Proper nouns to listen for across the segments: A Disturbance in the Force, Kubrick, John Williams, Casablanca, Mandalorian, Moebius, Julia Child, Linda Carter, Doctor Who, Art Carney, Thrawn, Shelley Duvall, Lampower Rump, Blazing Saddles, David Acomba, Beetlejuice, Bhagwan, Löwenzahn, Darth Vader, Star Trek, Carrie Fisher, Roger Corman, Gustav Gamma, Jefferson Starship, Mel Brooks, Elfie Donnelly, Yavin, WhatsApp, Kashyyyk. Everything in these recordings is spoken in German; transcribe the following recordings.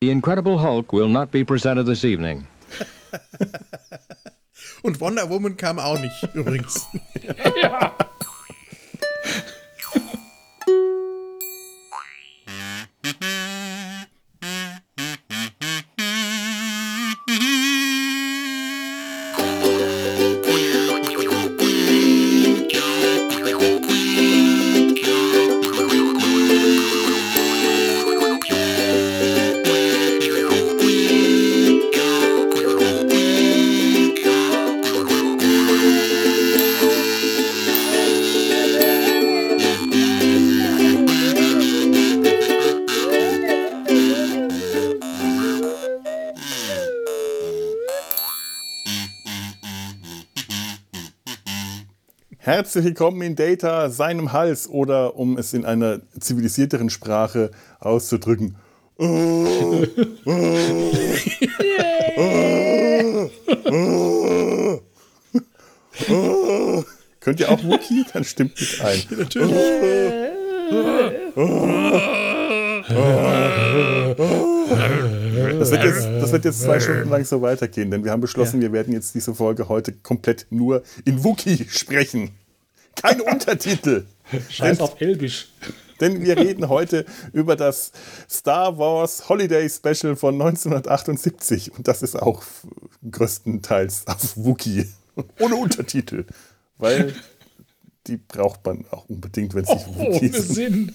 The Incredible Hulk will not be presented this evening. Und Wonder Woman kam auch nicht, übrigens. Ja. Herzlich willkommen in Data, seinem Hals, oder um es in einer zivilisierteren Sprache auszudrücken. Könnt ihr auch Wookie? Dann stimmt nicht ein. Natürlich. Das wird jetzt 2 Stunden lang so weitergehen, denn wir haben beschlossen, wir werden jetzt diese Folge heute komplett nur in Wookie sprechen. Kein Untertitel. Scheiß auf Elbisch. Denn wir reden heute über das Star Wars Holiday Special von 1978. Und das ist auch größtenteils auf Wookie. Ohne Untertitel. Weil die braucht man auch unbedingt, wenn es nicht Wookie ist. Sinn.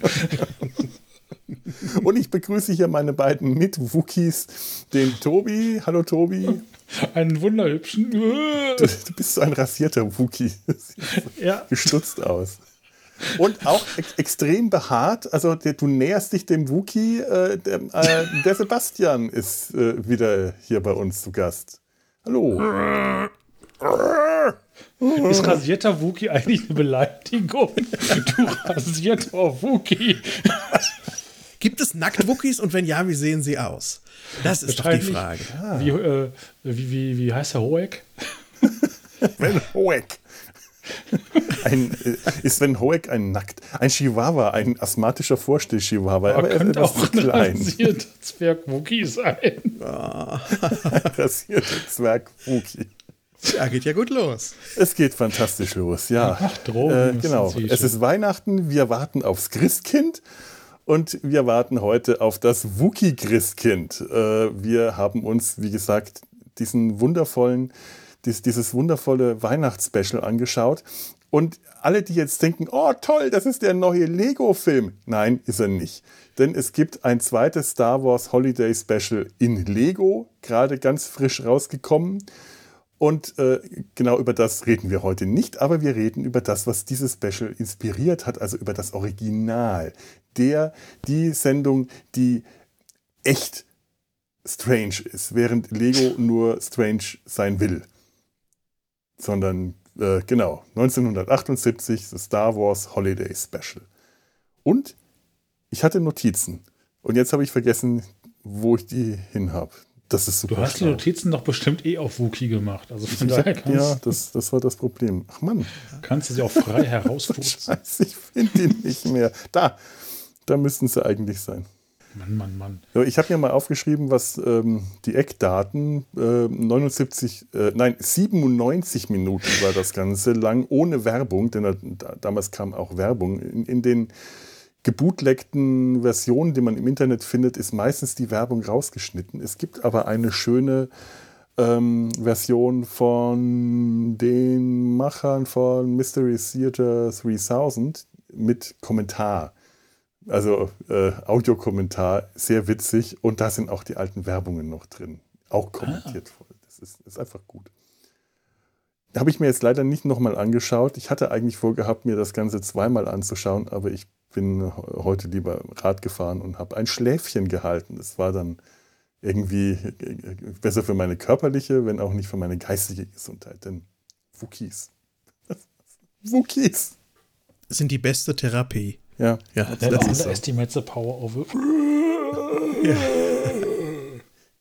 Und ich begrüße hier meine beiden Mit-Wookies, den Tobi. Hallo Tobi. Einen wunderhübschen. Du bist so ein rasierter Wookie. Ja. Gestutzt aus. Und auch extrem behaart. Also du näherst dich dem Wookie. Der Sebastian ist wieder hier bei uns zu Gast. Hallo. Ist rasierter Wookie eigentlich eine Beleidigung? Du rasierter Wookie. Gibt es Nackt-Wookies und wenn ja, wie sehen sie aus? Das ist doch die Frage. Ah. Wie heißt der Hoek? Sven Hoek. Ist Sven Hoek ein Chihuahua, ein asthmatischer Vorstell-Chihuahua. Aber er könnte auch ein rasierter Zwerg-Wookie sein. Ah. Ein rasierter Zwerg-Wookie. Ja, geht ja gut los. Es geht fantastisch los, ja. Ach, Drogen. Genau. Es ist Weihnachten, wir warten aufs Christkind. Und wir warten heute auf das Wookie-Christkind. Wir haben uns, wie gesagt, dieses wundervolle Weihnachtsspecial angeschaut. Und alle, die jetzt denken, oh toll, das ist der neue Lego-Film. Nein, ist er nicht. Denn es gibt ein zweites Star Wars Holiday Special in Lego, gerade ganz frisch rausgekommen. Und genau über das reden wir heute nicht, aber wir reden über das, was dieses Special inspiriert hat, also über das Original. Die Sendung, die echt strange ist, während Lego nur strange sein will. Sondern, genau, 1978, das Star Wars Holiday Special. Und ich hatte Notizen. Und jetzt habe ich vergessen, wo ich die hin habe. Das ist super. Du hast die Notizen doch bestimmt auf Wookie gemacht. Also von daher das war das Problem. Ach Mann. Kannst du sie auch frei herausfurzen. Scheiße, ich finde die nicht mehr. Da müssten sie eigentlich sein. Mann. Ich habe mir mal aufgeschrieben, was die Eckdaten 97 Minuten war das Ganze lang, ohne Werbung, denn damals kam auch Werbung. In den gebootlegten Versionen, die man im Internet findet, ist meistens die Werbung rausgeschnitten. Es gibt aber eine schöne Version von den Machern von Mystery Theater 3000 mit Kommentar. Also Audiokommentar, sehr witzig. Und da sind auch die alten Werbungen noch drin. Auch kommentiert voll. Das ist einfach gut. Habe ich mir jetzt leider nicht nochmal angeschaut. Ich hatte eigentlich vorgehabt, mir das Ganze zweimal anzuschauen, aber ich bin heute lieber Rad gefahren und habe ein Schläfchen gehalten. Das war dann irgendwie besser für meine körperliche, wenn auch nicht für meine geistige Gesundheit. Denn Wookies sind die beste Therapie. Ja, das ist so. Underestimates the power of ja.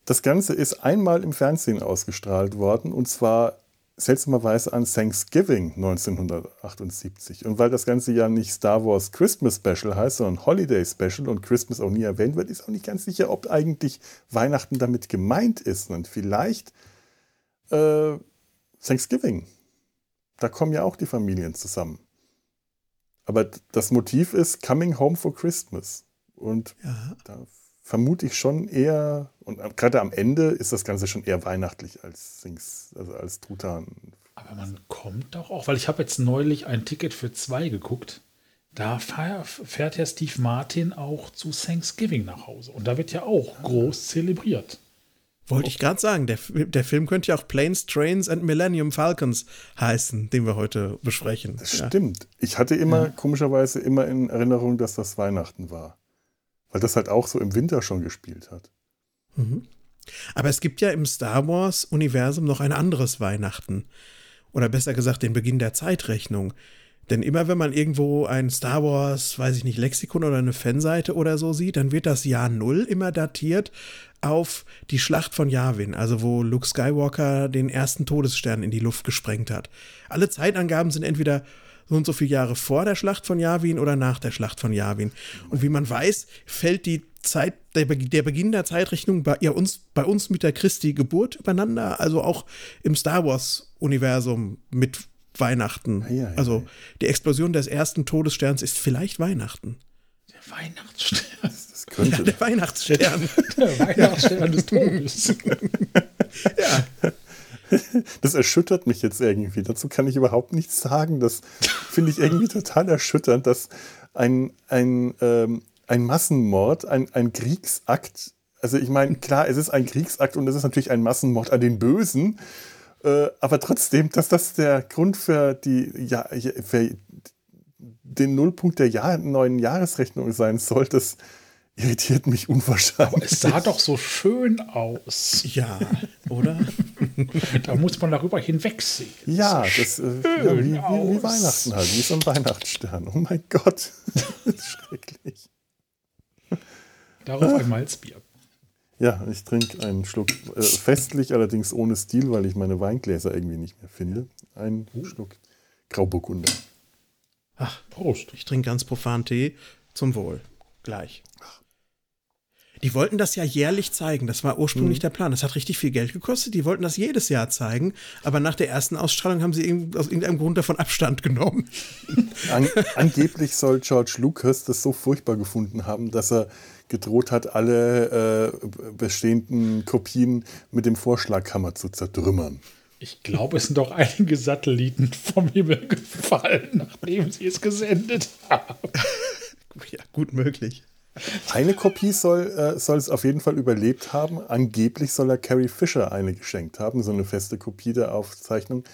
Das Ganze ist einmal im Fernsehen ausgestrahlt worden, und zwar seltsamerweise an Thanksgiving 1978. Und weil das ganze Jahr nicht Star Wars Christmas Special heißt, sondern Holiday Special und Christmas auch nie erwähnt wird, ist auch nicht ganz sicher, ob eigentlich Weihnachten damit gemeint ist. Und vielleicht Thanksgiving. Da kommen ja auch die Familien zusammen. Aber das Motiv ist Coming Home for Christmas. Und da vermute ich schon eher, und gerade am Ende ist das Ganze schon eher weihnachtlich als Truthahn. Aber man kommt doch auch, weil ich habe jetzt neulich ein Ticket für 2 geguckt, da fährt ja Steve Martin auch zu Thanksgiving nach Hause. Und da wird ja auch groß zelebriert. Wollte ich gerade sagen, der Film könnte ja auch Planes, Trains and Millennium Falcons heißen, den wir heute besprechen. Das stimmt. Ich hatte immer, komischerweise, immer in Erinnerung, dass das Weihnachten war. Weil das halt auch so im Winter schon gespielt hat. Mhm. Aber es gibt ja im Star Wars-Universum noch ein anderes Weihnachten. Oder besser gesagt, den Beginn der Zeitrechnung. Denn immer wenn man irgendwo ein Star Wars, weiß ich nicht, Lexikon oder eine Fanseite oder so sieht, dann wird das Jahr 0 immer datiert auf die Schlacht von Yavin, also wo Luke Skywalker den ersten Todesstern in die Luft gesprengt hat. Alle Zeitangaben sind entweder so und so viele Jahre vor der Schlacht von Yavin oder nach der Schlacht von Yavin. Und wie man weiß, fällt die Zeit, der Beginn der Zeitrechnung bei uns mit der Christi Geburt übereinander, also auch im Star Wars-Universum mit Weihnachten. Ja. Also die Explosion des ersten Todessterns ist vielleicht Weihnachten. Der Weihnachtsstern. Das könnte der Weihnachtsstern. Der Weihnachtsstern des Todes. Ja. Das erschüttert mich jetzt irgendwie. Dazu kann ich überhaupt nichts sagen. Das finde ich irgendwie total erschütternd, dass ein Massenmord, ein Kriegsakt, also ich meine, klar, es ist ein Kriegsakt und es ist natürlich ein Massenmord an den Bösen, aber trotzdem, dass das der Grund für den Nullpunkt der neuen Jahresrechnung sein soll, das irritiert mich unwahrscheinlich. Aber es sah doch so schön aus. Ja, oder? Da muss man darüber hinwegsehen. Ja, das wie Weihnachten halt, wie so ein Weihnachtsstern. Oh mein Gott, das ist schrecklich. Darauf ein Malzbier. Ja, ich trinke einen Schluck, festlich, allerdings ohne Stil, weil ich meine Weingläser irgendwie nicht mehr finde. Einen Schluck Grauburgunder. Ach, Prost. Ich trinke ganz profan Tee. Zum Wohl. Gleich. Die wollten das ja jährlich zeigen. Das war ursprünglich der Plan. Das hat richtig viel Geld gekostet. Die wollten das jedes Jahr zeigen. Aber nach der ersten Ausstrahlung haben sie aus irgendeinem Grund davon Abstand genommen. Angeblich soll George Lucas das so furchtbar gefunden haben, dass er gedroht hat, alle bestehenden Kopien mit dem Vorschlaghammer zu zertrümmern. Ich glaube, es sind doch einige Satelliten vom Himmel gefallen, nachdem sie es gesendet haben. Ja, gut möglich. Eine Kopie soll es auf jeden Fall überlebt haben. Angeblich soll er Carrie Fisher eine geschenkt haben, so eine feste Kopie der Aufzeichnung.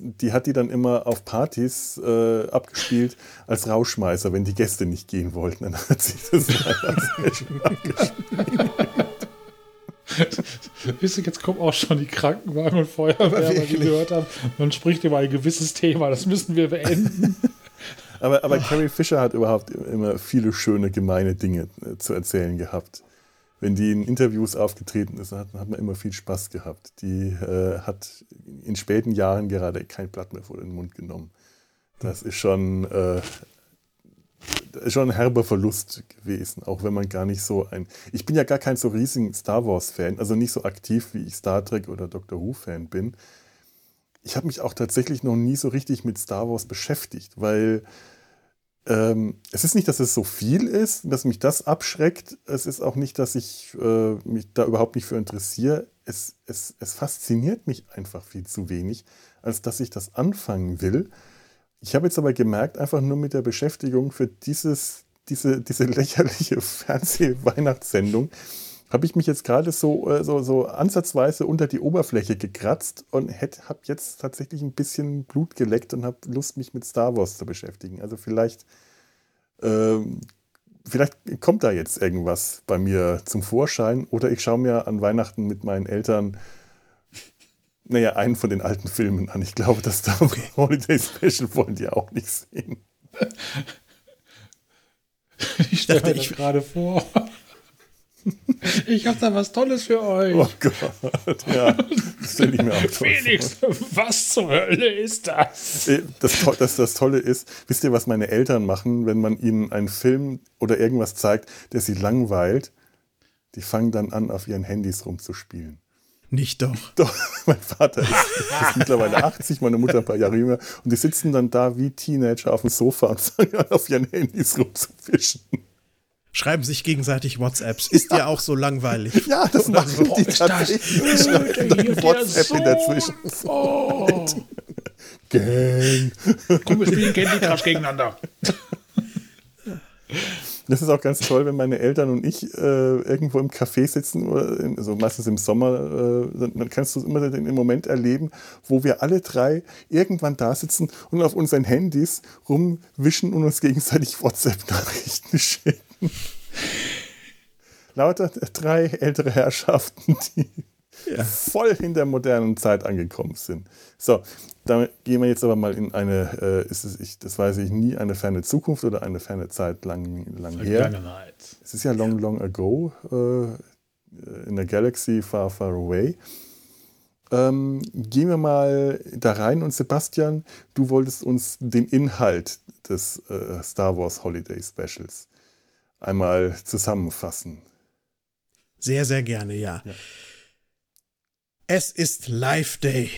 Die hat die dann immer auf Partys abgespielt als Rausschmeißer, wenn die Gäste nicht gehen wollten. Dann hat sie das abgespielt. Jetzt kommen auch schon die Krankenwagen und Feuerwehr, weil die gehört haben. Man spricht über ein gewisses Thema, das müssen wir beenden. Aber Carrie Fisher hat überhaupt immer viele schöne, gemeine Dinge zu erzählen gehabt. Wenn die in Interviews aufgetreten ist, hat man immer viel Spaß gehabt. Die hat in späten Jahren gerade kein Blatt mehr vor den Mund genommen. Das ist schon ein herber Verlust gewesen, auch wenn man gar nicht so Ich bin ja gar kein so riesigen Star Wars-Fan, also nicht so aktiv, wie ich Star Trek oder Doctor Who-Fan bin. Ich habe mich auch tatsächlich noch nie so richtig mit Star Wars beschäftigt, weil es ist nicht, dass es so viel ist, dass mich das abschreckt. Es ist auch nicht, dass ich mich da überhaupt nicht für interessiere. Es fasziniert mich einfach viel zu wenig, als dass ich das anfangen will. Ich habe jetzt aber gemerkt, einfach nur mit der Beschäftigung für diese lächerliche Fernseh-Weihnachtssendung, habe ich mich jetzt gerade so ansatzweise unter die Oberfläche gekratzt und habe jetzt tatsächlich ein bisschen Blut geleckt und habe Lust, mich mit Star Wars zu beschäftigen. Also vielleicht kommt da jetzt irgendwas bei mir zum Vorschein oder ich schaue mir an Weihnachten mit meinen Eltern einen von den alten Filmen an. Ich glaube, das Star Wars Holiday Special wollen die auch nicht sehen. Ich stelle mir das gerade vor. Ich hab da was Tolles für euch. Oh Gott, ja. Das stelle ich mir auch toll Felix, vor. Was zur Hölle ist das? Das Tolle ist, wisst ihr, was meine Eltern machen, wenn man ihnen einen Film oder irgendwas zeigt, der sie langweilt? Die fangen dann an, auf ihren Handys rumzuspielen. Nicht doch. Doch, mein Vater ist mittlerweile 80, meine Mutter ein paar Jahre jünger. Und die sitzen dann da wie Teenager auf dem Sofa und fangen an, auf ihren Handys rumzufischen. Schreiben sich gegenseitig WhatsApps. Ist ja auch so langweilig. Ja, das machen so. Die tatsächlich. Dann WhatsApp in der Zwischenzeit. Oh. Gang. Komm, wir spielen Candy Crush gegeneinander. Das ist auch ganz toll, wenn meine Eltern und ich irgendwo im Café sitzen, oder also meistens im Sommer, dann kannst du immer den Moment erleben, wo wir alle drei irgendwann da sitzen und auf unseren Handys rumwischen und uns gegenseitig WhatsApp-Nachrichten schicken. Lauter drei ältere Herrschaften, die voll in der modernen Zeit angekommen sind. So, da gehen wir jetzt aber mal in eine, das weiß ich nie, eine ferne Zukunft oder eine ferne Zeit lang her. Es ist ja long, long ago, in der Galaxy far, far away. Gehen wir mal da rein und Sebastian, du wolltest uns den Inhalt des Star Wars Holiday Specials einmal zusammenfassen. Sehr, sehr gerne, ja. Es ist Life Day.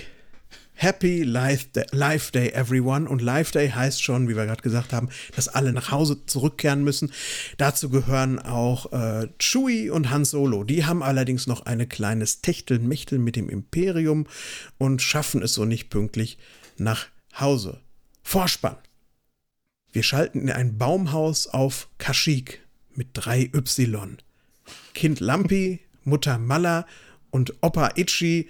Happy Life Day, everyone. Und Life Day heißt schon, wie wir gerade gesagt haben, dass alle nach Hause zurückkehren müssen. Dazu gehören auch Chewie und Han Solo. Die haben allerdings noch ein kleines Techtelmechtel mit dem Imperium und schaffen es so nicht pünktlich nach Hause. Vorspann. Wir schalten in ein Baumhaus auf Kashyyyk mit 3 Y. Kind Lampi, Mutter Malla und Opa Itchy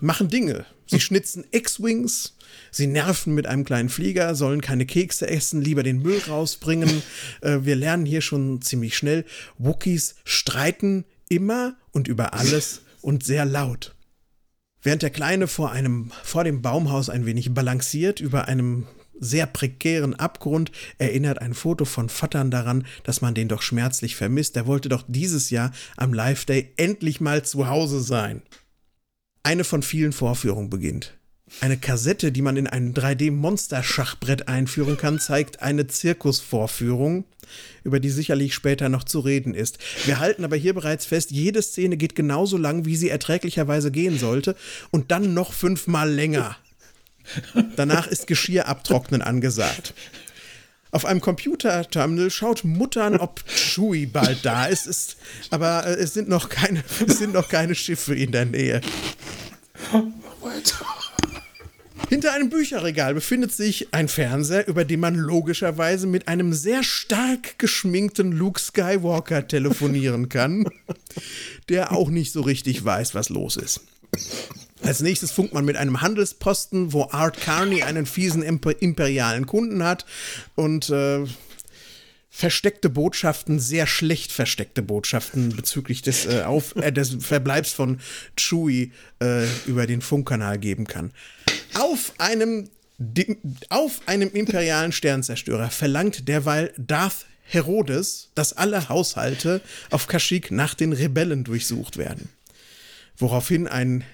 machen Dinge. Sie schnitzen X-Wings, sie nerven mit einem kleinen Flieger, sollen keine Kekse essen, lieber den Müll rausbringen. Wir lernen hier schon ziemlich schnell, Wookiees streiten immer und über alles und sehr laut. Während der Kleine vor dem Baumhaus ein wenig balanciert über einem sehr prekären Abgrund, erinnert ein Foto von Vattern daran, dass man den doch schmerzlich vermisst. Der wollte doch dieses Jahr am Life Day endlich mal zu Hause sein. Eine von vielen Vorführungen beginnt. Eine Kassette, die man in ein 3D-Monster-Schachbrett einführen kann, zeigt eine Zirkusvorführung, über die sicherlich später noch zu reden ist. Wir halten aber hier bereits fest, jede Szene geht genauso lang, wie sie erträglicherweise gehen sollte und dann noch 5-mal länger. Danach ist Geschirr abtrocknen angesagt. Auf einem Computerterminal schaut Muttern, ob Chewie bald da ist, aber es sind noch keine Schiffe in der Nähe. Hinter einem Bücherregal befindet sich ein Fernseher, über den man logischerweise mit einem sehr stark geschminkten Luke Skywalker telefonieren kann, der auch nicht so richtig weiß, was los ist. Als nächstes funkt man mit einem Handelsposten, wo Art Carney einen fiesen imperialen Kunden hat und versteckte Botschaften, sehr schlecht versteckte Botschaften bezüglich des Verbleibs von Chewie über den Funkkanal geben kann. Auf einem imperialen Sternzerstörer verlangt derweil Darth Herodes, dass alle Haushalte auf Kashyyyk nach den Rebellen durchsucht werden. Woraufhin ein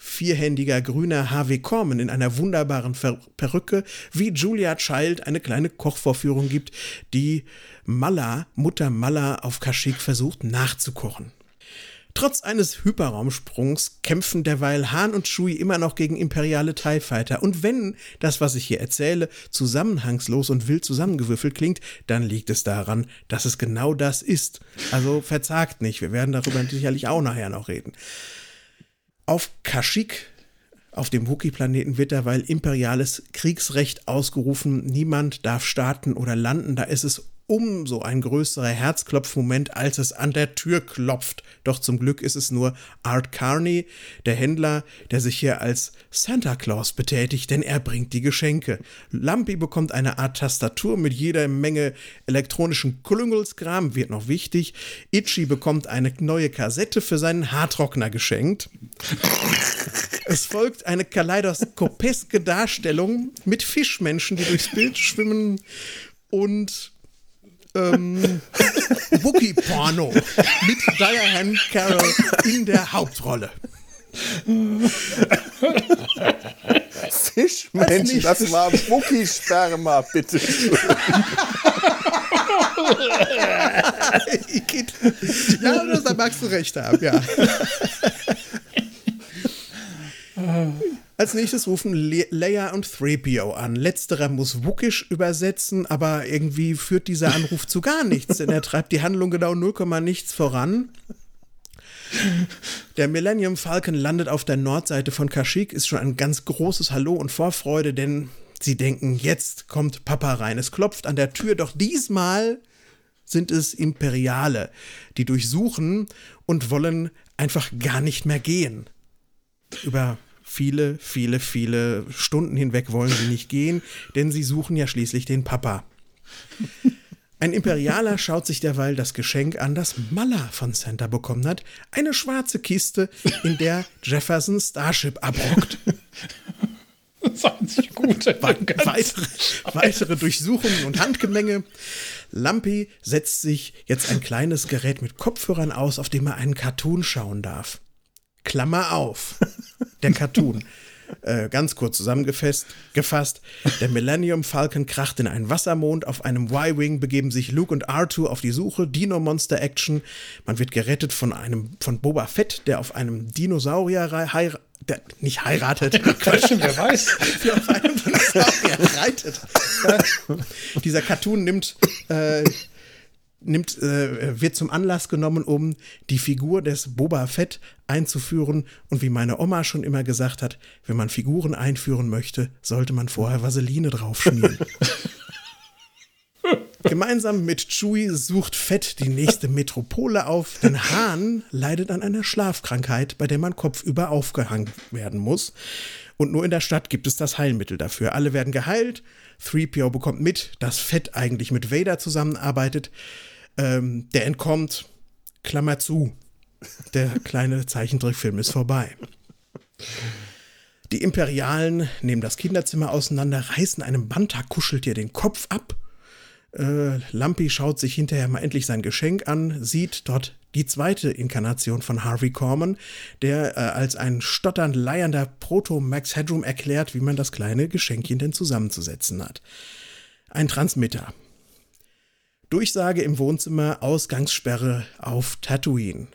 4-händiger grüner Harvey Korman in einer wunderbaren Perücke wie Julia Child eine kleine Kochvorführung gibt, die Mutter Malla auf Kashyyyk versucht nachzukochen. Trotz eines Hyperraumsprungs kämpfen derweil Han und Chewie immer noch gegen imperiale TIE Fighter. Und wenn das, was ich hier erzähle, zusammenhangslos und wild zusammengewürfelt klingt, dann liegt es daran, dass es genau das ist. Also verzagt nicht, wir werden darüber sicherlich auch nachher noch reden. Auf Kashyyyk, auf dem Wookiee-Planeten, wird derweil imperiales Kriegsrecht ausgerufen. Niemand darf starten oder landen. Da ist es umso ein größerer Herzklopfmoment, als es an der Tür klopft. Doch zum Glück ist es nur Art Carney, der Händler, der sich hier als Santa Claus betätigt, denn er bringt die Geschenke. Lumpy bekommt eine Art Tastatur mit jeder Menge elektronischen Klüngelskram, wird noch wichtig. Itchy bekommt eine neue Kassette für seinen Haartrockner geschenkt. Es folgt eine kaleidoskopeske Darstellung mit Fischmenschen, die durchs Bild schwimmen und Wookiee-Porno mit Diahann Carroll in der Hauptrolle. Fischmensch, das war Wookie-Sperma, bitte. Ja, da magst du recht haben, ja. Als nächstes rufen Leia und 3PO an. Letzterer muss Wookisch übersetzen, aber irgendwie führt dieser Anruf zu gar nichts, denn er treibt die Handlung genau 0, nichts voran. Der Millennium Falcon landet auf der Nordseite von Kashyyyk, ist schon ein ganz großes Hallo und Vorfreude, denn sie denken, jetzt kommt Papa rein. Es klopft an der Tür, doch diesmal sind es Imperiale, die durchsuchen und wollen einfach gar nicht mehr gehen. Über viele, viele, viele Stunden hinweg wollen sie nicht gehen, denn sie suchen ja schließlich den Papa. Ein Imperialer schaut sich derweil das Geschenk an, das Malla von Santa bekommen hat. Eine schwarze Kiste, in der Jefferson Starship abrockt. Das einzig Gute. Weitere Durchsuchungen und Handgemenge. Lumpy setzt sich jetzt ein kleines Gerät mit Kopfhörern aus, auf dem er einen Cartoon schauen darf. Klammer auf. Der Cartoon. Ganz kurz zusammengefasst, der Millennium Falcon kracht in einen Wassermond, auf einem Y-Wing begeben sich Luke und R2 auf die Suche, Dino-Monster-Action, man wird gerettet von Boba Fett, der auf einem Dinosaurier heiratet. Quatschen, wer weiß. Der auf einem Dinosaurier reitet. Dieser Cartoon wird zum Anlass genommen, um die Figur des Boba Fett einzuführen. Und wie meine Oma schon immer gesagt hat, wenn man Figuren einführen möchte, sollte man vorher Vaseline draufschmieren. Gemeinsam mit Chewie sucht Fett die nächste Metropole auf, denn Hahn leidet an einer Schlafkrankheit, bei der man kopfüber aufgehangen werden muss. Und nur in der Stadt gibt es das Heilmittel dafür. Alle werden geheilt. 3PO bekommt mit, dass Fett eigentlich mit Vader zusammenarbeitet. Der entkommt, Klammer zu. Der kleine Zeichentrickfilm ist vorbei. Die Imperialen nehmen das Kinderzimmer auseinander, reißen einem Bantha-Kuscheltier den Kopf ab. Lumpy schaut sich hinterher mal endlich sein Geschenk an, sieht dort die zweite Inkarnation von Harvey Korman, der als ein stotternd leiernder Proto-Max Headroom erklärt, wie man das kleine Geschenkchen denn zusammenzusetzen hat. Ein Transmitter. Durchsage im Wohnzimmer, Ausgangssperre auf Tatooine.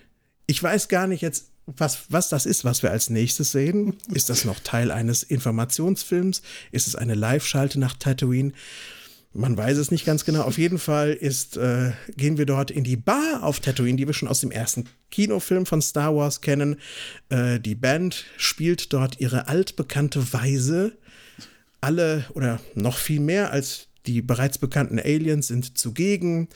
Ich weiß gar nicht jetzt, was das ist, was wir als nächstes sehen. Ist das noch Teil eines Informationsfilms? Ist es eine Live-Schalte nach Tatooine? Man weiß es nicht ganz genau. Auf jeden Fall gehen wir dort in die Bar auf Tatooine, die wir schon aus dem ersten Kinofilm von Star Wars kennen. Die Band spielt dort ihre altbekannte Weise. Alle oder noch viel mehr als die bereits bekannten Aliens sind zugegen.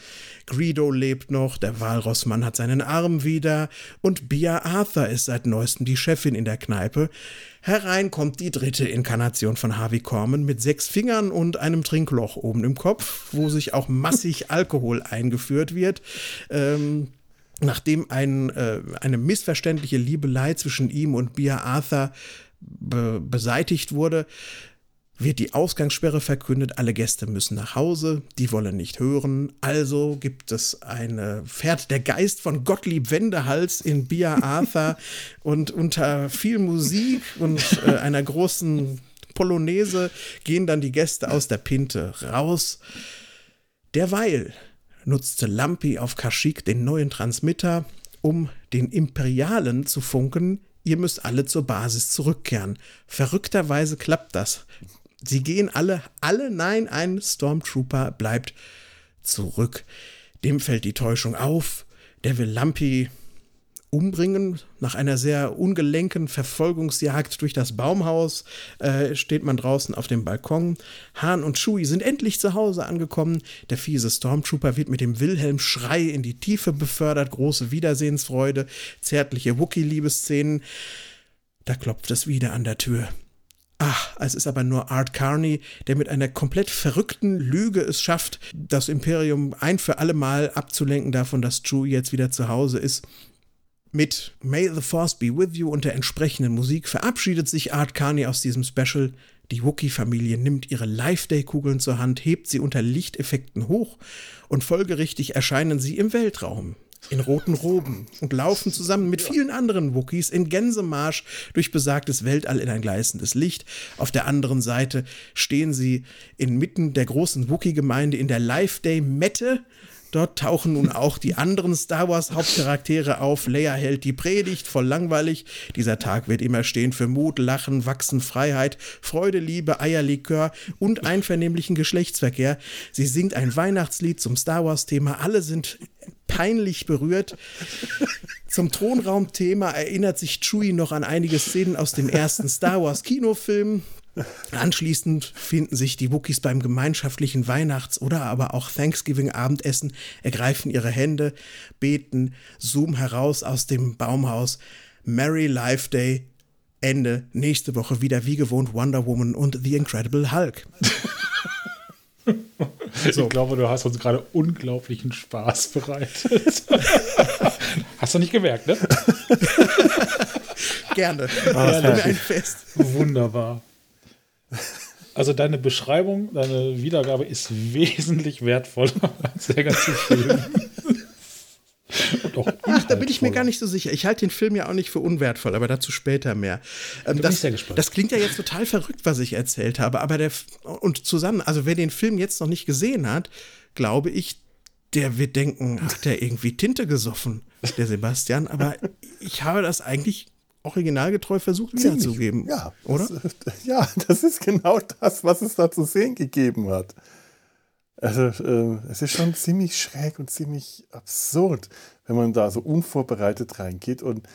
Greedo lebt noch, der Walrossmann hat seinen Arm wieder und Bea Arthur ist seit neuestem die Chefin in der Kneipe. Herein kommt die dritte Inkarnation von Harvey Korman mit 6 Fingern und einem Trinkloch oben im Kopf, wo sich auch massig Alkohol eingeführt wird. Nachdem eine missverständliche Liebelei zwischen ihm und Bea Arthur beseitigt wurde, wird die Ausgangssperre verkündet, alle Gäste müssen nach Hause, die wollen nicht hören. Also fährt der Geist von Gottlieb Wendehals in Bea Arthur und unter viel Musik und einer großen Polonaise gehen dann die Gäste aus der Pinte raus. Derweil nutzte Lumpy auf Kashyyyk den neuen Transmitter, um den Imperialen zu funken, ihr müsst alle zur Basis zurückkehren. Verrückterweise klappt das. Sie gehen alle, nein, ein Stormtrooper bleibt zurück. Dem fällt die Täuschung auf. Der will Lumpy umbringen. Nach einer sehr ungelenken Verfolgungsjagd durch das Baumhaus steht man draußen auf dem Balkon. Hahn und Chewie sind endlich zu Hause angekommen. Der fiese Stormtrooper wird mit dem Wilhelm-Schrei in die Tiefe befördert. Große Wiedersehensfreude, zärtliche Wookiee-Liebesszenen. Da klopft es wieder an der Tür. Ach, es ist aber nur Art Carney, der mit einer komplett verrückten Lüge es schafft, das Imperium ein für alle Mal abzulenken davon, dass Chewie jetzt wieder zu Hause ist. Mit May the Force be with you und der entsprechenden Musik verabschiedet sich Art Carney aus diesem Special. Die Wookiee-Familie nimmt ihre Life-Day-Kugeln zur Hand, hebt sie unter Lichteffekten hoch und folgerichtig erscheinen sie im Weltraum. in roten Roben und laufen zusammen mit vielen anderen Wookiees in Gänsemarsch durch besagtes Weltall in ein gleißendes Licht. Auf der anderen Seite stehen sie inmitten der großen Wookiee-Gemeinde in der Life Day-Mette. Dort tauchen nun auch die anderen Star Wars Hauptcharaktere auf. Leia hält die Predigt, voll langweilig. Dieser Tag wird immer stehen für Mut, Lachen, Wachsen, Freiheit, Freude, Liebe, Eierlikör und einvernehmlichen Geschlechtsverkehr. Sie singt ein Weihnachtslied zum Star Wars Thema. Alle sind peinlich berührt. Zum Thronraum-Thema erinnert sich Chewie noch an einige Szenen aus dem ersten Star Wars Kinofilm. Anschließend finden sich die Wookiees beim gemeinschaftlichen Weihnachts- oder aber auch Thanksgiving-Abendessen, ergreifen ihre Hände, beten, zoomen heraus aus dem Baumhaus. Merry Life Day, Ende. Nächste Woche wieder wie gewohnt Wonder Woman und The Incredible Hulk. So. Ich glaube, du hast uns gerade unglaublichen Spaß bereitet. Hast du nicht gemerkt, ne? Gerne. Ein Fest. Wunderbar. Also deine Beschreibung, deine Wiedergabe ist wesentlich wertvoller als der ganze Film. Ach, da bin ich mir gar nicht so sicher. Ich halte den Film ja auch nicht für unwertvoll, aber dazu später mehr. Bin ich sehr gespannt. Das klingt ja jetzt total verrückt, was ich erzählt habe, aber also wer den Film jetzt noch nicht gesehen hat, glaube ich, der wird denken, hat der irgendwie Tinte gesoffen, der Sebastian, aber ich habe das eigentlich originalgetreu versucht wiederzugeben, ja, oder? Das ist genau das, was es da zu sehen gegeben hat. Also es ist schon ziemlich schräg und ziemlich absurd, wenn man da so unvorbereitet reingeht und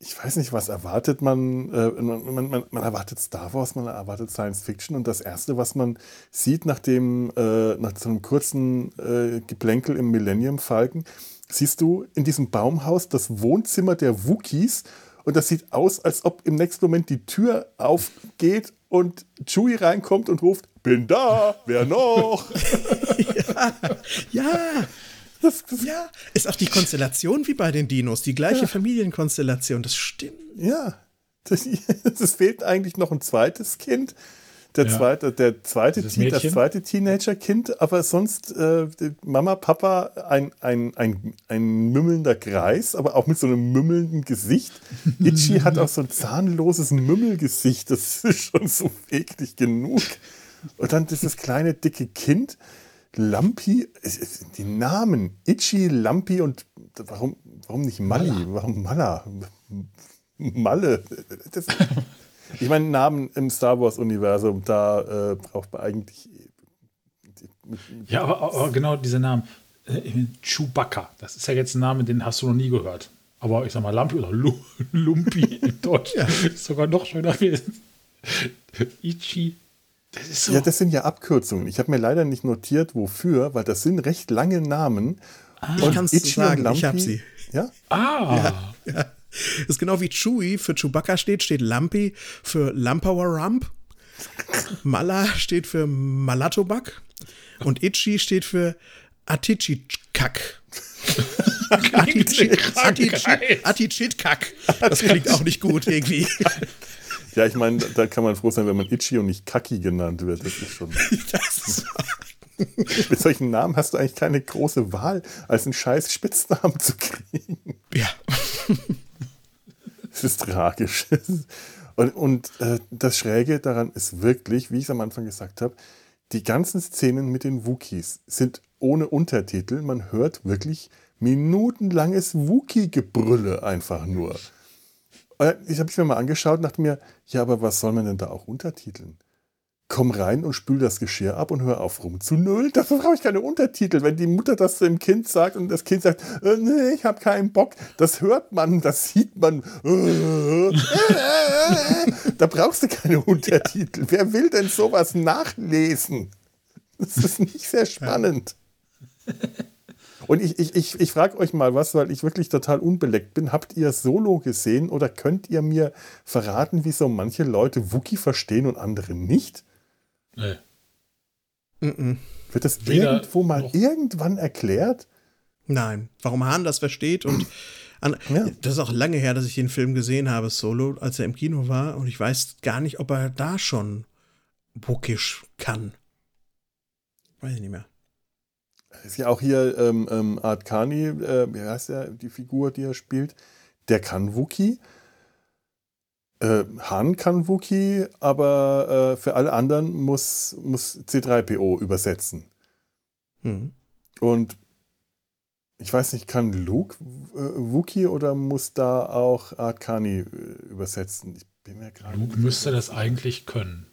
ich weiß nicht, was erwartet man. Man erwartet Star Wars, man erwartet Science Fiction und das Erste, was man sieht nach so einem kurzen Geplänkel im Millennium Falcon, siehst du in diesem Baumhaus das Wohnzimmer der Wookiees. Und das sieht aus, als ob im nächsten Moment die Tür aufgeht und Chewie reinkommt und ruft, bin da, wer noch? Das ist auch die Konstellation wie bei den Dinos, die gleiche Familienkonstellation, das stimmt. Ja, es fehlt eigentlich noch ein zweites Kind, das zweite Teenager-Kind, aber sonst Mama, Papa, ein mümmelnder Kreis, aber auch mit so einem mümmelnden Gesicht. Itchy hat auch so ein zahnloses Mümmelgesicht, das ist schon so eklig genug. Und dann dieses kleine, dicke Kind, Lumpy, die Namen, Itchy, Lumpy und warum nicht Mally? Malla. Warum Malla? Malle, das ich meine, Namen im Star Wars-Universum, da braucht man eigentlich. Ja, aber genau diese Namen. Chewbacca, das ist ja jetzt ein Name, den hast du noch nie gehört. Aber ich sag mal, Lampi oder Lumpi im Deutsch ist sogar noch schöner. Ichi. Das ist so. Ja, das sind ja Abkürzungen. Ich habe mir leider nicht notiert, wofür, weil das sind recht lange Namen. Ich kann es sagen, Lampi, ich habe sie. Ja? Ah! Ja. Das ist genau wie Chewie für Chewbacca steht Lumpy für Lampower Rump, Malla steht für Mallatobuck und Itchy steht für Attichitcuk. Attichitcuk. Das klingt auch nicht gut irgendwie. Ja, ich meine, da kann man froh sein, wenn man Itchy und nicht Kaki genannt wird. Das ist schon... Mit solchen Namen hast du eigentlich keine große Wahl, als einen scheiß Spitznamen zu kriegen. Ja. Es ist tragisch. Und das Schräge daran ist wirklich, wie ich es am Anfang gesagt habe, die ganzen Szenen mit den Wookiees sind ohne Untertitel. Man hört wirklich minutenlanges Wookie-Gebrülle einfach nur. Ich habe es mir mal angeschaut und dachte mir, ja, aber was soll man denn da auch untertiteln? Komm rein und spül das Geschirr ab und hör auf rumzunölen. Dafür brauche ich keine Untertitel. Wenn die Mutter das dem Kind sagt und das Kind sagt, nee, ich habe keinen Bock, das hört man, das sieht man. Da brauchst du keine Untertitel. Ja. Wer will denn sowas nachlesen? Das ist nicht sehr spannend. Und ich frage euch mal was, weil ich wirklich total unbeleckt bin. Habt ihr Solo gesehen oder könnt ihr mir verraten, wieso manche Leute Wookiee verstehen und andere nicht? Nee. Mm-mm. Wird das irgendwann erklärt? Nein. Warum Hahn das versteht und das ist auch lange her, dass ich den Film gesehen habe, Solo, als er im Kino war. Und ich weiß gar nicht, ob er da schon Wookieesch kann. Weiß ich nicht mehr. Ist ja auch hier Art Carney, wie heißt der, die Figur, die er spielt, der kann Wookiee. Han kann Wookiee, aber für alle anderen muss C3PO übersetzen. Mhm. Und ich weiß nicht, kann Luke Wookiee oder muss da auch Art Carney übersetzen? Ich bin mir gerade Luke müsste das eigentlich können.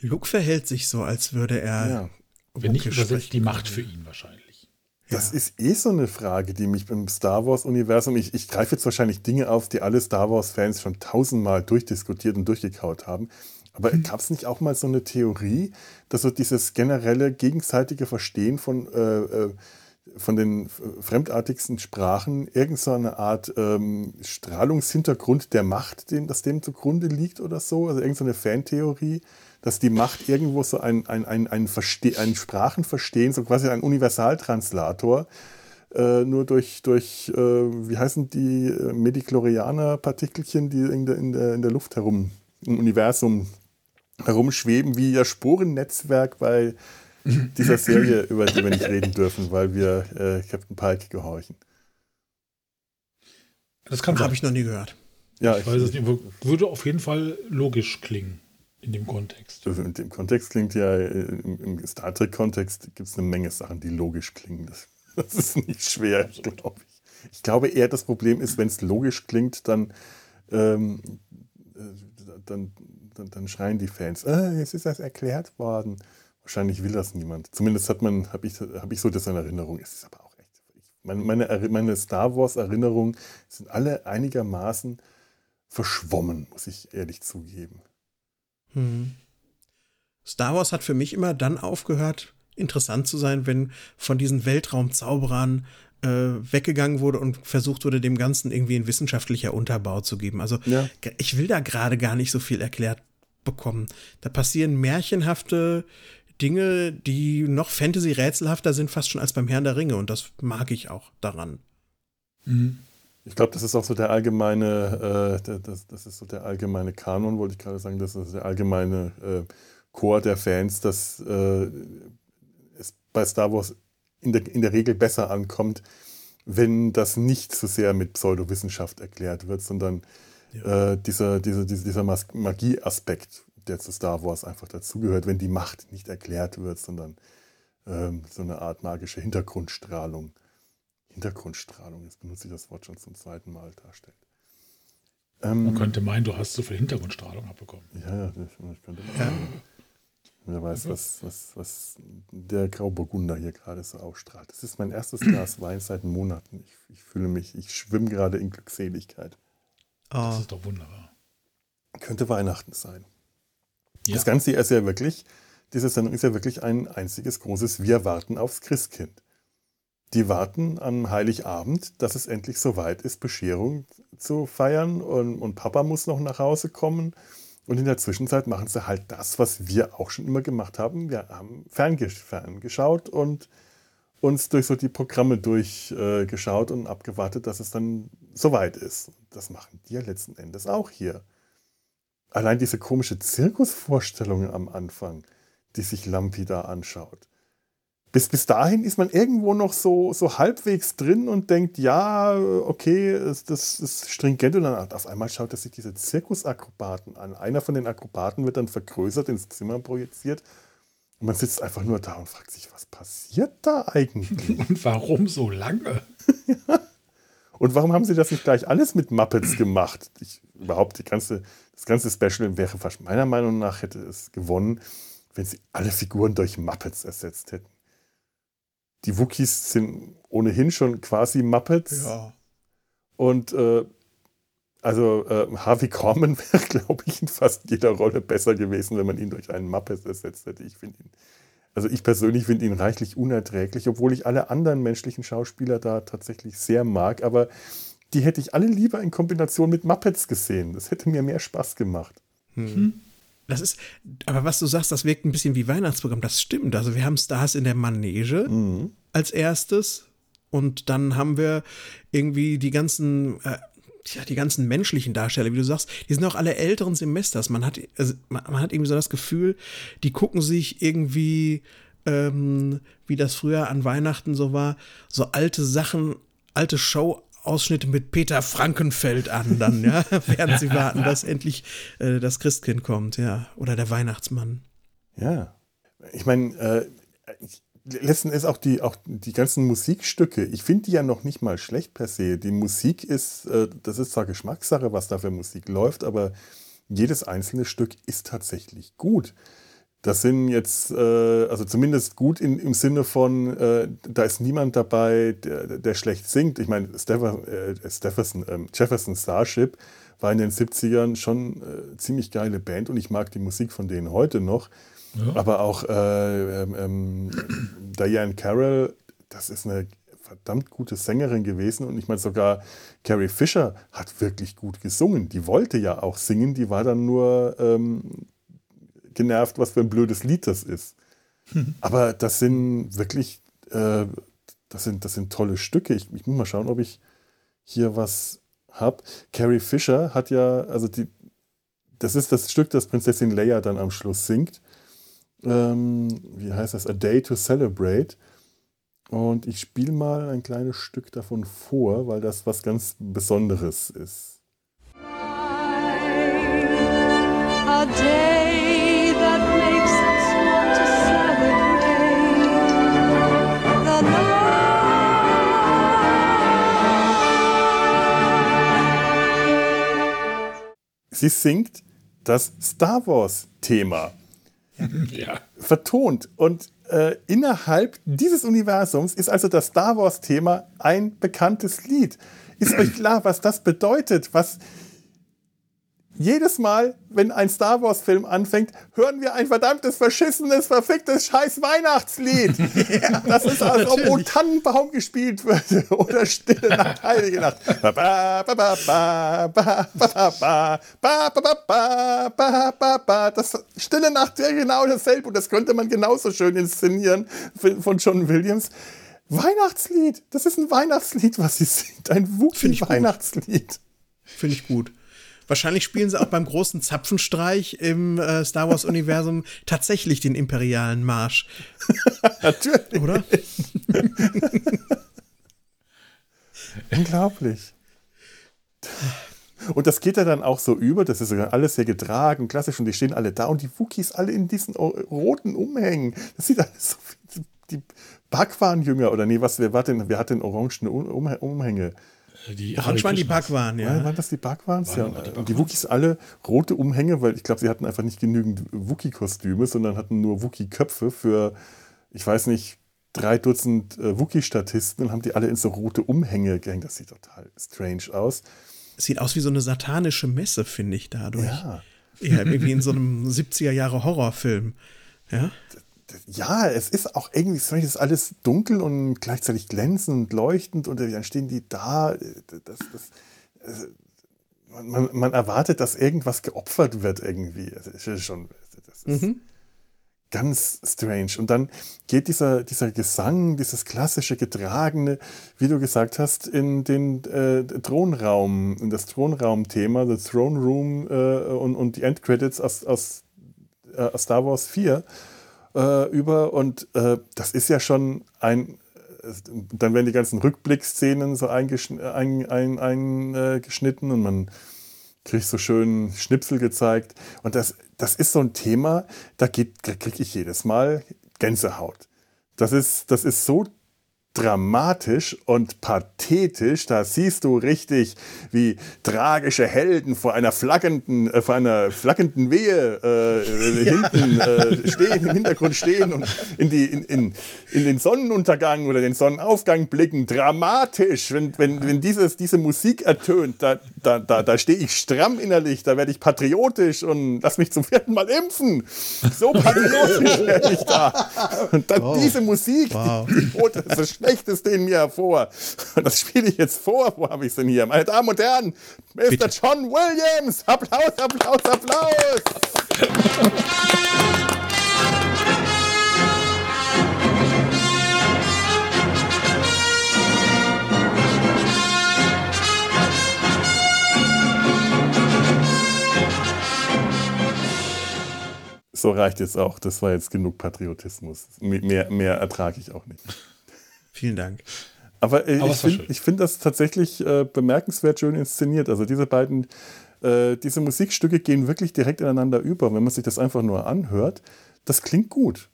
Luke verhält sich so, als würde er wenn nicht übersetzt, die Macht für ihn wahrscheinlich. Das ist eh so eine Frage, die mich beim Star Wars-Universum, ich greife jetzt wahrscheinlich Dinge auf, die alle Star Wars-Fans schon tausendmal durchdiskutiert und durchgekaut haben, aber gab es nicht auch mal so eine Theorie, dass so dieses generelle gegenseitige Verstehen von den fremdartigsten Sprachen irgendeine Art Strahlungshintergrund der Macht, das dem zugrunde liegt oder so? Also irgendeine Fantheorie, dass die Macht irgendwo so ein Sprachenverstehen, so quasi ein Universaltranslator, nur durch wie heißen die Medichlorianer-Partikelchen, die in der Luft herum, im Universum herumschweben, wie das Sporennetzwerk bei dieser Serie, über die wir nicht reden dürfen, weil wir Captain Pike gehorchen. Das habe ich noch nie gehört. Ja, ich weiß es nicht, würde auf jeden Fall logisch klingen. In dem Kontext. In dem Kontext klingt ja, im Star Trek-Kontext gibt es eine Menge Sachen, die logisch klingen. Das ist nicht schwer, glaube ich. Ich glaube eher, das Problem ist, wenn es logisch klingt, dann schreien die Fans, jetzt ist das erklärt worden. Wahrscheinlich will das niemand. Zumindest habe ich so das in Erinnerung. Es ist aber auch echt. Meine Star Wars-Erinnerungen sind alle einigermaßen verschwommen, muss ich ehrlich zugeben. Hm. Star Wars hat für mich immer dann aufgehört, interessant zu sein, wenn von diesen Weltraumzauberern weggegangen wurde und versucht wurde, dem Ganzen irgendwie einen wissenschaftlichen Unterbau zu geben. Also ich will da gerade gar nicht so viel erklärt bekommen. Da passieren märchenhafte Dinge, die noch Fantasy-rätselhafter sind, fast schon als beim Herrn der Ringe. Und das mag ich auch daran. Mhm. Ich glaube, das ist auch so der allgemeine, das ist so der allgemeine Kanon, wollte ich gerade sagen, das ist der allgemeine Chor der Fans, dass es bei Star Wars in der Regel besser ankommt, wenn das nicht so sehr mit Pseudowissenschaft erklärt wird, sondern dieser Magie-Aspekt, der zu Star Wars einfach dazugehört, wenn die Macht nicht erklärt wird, sondern so eine Art magische Hintergrundstrahlung. Hintergrundstrahlung, jetzt benutze ich das Wort schon zum zweiten Mal, darstellt. Man könnte meinen, du hast so viel Hintergrundstrahlung abbekommen. Ja, ich könnte meinen. Wer weiß, was der Grauburgunder hier gerade so ausstrahlt. Das ist mein erstes Glas Wein seit Monaten. Ich fühle mich, ich schwimme gerade in Glückseligkeit. Oh. Das ist doch wunderbar. Könnte Weihnachten sein. Ja. Das Ganze ist ja wirklich, diese Sendung ist ja wirklich ein einziges großes Wir warten aufs Christkind. Die warten am Heiligabend, dass es endlich soweit ist, Bescherung zu feiern und Papa muss noch nach Hause kommen. Und in der Zwischenzeit machen sie halt das, was wir auch schon immer gemacht haben. Wir haben ferngeschaut und uns durch so die Programme durchgeschaut und abgewartet, dass es dann soweit ist. Das machen die ja letzten Endes auch hier. Allein diese komische Zirkusvorstellung am Anfang, die sich Lampi da anschaut. Bis dahin ist man irgendwo noch so halbwegs drin und denkt, ja, okay, das ist stringent. Und dann auf einmal schaut er sich diese Zirkusakrobaten an. Einer von den Akrobaten wird dann vergrößert, ins Zimmer projiziert. Und man sitzt einfach nur da und fragt sich, was passiert da eigentlich? Und warum so lange? Und warum haben sie das nicht gleich alles mit Muppets gemacht? Das ganze Special wäre fast meiner Meinung nach, hätte es gewonnen, wenn sie alle Figuren durch Muppets ersetzt hätten. Die Wookiees sind ohnehin schon quasi Muppets. Ja. Und Harvey Korman wäre, glaube ich, in fast jeder Rolle besser gewesen, wenn man ihn durch einen Muppet ersetzt hätte. Ich persönlich finde ihn reichlich unerträglich, obwohl ich alle anderen menschlichen Schauspieler da tatsächlich sehr mag. Aber die hätte ich alle lieber in Kombination mit Muppets gesehen. Das hätte mir mehr Spaß gemacht. Mhm. Das ist, aber was du sagst, das wirkt ein bisschen wie Weihnachtsprogramm, das stimmt. Also wir haben Stars in der Manege als erstes und dann haben wir irgendwie die ganzen menschlichen Darsteller, wie du sagst, die sind auch alle älteren Semesters. Man hat irgendwie so das Gefühl, die gucken sich irgendwie wie das früher an Weihnachten so war, so alte Sachen, alte Show-Ausschnitte mit Peter Frankenfeld an dann, ja, während sie warten, dass endlich das Christkind kommt, ja, oder der Weihnachtsmann. Ja, ich meine, letzten ist auch die ganzen Musikstücke, ich finde die ja noch nicht mal schlecht per se. Die Musik ist, das ist zwar Geschmackssache, was da für Musik läuft, aber jedes einzelne Stück ist tatsächlich gut. Das sind jetzt, also zumindest gut im Sinne von, da ist niemand dabei, der schlecht singt. Ich meine, Jefferson Starship war in den 70ern schon ziemlich geile Band und ich mag die Musik von denen heute noch. Ja. Aber auch Diahann Carroll, das ist eine verdammt gute Sängerin gewesen. Und ich meine, sogar Carrie Fisher hat wirklich gut gesungen. Die wollte ja auch singen, die war dann nur... genervt, was für ein blödes Lied das ist. Aber das sind wirklich, das sind tolle Stücke. Ich muss mal schauen, ob ich hier was habe. Carrie Fisher hat ja, also das ist das Stück, das Prinzessin Leia dann am Schluss singt. Wie heißt das? A Day to Celebrate. Und ich spiele mal ein kleines Stück davon vor, weil das was ganz Besonderes ist. A day Sie singt das Star Wars-Thema, ja, vertont. Und innerhalb dieses Universums ist also das Star Wars-Thema ein bekanntes Lied. Ist euch klar, was das bedeutet? Was jedes Mal, wenn ein Star Wars-Film anfängt, hören wir ein verdammtes, verschissenes, verficktes Scheiß-Weihnachtslied. Ja, das ist, als ob O Tannenbaum gespielt würde oder Stille Nacht, Heilige Nacht. Das Stille Nacht wäre genau dasselbe und das könnte man genauso schön inszenieren von John Williams. Weihnachtslied, das ist ein Weihnachtslied, was sie singt. Ein Wookiee-Weihnachtslied. Finde ich gut. Wahrscheinlich spielen sie auch beim großen Zapfenstreich im Star-Wars-Universum tatsächlich den imperialen Marsch. Natürlich. Oder? Unglaublich. Und das geht ja dann auch so über, das ist alles sehr getragen, klassisch, und die stehen alle da und die Wookiees alle in diesen roten Umhängen. Das sieht alles so viel. Die Bhagwan-Jünger, oder nee, was, wer hat denn orangene Umhänge? Orange waren die Bhagwan, ja. Waren das die Bhagwans? Ja. Und die Wookiees alle rote Umhänge, weil ich glaube, sie hatten einfach nicht genügend Wookie-Kostüme, sondern hatten nur Wookie-Köpfe für, ich weiß nicht, 3 Dutzend Wookie-Statisten und haben die alle in so rote Umhänge gehängt. Das sieht total strange aus. Es sieht aus wie so eine satanische Messe, finde ich, dadurch. Ja. Ja, irgendwie in so einem 70er-Jahre-Horrorfilm. Ja. Ja, es ist auch irgendwie, es ist alles dunkel und gleichzeitig glänzend, leuchtend, und dann stehen die da. Man erwartet, dass irgendwas geopfert wird irgendwie. Das ist ganz strange. Und dann geht dieser Gesang, dieses klassische Getragene, wie du gesagt hast, in den Thronraum, in das Thronraum-Thema, The Throne Room und die Endcredits aus Star Wars 4. Über, und das ist ja schon dann werden die ganzen Rückblick-Szenen so eingeschnitten und man kriegt so schön Schnipsel gezeigt, und das ist so ein Thema, da kriege ich jedes Mal Gänsehaut. Das ist so dramatisch und pathetisch, da siehst du richtig, wie tragische Helden vor einer flackenden Wehe hinten stehen, im Hintergrund stehen und in den Sonnenuntergang oder den Sonnenaufgang blicken. Dramatisch, wenn diese Musik ertönt, da stehe ich stramm innerlich, da werde ich patriotisch und lass mich zum 4. Mal impfen. So patriotisch werde ich da. Und dann diese Musik, das ist Schlechtes denen mir hervor. Und das spiele ich jetzt vor. Wo habe ich es denn hier? Meine Damen und Herren, Mr. Bitte. John Williams. Applaus, Applaus, Applaus. So reicht jetzt auch. Das war jetzt genug Patriotismus. Mehr ertrage ich auch nicht. Vielen Dank. Aber ich finde das tatsächlich bemerkenswert schön inszeniert. Also diese beiden, diese Musikstücke gehen wirklich direkt ineinander über. Wenn man sich das einfach nur anhört, das klingt gut.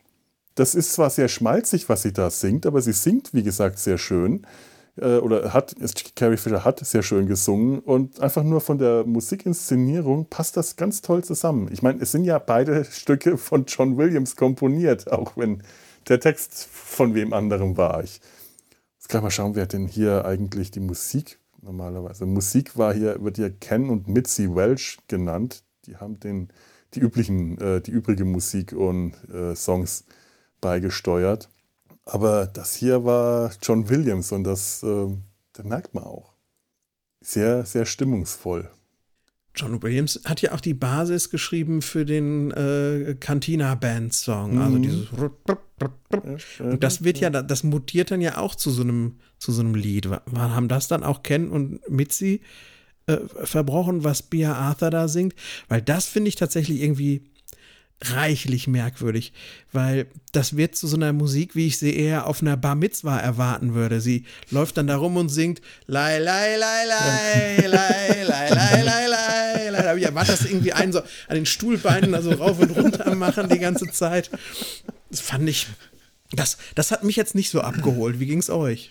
Das ist zwar sehr schmalzig, was sie da singt, aber sie singt, wie gesagt, sehr schön. Carrie Fisher hat sehr schön gesungen und einfach nur von der Musikinszenierung passt das ganz toll zusammen. Ich meine, es sind ja beide Stücke von John Williams komponiert, auch wenn der Text von wem anderem war. Jetzt kann ich mal schauen, wer denn hier eigentlich die Musik normalerweise. Musik wird hier Ken und Mitzi Welsh genannt. Die haben die übrige Musik und Songs beigesteuert. Aber das hier war John Williams und das merkt man auch. Sehr, sehr stimmungsvoll. John Williams hat ja auch die Basis geschrieben für den Cantina-Band-Song. Mhm. Also dieses und das wird ja, das mutiert dann ja auch zu so einem Lied. Haben das dann auch Ken und Mitzi verbrochen, was Bea Arthur da singt? Weil das finde ich tatsächlich irgendwie reichlich merkwürdig, weil das wird zu so einer Musik, wie ich sie eher auf einer Bar Mitzwa erwarten würde. Sie läuft dann da rum und singt Lai, lai, lai, lai, lai, lai, lai, lai, lai, lai. Aber ich erwarte das irgendwie einen so an den Stuhlbeinen also rauf und runter machen die ganze Zeit. Das fand ich, das hat mich jetzt nicht so abgeholt. Wie ging's euch?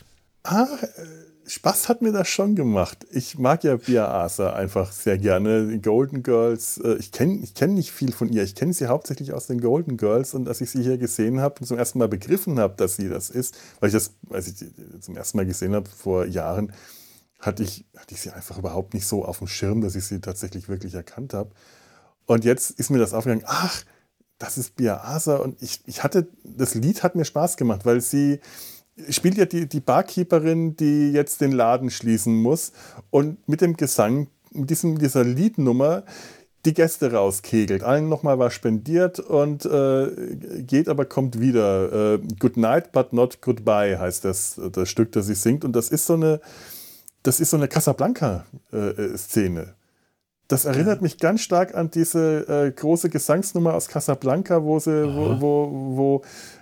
Spaß hat mir das schon gemacht. Ich mag ja Bea Arthur einfach sehr gerne. Die Golden Girls, ich kenne nicht viel von ihr. Ich kenne sie hauptsächlich aus den Golden Girls und als ich sie hier gesehen habe und zum ersten Mal begriffen habe, dass sie das ist, weil ich das, als ich die zum ersten Mal gesehen habe vor Jahren, hatte ich sie einfach überhaupt nicht so auf dem Schirm, dass ich sie tatsächlich wirklich erkannt habe. Und jetzt ist mir das aufgegangen, das ist Bea Arthur und das Lied hat mir Spaß gemacht, weil sie spielt ja die Barkeeperin, die jetzt den Laden schließen muss und mit dem Gesang, mit dieser Liednummer die Gäste rauskegelt. Allen nochmal was spendiert und geht, aber kommt wieder. Good night, but not goodbye heißt das Stück, das sie singt. Und das ist so eine Casablanca-Szene. Das erinnert mich ganz stark an diese große Gesangsnummer aus Casablanca, wo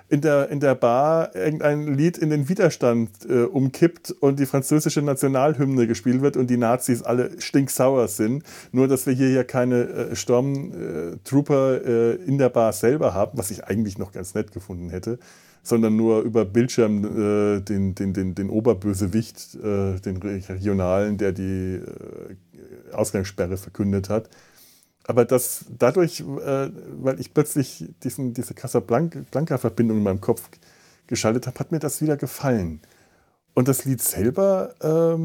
in der Bar irgendein Lied in den Widerstand umkippt und die französische Nationalhymne gespielt wird und die Nazis alle stinksauer sind. Nur, dass wir hier keine Stormtrooper in der Bar selber haben, was ich eigentlich noch ganz nett gefunden hätte, sondern nur über Bildschirm den Oberbösewicht, den Regionalen, der die Ausgangssperre verkündet hat. Aber weil ich plötzlich diese Casablanca-Verbindung in meinem Kopf geschaltet habe, hat mir das wieder gefallen. Und das Lied selber,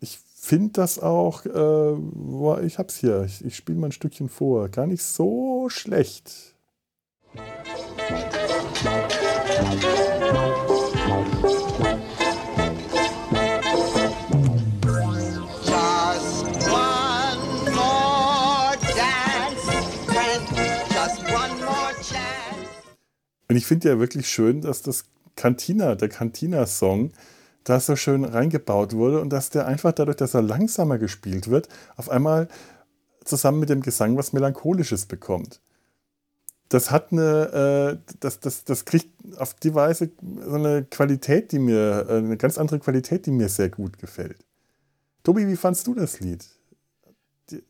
ich finde das auch, ich hab's hier, ich spiele mal ein Stückchen vor, gar nicht so schlecht. Und ich finde ja wirklich schön, dass der Cantina-Song, da so schön reingebaut wurde und dass der einfach dadurch, dass er langsamer gespielt wird, auf einmal zusammen mit dem Gesang was Melancholisches bekommt. Das hat das kriegt auf die Weise so eine Qualität, eine ganz andere Qualität, die mir sehr gut gefällt. Tobi, wie fandst du das Lied?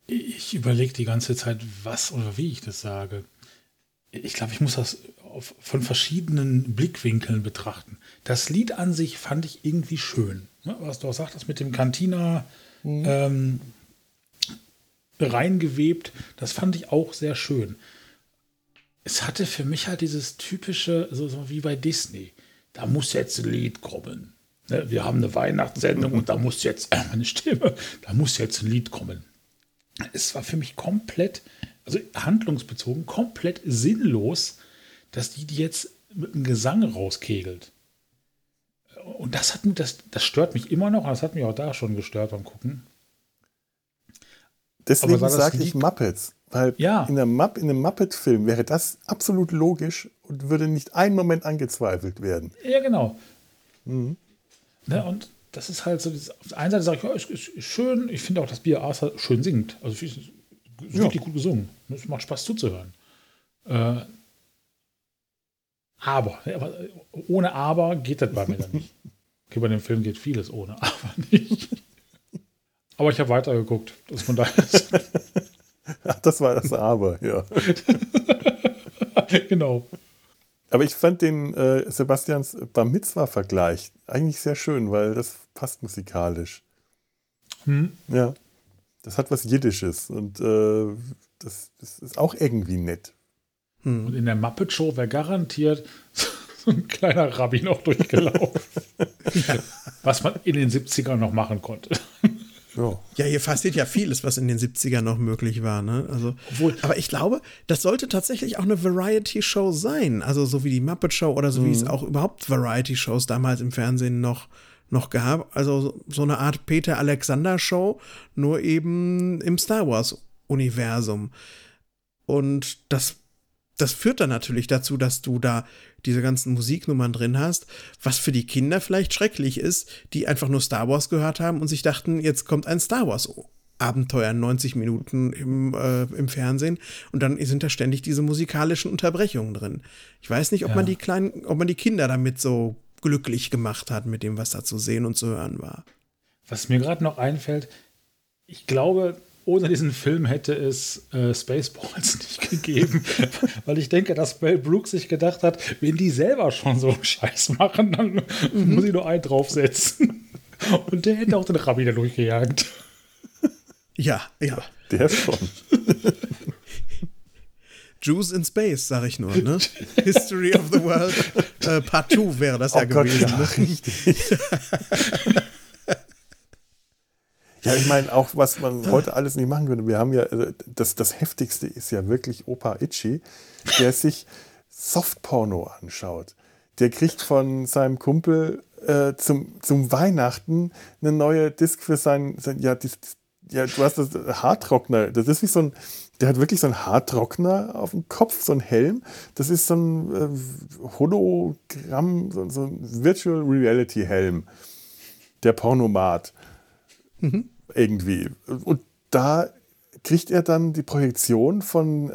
Ich überlege die ganze Zeit, was oder wie ich das sage. Ich glaube, ich muss das von verschiedenen Blickwinkeln betrachten. Das Lied an sich fand ich irgendwie schön. Was du auch sagtest mit dem Cantina reingewebt, das fand ich auch sehr schön. Es hatte für mich halt dieses typische, so wie bei Disney, da muss jetzt ein Lied kommen. Wir haben eine Weihnachtssendung und da muss jetzt, meine Stimme, da muss jetzt ein Lied kommen. Es war für mich komplett, also handlungsbezogen, komplett sinnlos, dass die jetzt mit dem Gesang rauskegelt. Und das stört mich immer noch, das hat mich auch da schon gestört beim Gucken. Deswegen sage ich Muppets, weil in einem Muppet-Film wäre das absolut logisch und würde nicht einen Moment angezweifelt werden. Ja, genau. Mhm. Ne, und das ist halt so, auf der einen Seite sage ich, ja, ist schön, ich finde auch, dass Bea Arthur schön singt. Also ich finde es wirklich gut gesungen. Es macht Spaß zuzuhören. Aber ohne Aber geht das bei mir dann nicht. Okay, bei dem Film geht vieles ohne Aber nicht. Aber ich habe weitergeguckt. Das von daher. Ach, das war das Aber, ja. Genau. Aber ich fand den Sebastians Bar Mitzwa-Vergleich eigentlich sehr schön, weil das passt musikalisch. Hm. Ja. Das hat was Jiddisches und das ist auch irgendwie nett. Hm. Und in der Muppet Show wäre garantiert so ein kleiner Rabbi noch durchgelaufen. Ja. Was man in den 70ern noch machen konnte. Oh. Ja, hier passiert ja vieles, was in den 70ern noch möglich war. Ne? Also, aber ich glaube, das sollte tatsächlich auch eine Variety-Show sein. Also so wie die Muppet Show oder so wie es auch überhaupt Variety-Shows damals im Fernsehen noch gab. Also so eine Art Peter-Alexander-Show, nur eben im Star Wars-Universum. Und das führt dann natürlich dazu, dass du da diese ganzen Musiknummern drin hast, was für die Kinder vielleicht schrecklich ist, die einfach nur Star Wars gehört haben und sich dachten, jetzt kommt ein Star Wars Abenteuer, 90 Minuten im Fernsehen und dann sind da ständig diese musikalischen Unterbrechungen drin. Ich weiß nicht, ob man die Kinder damit so glücklich gemacht hat, mit dem, was da zu sehen und zu hören war. Was mir gerade noch einfällt, ich glaube, ohne diesen Film hätte es Spaceballs nicht gegeben, weil ich denke, dass Mel Brooks sich gedacht hat, wenn die selber schon so einen Scheiß machen, dann muss ich nur einen draufsetzen. Und der hätte auch den Rabbi da durchgejagt. Ja. Der schon. Jews in Space, sag ich nur, ne? History of the World Part 2 wäre das gewesen. Gott, ja, richtig. Ja, ich meine, auch was man heute alles nicht machen könnte. Wir haben ja, das Heftigste ist ja wirklich Opa Itchy, der sich Softporno anschaut. Der kriegt von seinem Kumpel zum Weihnachten eine neue Disc für du hast das Haartrockner. Das ist wie so ein, der hat wirklich so einen Haartrockner auf dem Kopf, so einen Helm. Das ist so ein Hologramm, so ein Virtual Reality Helm. Der Pornomat. Mhm. Irgendwie. Und da kriegt er dann die Projektion von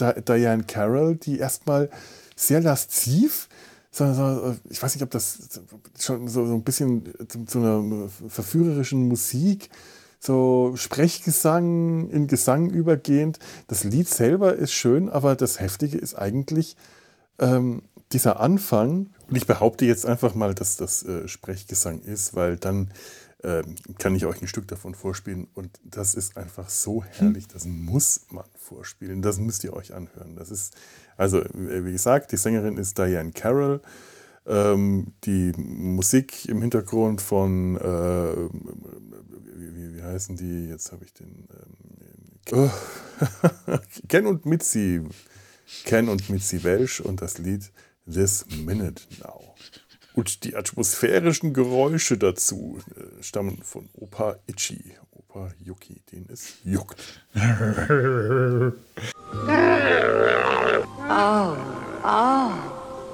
Diahann Carroll, die erstmal sehr lasziv, ich weiß nicht, ob das schon so ein bisschen zu einer verführerischen Musik, so Sprechgesang in Gesang übergehend. Das Lied selber ist schön, aber das Heftige ist eigentlich dieser Anfang. Und ich behaupte jetzt einfach mal, dass das Sprechgesang ist, weil dann kann ich euch ein Stück davon vorspielen. Und das ist einfach so herrlich, das muss man vorspielen. Das müsst ihr euch anhören. Das ist, also wie gesagt, die Sängerin ist Diahann Carroll. Die Musik im Hintergrund von, wie heißen die? Jetzt habe ich den Ken und Mitzi Welsh und das Lied This Minute Now. Und die atmosphärischen Geräusche dazu stammen von Opa Itchy, Opa Yuki, den es juckt. Oh,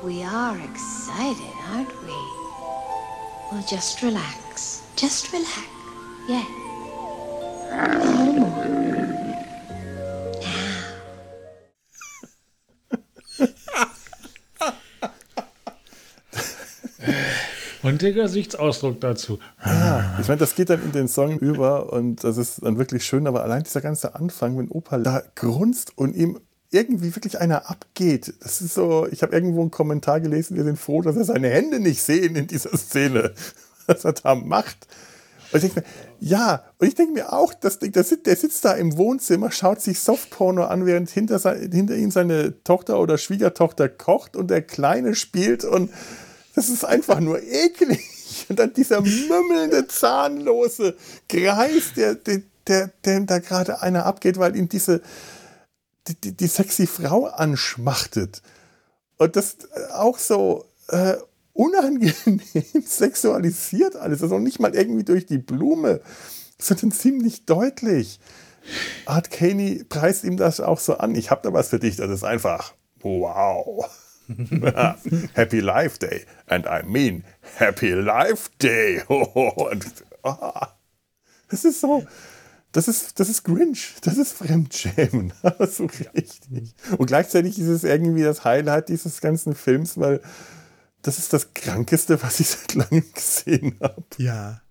we are excited, aren't we? Well, just relax, yeah. Und der Gesichtsausdruck dazu. Ja, ich meine, das geht dann in den Song über und das ist dann wirklich schön, aber allein dieser ganze Anfang, wenn Opa da grunzt und ihm irgendwie wirklich einer abgeht, das ist so, ich habe irgendwo einen Kommentar gelesen, wir sind froh, dass er seine Hände nicht sehen in dieser Szene, was er da macht. Und ich denke mir, auch, das Ding, der sitzt da im Wohnzimmer, schaut sich Softporno an, während hinter ihm seine Tochter oder Schwiegertochter kocht und der Kleine spielt und das ist einfach nur eklig. Und dann dieser mümmelnde, zahnlose Greis, dem da gerade einer abgeht, weil ihm die sexy Frau anschmachtet. Und das auch so unangenehm sexualisiert alles. Also nicht mal irgendwie durch die Blume, sondern ziemlich deutlich. Art Carney preist ihm das auch so an. Ich hab da was für dich, das ist einfach wow. Happy Life Day. And I mean Happy Life Day. Das ist so, Das ist Grinch, das ist Fremdschämen, aber so richtig. Und gleichzeitig ist es irgendwie das Highlight dieses ganzen Films, weil das ist das Krankeste, was ich seit langem gesehen habe. Ja.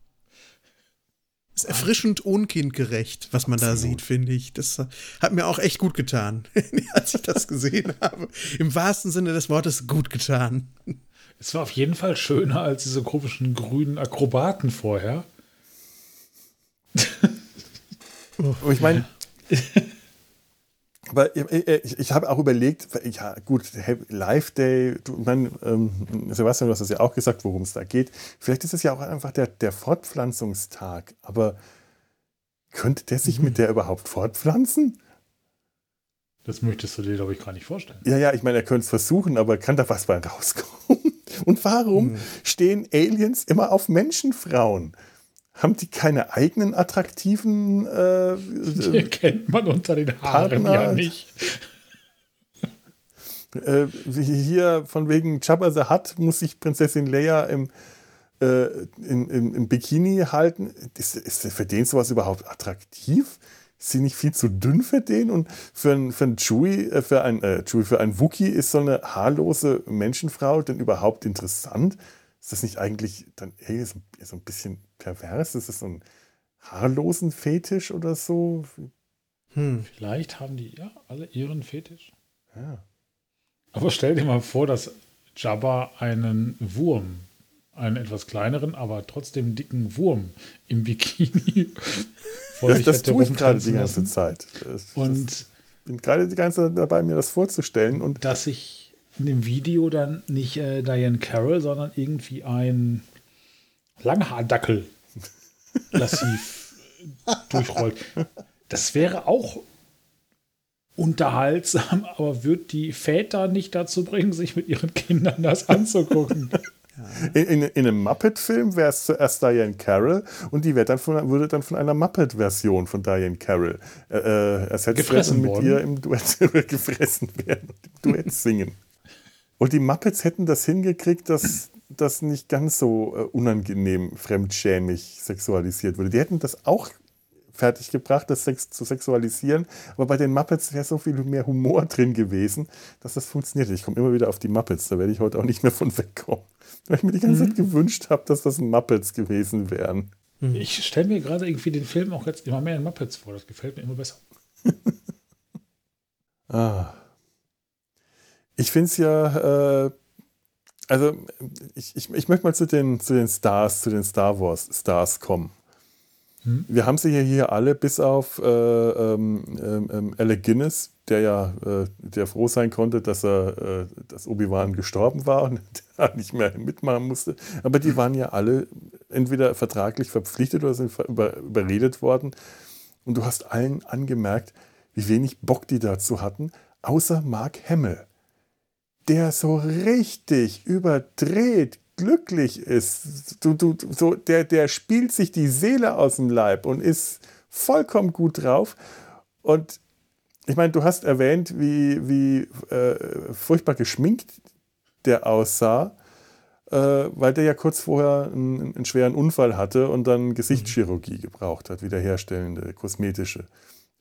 Ist erfrischend unkindgerecht, was man da sieht, finde ich. Das hat mir auch echt gut getan, als ich das gesehen habe. Im wahrsten Sinne des Wortes gut getan. Es war auf jeden Fall schöner als diese komischen grünen Akrobaten vorher. Oh, ich meine, aber ich habe auch überlegt, ja gut, Life Day, Sebastian, du hast das ja auch gesagt, worum es da geht. Vielleicht ist es ja auch einfach der Fortpflanzungstag, aber könnte der sich mit der überhaupt fortpflanzen? Das möchtest du dir, glaube ich, gar nicht vorstellen. Ja, ich meine, er könnte es versuchen, aber kann da was bei rauskommen? Und warum stehen Aliens immer auf Menschenfrauen? Haben die keine eigenen attraktiven die kennt man unter den Haaren Partner? Ja nicht. Hier von wegen Jabba the Hutt muss sich Prinzessin Leia im Bikini halten. Ist für den sowas überhaupt attraktiv? Ist sie nicht viel zu dünn für den? Und für einen Wookiee ist so eine haarlose Menschenfrau denn überhaupt interessant? Ist das nicht eigentlich dann so ein bisschen pervers? Ist das so ein haarlosen Fetisch oder so? Vielleicht haben die ja alle ihren Fetisch. Ja. Aber stell dir mal vor, dass Jabba einen Wurm, einen etwas kleineren, aber trotzdem dicken Wurm im Bikini vor sich hätte rumtanzen lassen. Das tue ich gerade die ganze Zeit. Und bin gerade die ganze Zeit dabei, mir das vorzustellen. Und dass ich in dem Video dann nicht Diahann Carroll, sondern irgendwie ein Langhaardackel lassiv durchrollt. Das wäre auch unterhaltsam, aber wird die Väter nicht dazu bringen, sich mit ihren Kindern das anzugucken. In einem Muppet-Film wäre es zuerst Diahann Carroll und die würde dann von einer Muppet-Version von Diahann Carroll gefressen mit ihr im Duett gefressen werden und im Duett singen. Und die Muppets hätten das hingekriegt, dass das nicht ganz so unangenehm, fremdschämig sexualisiert wurde. Die hätten das auch fertiggebracht, das zu sexualisieren, aber bei den Muppets wäre so viel mehr Humor drin gewesen, dass das funktioniert. Ich komme immer wieder auf die Muppets, da werde ich heute auch nicht mehr von wegkommen. Weil ich mir die ganze Zeit gewünscht habe, dass das Muppets gewesen wären. Ich stelle mir gerade irgendwie den Film auch jetzt immer mehr in Muppets vor, das gefällt mir immer besser. Ich finde es ja, ich möchte mal zu den Stars, zu den Star Wars Stars kommen. Wir haben sie ja hier alle, bis auf Alec Guinness, der froh sein konnte, dass Obi-Wan gestorben war und der nicht mehr mitmachen musste. Aber die waren ja alle entweder vertraglich verpflichtet oder sind überredet worden. Und du hast allen angemerkt, wie wenig Bock die dazu hatten, außer Mark Hamill, der so richtig überdreht glücklich ist. Der spielt sich die Seele aus dem Leib und ist vollkommen gut drauf. Und ich meine, du hast erwähnt, wie furchtbar geschminkt der aussah, weil der ja kurz vorher einen schweren Unfall hatte und dann Gesichtschirurgie gebraucht hat, wiederherstellende, kosmetische.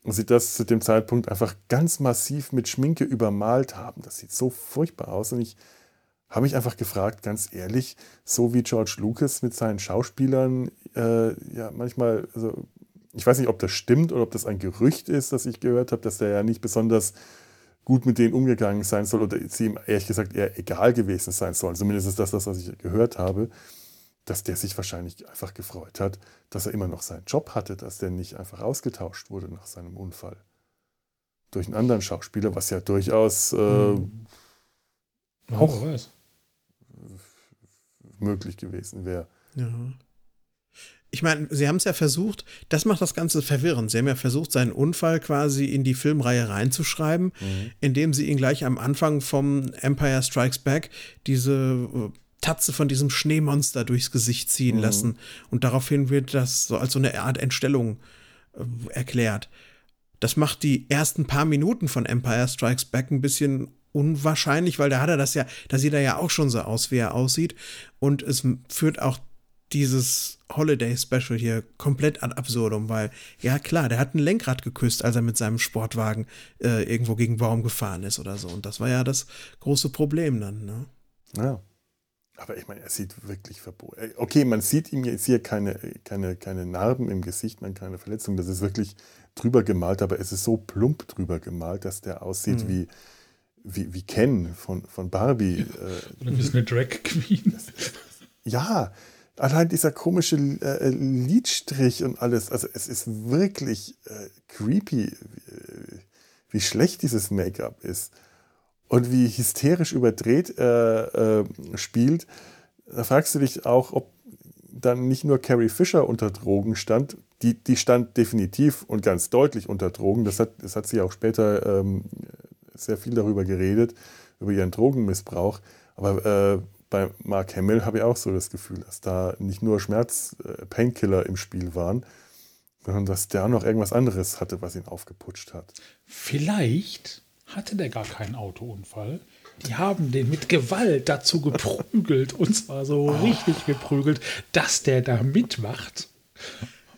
Und sie das zu dem Zeitpunkt einfach ganz massiv mit Schminke übermalt haben. Das sieht so furchtbar aus. Und ich habe mich einfach gefragt, ganz ehrlich, so wie George Lucas mit seinen Schauspielern, ja manchmal, also ich weiß nicht, ob das stimmt oder ob das ein Gerücht ist, das ich gehört habe, dass der ja nicht besonders gut mit denen umgegangen sein soll oder sie ihm ehrlich gesagt eher egal gewesen sein soll. Zumindest ist das, was ich gehört habe, dass der sich wahrscheinlich einfach gefreut hat, dass er immer noch seinen Job hatte, dass der nicht einfach ausgetauscht wurde nach seinem Unfall durch einen anderen Schauspieler, was ja durchaus auch möglich gewesen wäre. Ja. Ich meine, sie haben es ja versucht, das macht das Ganze verwirrend. Sie haben ja versucht, seinen Unfall quasi in die Filmreihe reinzuschreiben, indem sie ihn gleich am Anfang vom Empire Strikes Back diese Tatze von diesem Schneemonster durchs Gesicht ziehen lassen. Und daraufhin wird das so als so eine Art Entstellung erklärt. Das macht die ersten paar Minuten von Empire Strikes Back ein bisschen unwahrscheinlich, weil da sieht er ja auch schon so aus, wie er aussieht. Und es führt auch dieses Holiday Special hier komplett ad absurdum, weil, ja klar, der hat ein Lenkrad geküsst, als er mit seinem Sportwagen irgendwo gegen einen Baum gefahren ist oder so. Und das war ja das große Problem dann, ne? Ja. Aber ich meine, er sieht wirklich verboten. Okay, man sieht ihm jetzt hier keine Narben im Gesicht, man keine Verletzung. Das ist wirklich drüber gemalt, aber es ist so plump drüber gemalt, dass der aussieht wie Ken von Barbie. Oder wie so eine Drag Queen. Ja, allein dieser komische Lidstrich und alles. Also es ist wirklich creepy, wie schlecht dieses Make-up ist und wie hysterisch überdreht spielt. Da fragst du dich auch, ob dann nicht nur Carrie Fisher unter Drogen stand. Die stand definitiv und ganz deutlich unter Drogen. Das hat sie auch später sehr viel darüber geredet, über ihren Drogenmissbrauch. Aber bei Mark Hamill habe ich auch so das Gefühl, dass da nicht nur Schmerz-Painkiller im Spiel waren, sondern dass der auch noch irgendwas anderes hatte, was ihn aufgeputscht hat. Vielleicht hatte der gar keinen Autounfall. Die haben den mit Gewalt dazu geprügelt, und zwar so richtig geprügelt, dass der da mitmacht.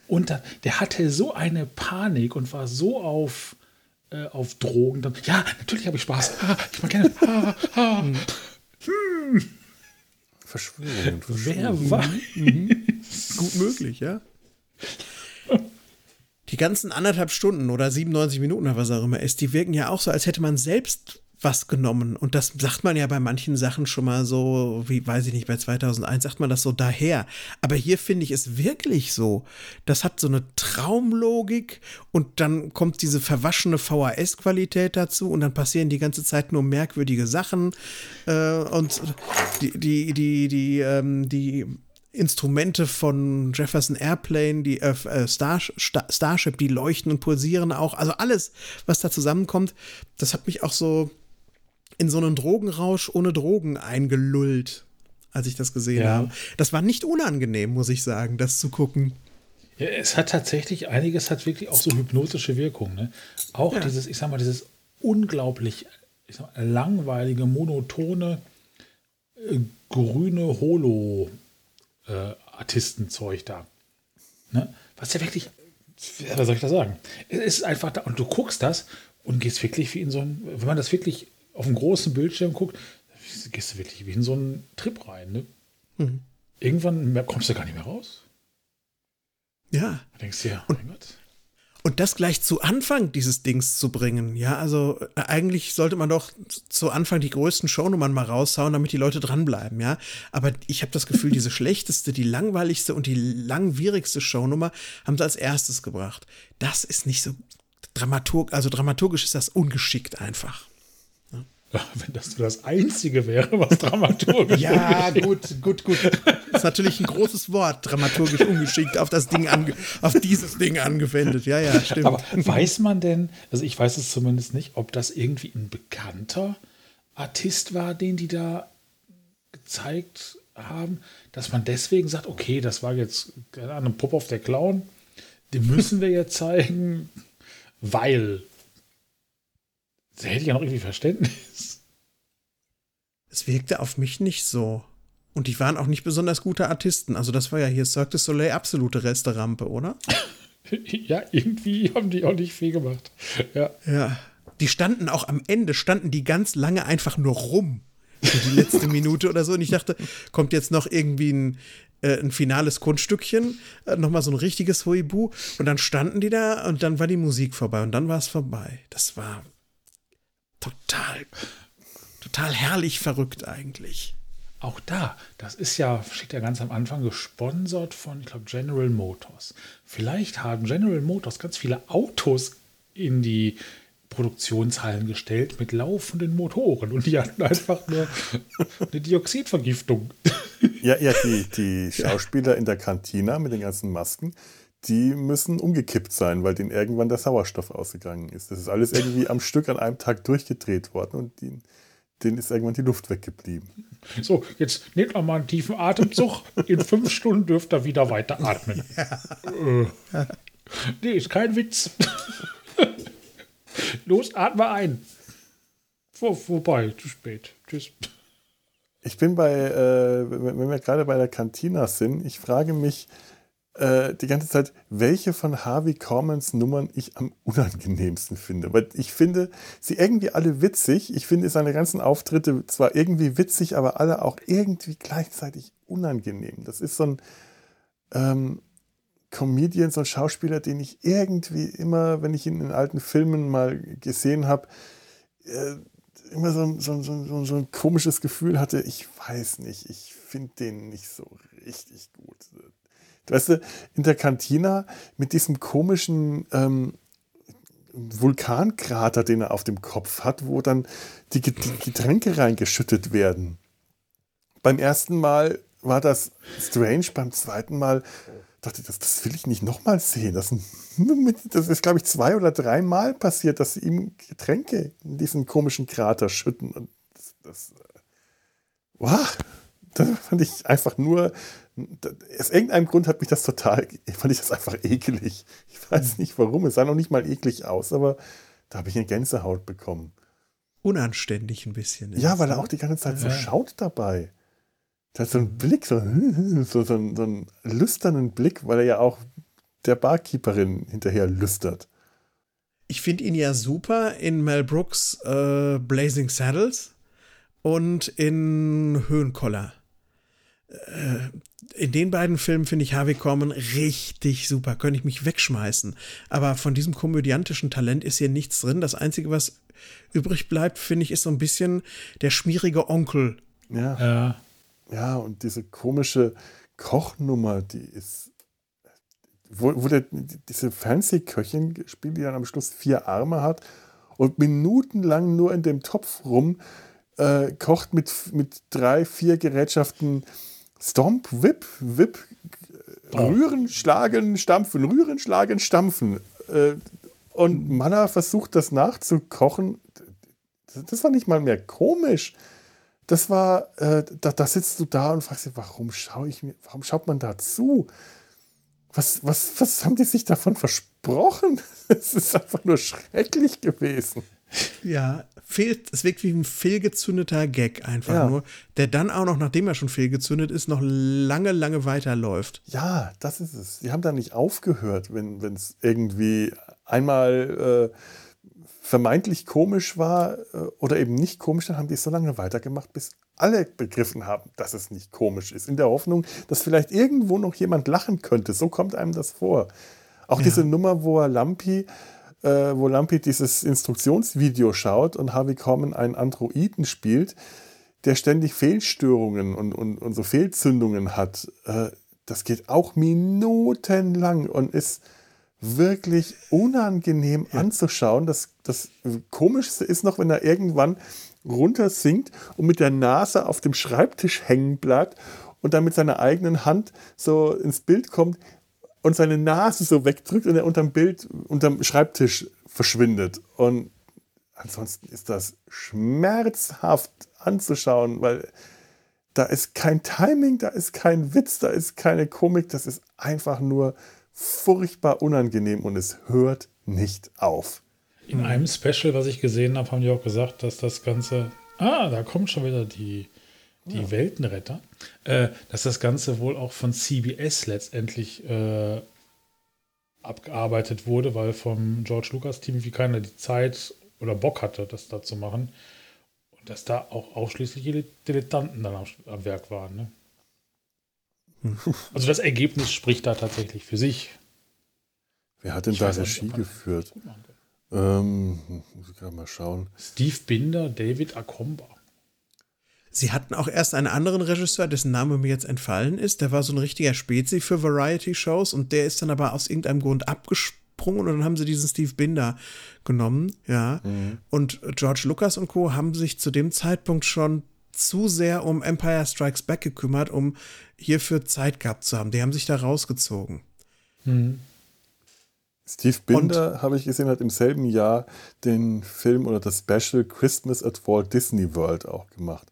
Und dann, der hatte so eine Panik und war so auf Drogen. Dann, ja, natürlich habe ich Spaß. Ich mag gerne. Verschwörung. Wer weiß. Gut möglich, ja. Die ganzen 1,5 Stunden oder 97 Minuten oder was auch immer ist, die wirken ja auch so, als hätte man selbst was genommen. Und das sagt man ja bei manchen Sachen schon mal so, wie, weiß ich nicht, bei 2001 sagt man das so daher. Aber hier finde ich es wirklich so. Das hat so eine Traumlogik und dann kommt diese verwaschene VHS-Qualität dazu und dann passieren die ganze Zeit nur merkwürdige Sachen und die Instrumente von Jefferson Airplane, die Starship, die leuchten und pulsieren auch. Also alles, was da zusammenkommt, das hat mich auch so in so einen Drogenrausch ohne Drogen eingelullt, als ich das gesehen habe. Das war nicht unangenehm, muss ich sagen, das zu gucken. Ja, es hat tatsächlich, einiges hat wirklich auch so hypnotische Wirkung, ne? Auch dieses, ich sag mal, dieses unglaublich, ich sag mal, langweilige, monotone, grüne Holo- Artistenzeug da. Ne? Was ja wirklich, was soll ich da sagen? Es ist einfach da und du guckst das und gehst wirklich wie in so ein, wenn man das wirklich auf einem großen Bildschirm guckt, gehst du wirklich wie in so einen Trip rein. Ne? Mhm. Irgendwann kommst du gar nicht mehr raus. Ja. Da denkst du ja, mein Gott. Und das gleich zu Anfang dieses Dings zu bringen, ja, also eigentlich sollte man doch zu Anfang die größten Shownummern mal raushauen, damit die Leute dranbleiben, ja, aber ich habe das Gefühl, diese schlechteste, die langweiligste und die langwierigste Shownummer haben sie als erstes gebracht. Das ist nicht so, dramaturgisch ist das ungeschickt einfach. Ja? Ja, wenn das so das Einzige wäre, was dramaturgisch ja, gut. Das ist natürlich ein großes Wort, dramaturgisch ungeschickt, auf das Ding auf dieses Ding angewendet. Ja, stimmt. Aber weiß man denn, also ich weiß es zumindest nicht, ob das irgendwie ein bekannter Artist war, den die da gezeigt haben, dass man deswegen sagt, okay, das war jetzt, keine Ahnung, Pop of the Clown, den müssen wir jetzt zeigen, weil da hätte ich ja noch irgendwie Verständnis. Es wirkte auf mich nicht so. Und die waren auch nicht besonders gute Artisten. Also das war ja hier Cirque du Soleil absolute Resterampe, oder? Ja, irgendwie haben die auch nicht viel gemacht. Ja. Die standen auch am Ende, die ganz lange einfach nur rum. Für die letzte Minute oder so. Und ich dachte, kommt jetzt noch irgendwie ein finales Kunststückchen, nochmal so ein richtiges Huibu. Und dann standen die da und dann war die Musik vorbei. Und dann war es vorbei. Das war total herrlich verrückt eigentlich. Auch da, steht ja ganz am Anfang, gesponsert von, ich glaube, General Motors. Vielleicht haben General Motors ganz viele Autos in die Produktionshallen gestellt mit laufenden Motoren und die hatten einfach nur eine Dioxidvergiftung. Ja, die Schauspieler in der Kantina mit den ganzen Masken, die müssen umgekippt sein, weil denen irgendwann der Sauerstoff ausgegangen ist. Das ist alles irgendwie am Stück an einem Tag durchgedreht worden und denen ist irgendwann die Luft weggeblieben. So, jetzt nehmt mal einen tiefen Atemzug. In 5 Stunden dürft ihr wieder weiter atmen. Ja. Nee, ist kein Witz. Los, atme ein. Vorbei, zu spät. Tschüss. Ich bin bei, wenn wir gerade bei der Cantina sind, ich frage mich die ganze Zeit, welche von Harvey Kormans Nummern ich am unangenehmsten finde. Weil ich finde sie irgendwie alle witzig. Ich finde seine ganzen Auftritte zwar irgendwie witzig, aber alle auch irgendwie gleichzeitig unangenehm. Das ist so ein Comedian, so ein Schauspieler, den ich irgendwie immer, wenn ich ihn in alten Filmen mal gesehen habe, immer so ein komisches Gefühl hatte, ich weiß nicht, ich finde den nicht so richtig gut. Weißt du, in der Cantina mit diesem komischen Vulkankrater, den er auf dem Kopf hat, wo dann die Getränke reingeschüttet werden. Beim ersten Mal war das strange, beim zweiten Mal dachte ich, das will ich nicht nochmal sehen. Das ist, glaube ich, 2 oder 3 Mal passiert, dass sie ihm Getränke in diesen komischen Krater schütten. Und das fand ich einfach nur, aus irgendeinem Grund hat mich das fand ich das einfach eklig. Ich weiß nicht warum, es sah noch nicht mal eklig aus, aber da habe ich eine Gänsehaut bekommen. Unanständig ein bisschen. Ja, weil er auch die ganze Zeit so schaut dabei. Der hat so einen Blick, so einen lüsternen Blick, weil er ja auch der Barkeeperin hinterher lüstert. Ich finde ihn ja super in Mel Brooks Blazing Saddles und in Höhenkoller. In den beiden Filmen finde ich Harvey Korman richtig super, könnte ich mich wegschmeißen. Aber von diesem komödiantischen Talent ist hier nichts drin. Das Einzige, was übrig bleibt, finde ich, ist so ein bisschen der schmierige Onkel. Ja. Ja, und diese komische Kochnummer, die ist, wo diese Fernsehköchin gespielt, die dann am Schluss 4 Arme hat und minutenlang nur in dem Topf rum kocht mit 3, 4 Gerätschaften Stomp, Whip, Rühren, Schlagen, Stampfen, Rühren, Schlagen, Stampfen. Und Manna versucht, das nachzukochen. Das war nicht mal mehr komisch. Das war, da sitzt du da und fragst dich, warum schaut man da zu? Was haben die sich davon versprochen? Es ist einfach nur schrecklich gewesen. Ja, es wirkt wie ein fehlgezündeter Gag einfach nur, der dann auch noch, nachdem er schon fehlgezündet ist, noch lange, lange weiterläuft. Ja, das ist es. Die haben da nicht aufgehört, wenn es irgendwie einmal vermeintlich komisch war oder eben nicht komisch, dann haben die es so lange weitergemacht, bis alle begriffen haben, dass es nicht komisch ist. In der Hoffnung, dass vielleicht irgendwo noch jemand lachen könnte. So kommt einem das vor. Auch diese Nummer, wo Lampi dieses Instruktionsvideo schaut und Harvey Korman einen Androiden spielt, der ständig Fehlstörungen und so Fehlzündungen hat. Das geht auch minutenlang und ist wirklich unangenehm anzuschauen. Das Komischste ist noch, wenn er irgendwann runtersinkt und mit der Nase auf dem Schreibtisch hängen bleibt und dann mit seiner eigenen Hand so ins Bild kommt und seine Nase so wegdrückt und er unterm Schreibtisch verschwindet. Und ansonsten ist das schmerzhaft anzuschauen, weil da ist kein Timing, da ist kein Witz, da ist keine Komik, das ist einfach nur furchtbar unangenehm und es hört nicht auf. In einem Special, was ich gesehen habe, haben die auch gesagt, dass das Ganze, da kommen schon wieder die Weltenretter, dass das Ganze wohl auch von CBS letztendlich abgearbeitet wurde, weil vom George Lucas Team wie keiner die Zeit oder Bock hatte, das da zu machen. Und dass da auch ausschließlich Dilettanten dann am Werk waren, ne? Also das Ergebnis spricht da tatsächlich für sich. Wer hat denn da Regie geführt? Muss ich gerade mal schauen. Steve Binder, David Acomba. Sie hatten auch erst einen anderen Regisseur, dessen Name mir jetzt entfallen ist. Der war so ein richtiger Spezi für Variety-Shows und der ist dann aber aus irgendeinem Grund abgesprungen und dann haben sie diesen Steve Binder genommen. Ja. Mhm. Und George Lucas und Co. haben sich zu dem Zeitpunkt schon zu sehr um Empire Strikes Back gekümmert, um hierfür Zeit gehabt zu haben. Die haben sich da rausgezogen. Mhm. Steve Binder, habe ich gesehen, hat im selben Jahr den Film oder das Special Christmas at Walt Disney World auch gemacht,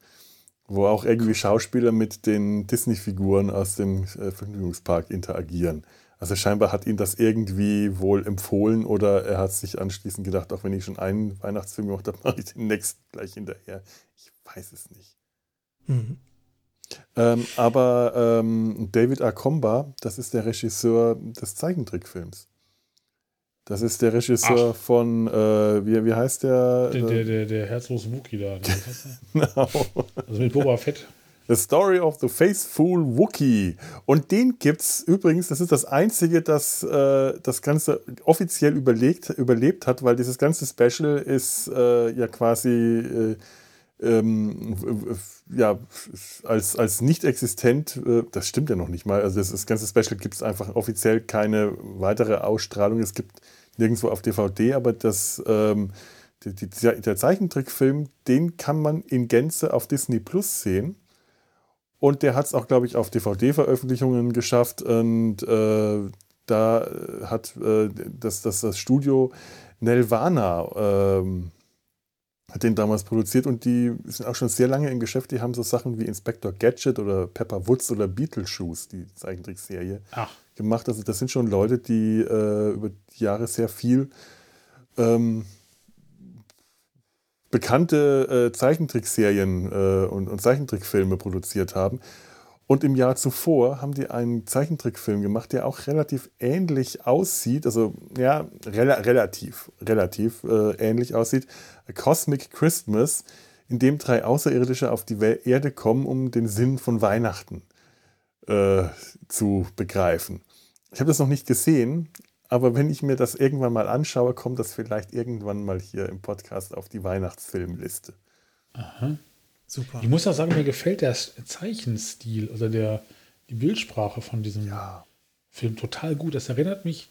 wo auch irgendwie Schauspieler mit den Disney-Figuren aus dem Vergnügungspark interagieren. Also scheinbar hat ihn das irgendwie wohl empfohlen oder er hat sich anschließend gedacht, auch wenn ich schon einen Weihnachtsfilm gemacht habe, mache ich den nächsten gleich hinterher. Ich weiß es nicht. Mhm. David Acomba, das ist der Regisseur des Zeichentrickfilms. Das ist der Regisseur von, wie heißt der? Der herzlose Wookie da. Genau. Also mit Boba Fett. The Story of the Faithful Wookiee. Und den gibt's übrigens, das ist das Einzige, das das Ganze offiziell überlebt hat, weil dieses ganze Special ist ja quasi als nicht existent, das stimmt ja noch nicht mal, also das ganze Special gibt es einfach offiziell keine weitere Ausstrahlung, es gibt nirgendwo auf DVD, aber der Zeichentrickfilm, den kann man in Gänze auf Disney+ sehen. Und der hat es auch, glaube ich, auf DVD-Veröffentlichungen geschafft. Und da hat das Studio Nelvana hat den damals produziert. Und die sind auch schon sehr lange im Geschäft. Die haben so Sachen wie Inspector Gadget oder Pepper Woods oder Beetlejuice, die Zeichentrickserie, gemacht. Also das sind schon Leute, die über die Jahre sehr viel bekannte Zeichentrickserien und Zeichentrickfilme produziert haben. Und im Jahr zuvor haben die einen Zeichentrickfilm gemacht, der auch relativ ähnlich aussieht, also ja, relativ ähnlich aussieht, A Cosmic Christmas, in dem 3 Außerirdische auf die Erde kommen, um den Sinn von Weihnachten zu begreifen. Ich habe das noch nicht gesehen, aber wenn ich mir das irgendwann mal anschaue, kommt das vielleicht irgendwann mal hier im Podcast auf die Weihnachtsfilmliste. Aha. Super. Ich muss auch sagen, mir gefällt der Zeichenstil, also die Bildsprache von diesem Film total gut. Das erinnert mich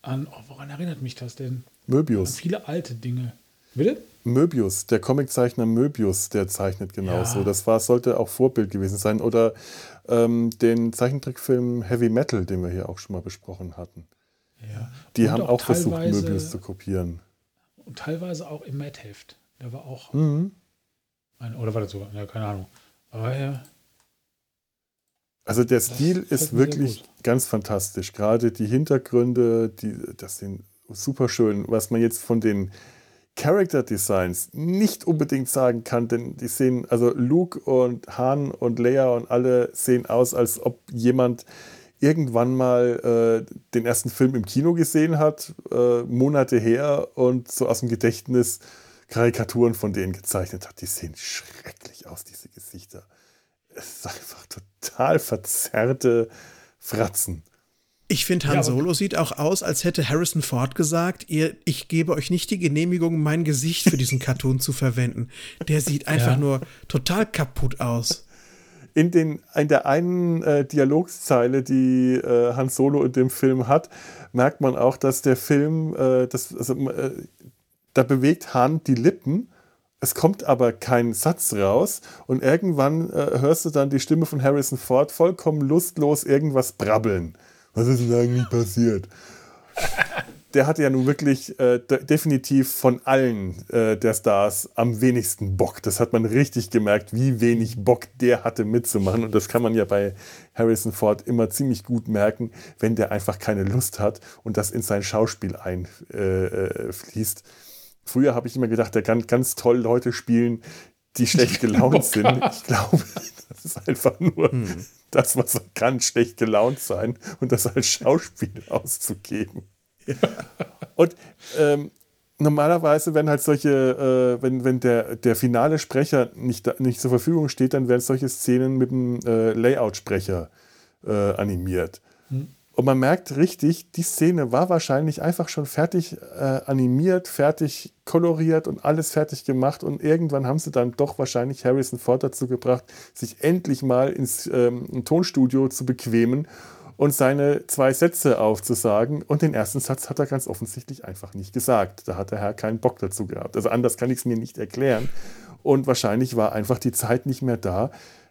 an, woran erinnert mich das denn? Moebius. Viele alte Dinge. Bitte? Moebius, der Comiczeichner Moebius, der zeichnet genauso. Ja. Das sollte auch Vorbild gewesen sein. Oder den Zeichentrickfilm Heavy Metal, den wir hier auch schon mal besprochen hatten. Ja. Die und haben auch versucht, Moebius zu kopieren. Und teilweise auch im Mad-Heft. Da war auch oder war das sogar? Ja, keine Ahnung. Aber ja. Also der Stil ist wirklich ganz fantastisch. Gerade die Hintergründe, das sind super schön. Was man jetzt von den Character Designs nicht unbedingt sagen kann, denn die sehen, also Luke und Han und Leia und alle sehen aus, als ob jemand irgendwann mal den ersten Film im Kino gesehen hat, Monate her, und so aus dem Gedächtnis Karikaturen von denen gezeichnet hat. Die sehen schrecklich aus, diese Gesichter. Es ist einfach total verzerrte Fratzen. Ich finde, Han Solo sieht auch aus, als hätte Harrison Ford gesagt, ich gebe euch nicht die Genehmigung, mein Gesicht für diesen Cartoon zu verwenden. Der sieht einfach nur total kaputt aus. In der einen Dialogzeile, die Han Solo in dem Film hat, merkt man auch, dass der Film, da bewegt Han die Lippen, es kommt aber kein Satz raus, und irgendwann hörst du dann die Stimme von Harrison Ford vollkommen lustlos irgendwas brabbeln. Was ist denn eigentlich passiert? Der hatte ja nun wirklich definitiv von allen der Stars am wenigsten Bock. Das hat man richtig gemerkt, wie wenig Bock der hatte mitzumachen. Und das kann man ja bei Harrison Ford immer ziemlich gut merken, wenn der einfach keine Lust hat und das in sein Schauspiel einfließt. Früher habe ich immer gedacht, der kann ganz toll Leute spielen, die schlecht gelaunt sind. Ich glaube, das ist einfach nur das, was er kann, schlecht gelaunt sein und das als Schauspiel auszugeben. Und normalerweise, wenn halt solche, wenn der finale Sprecher nicht zur Verfügung steht, dann werden solche Szenen mit dem Layout-Sprecher animiert. Hm. Und man merkt richtig, die Szene war wahrscheinlich einfach schon fertig animiert, fertig koloriert und alles fertig gemacht. Und irgendwann haben sie dann doch wahrscheinlich Harrison Ford dazu gebracht, sich endlich mal ins Tonstudio zu bequemen und seine 2 Sätze aufzusagen. Und den ersten Satz hat er ganz offensichtlich einfach nicht gesagt. Da hat der Herr keinen Bock dazu gehabt. Also anders kann ich es mir nicht erklären. Und wahrscheinlich war einfach die Zeit nicht mehr da,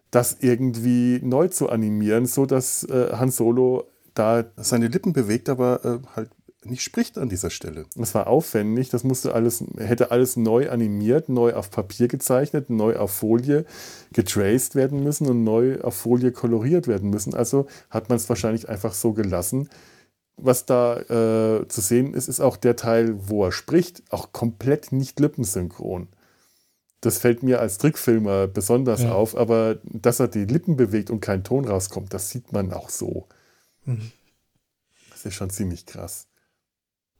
das irgendwie neu zu animieren, sodass Han Solo da seine Lippen bewegt, aber halt nicht spricht an dieser Stelle. Das war aufwendig. Das hätte alles neu animiert, neu auf Papier gezeichnet, neu auf Folie getraced werden müssen und neu auf Folie koloriert werden müssen. Also hat man es wahrscheinlich einfach so gelassen. Was da zu sehen ist, ist auch der Teil, wo er spricht, auch komplett nicht lippensynchron. Das fällt mir als Trickfilmer besonders auf, aber dass er die Lippen bewegt und kein Ton rauskommt, das sieht man auch so. Mhm. Das ist schon ziemlich krass.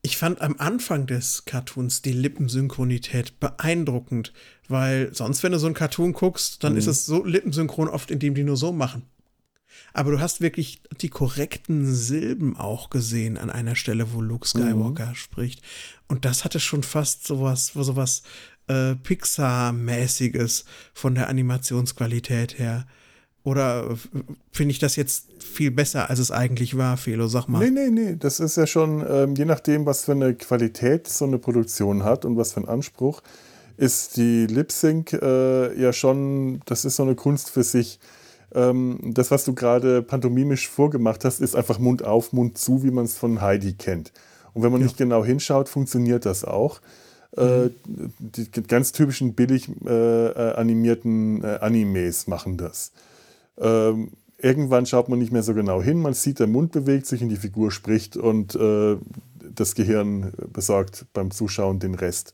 Ich fand am Anfang des Cartoons die Lippensynchronität beeindruckend, weil sonst, wenn du so einen Cartoon guckst, dann ist es so lippensynchron oft, indem die nur so machen. Aber du hast wirklich die korrekten Silben auch gesehen an einer Stelle, wo Luke Skywalker spricht. Und das hatte schon fast sowas Pixar-mäßiges von der Animationsqualität her. Oder finde ich das jetzt viel besser, als es eigentlich war, Felo? Sag mal. Nee. Das ist ja schon, je nachdem, was für eine Qualität so eine Produktion hat und was für einen Anspruch, ist die Lip-Sync ja schon, das ist so eine Kunst für sich. Das, was du gerade pantomimisch vorgemacht hast, ist einfach Mund auf, Mund zu, wie man es von Heidi kennt. Und wenn man nicht genau hinschaut, funktioniert das auch. Die ganz typischen billig animierten Animes machen das. Irgendwann schaut man nicht mehr so genau hin, man sieht, der Mund bewegt sich und die Figur spricht und das Gehirn besorgt beim Zuschauen den Rest.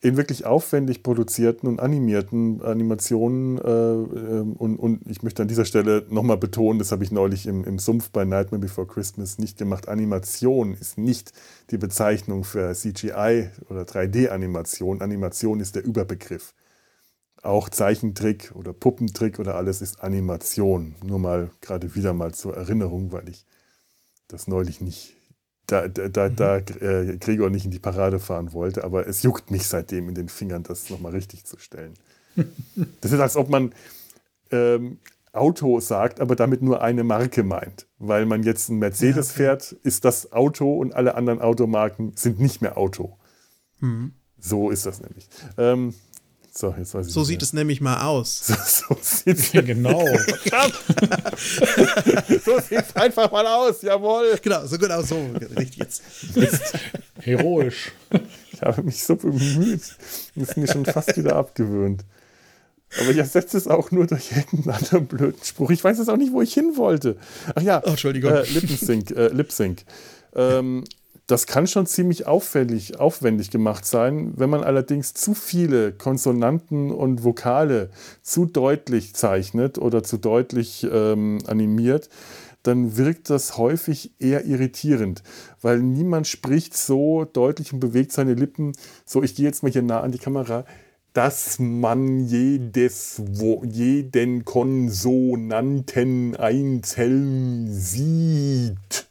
In wirklich aufwendig produzierten und animierten Animationen und ich möchte an dieser Stelle nochmal betonen, das habe ich neulich im Sumpf bei Nightmare Before Christmas nicht gemacht, Animation ist nicht die Bezeichnung für CGI oder 3D-Animation, Animation ist der Überbegriff. Auch Zeichentrick oder Puppentrick oder alles ist Animation, nur mal gerade wieder mal zur Erinnerung, weil ich das neulich nicht... Da Gregor nicht in die Parade fahren wollte, aber es juckt mich seitdem in den Fingern, das nochmal richtig zu stellen. Das ist, als ob man Auto sagt, aber damit nur eine Marke meint. Weil man jetzt einen Mercedes fährt, ist das Auto und alle anderen Automarken sind nicht mehr Auto. Mhm. So ist das nämlich. Jetzt weiß ich so sieht es nämlich mal aus. So sieht es genau. So sieht es einfach mal aus, jawohl. Genau, so genau so. Richtig jetzt. Heroisch. Ich habe mich so bemüht. Das ist mir schon fast wieder abgewöhnt. Aber ich ersetze es auch nur durch irgendeinen anderen blöden Spruch. Ich weiß jetzt auch nicht, wo ich hin wollte. Ach ja, Entschuldigung. Lip-Sync. Das kann schon ziemlich aufwendig gemacht sein, wenn man allerdings zu viele Konsonanten und Vokale zu deutlich zeichnet oder zu deutlich animiert, dann wirkt das häufig eher irritierend, weil niemand spricht so deutlich und bewegt seine Lippen, so ich gehe jetzt mal hier nah an die Kamera, dass man jeden Konsonanten einzeln sieht.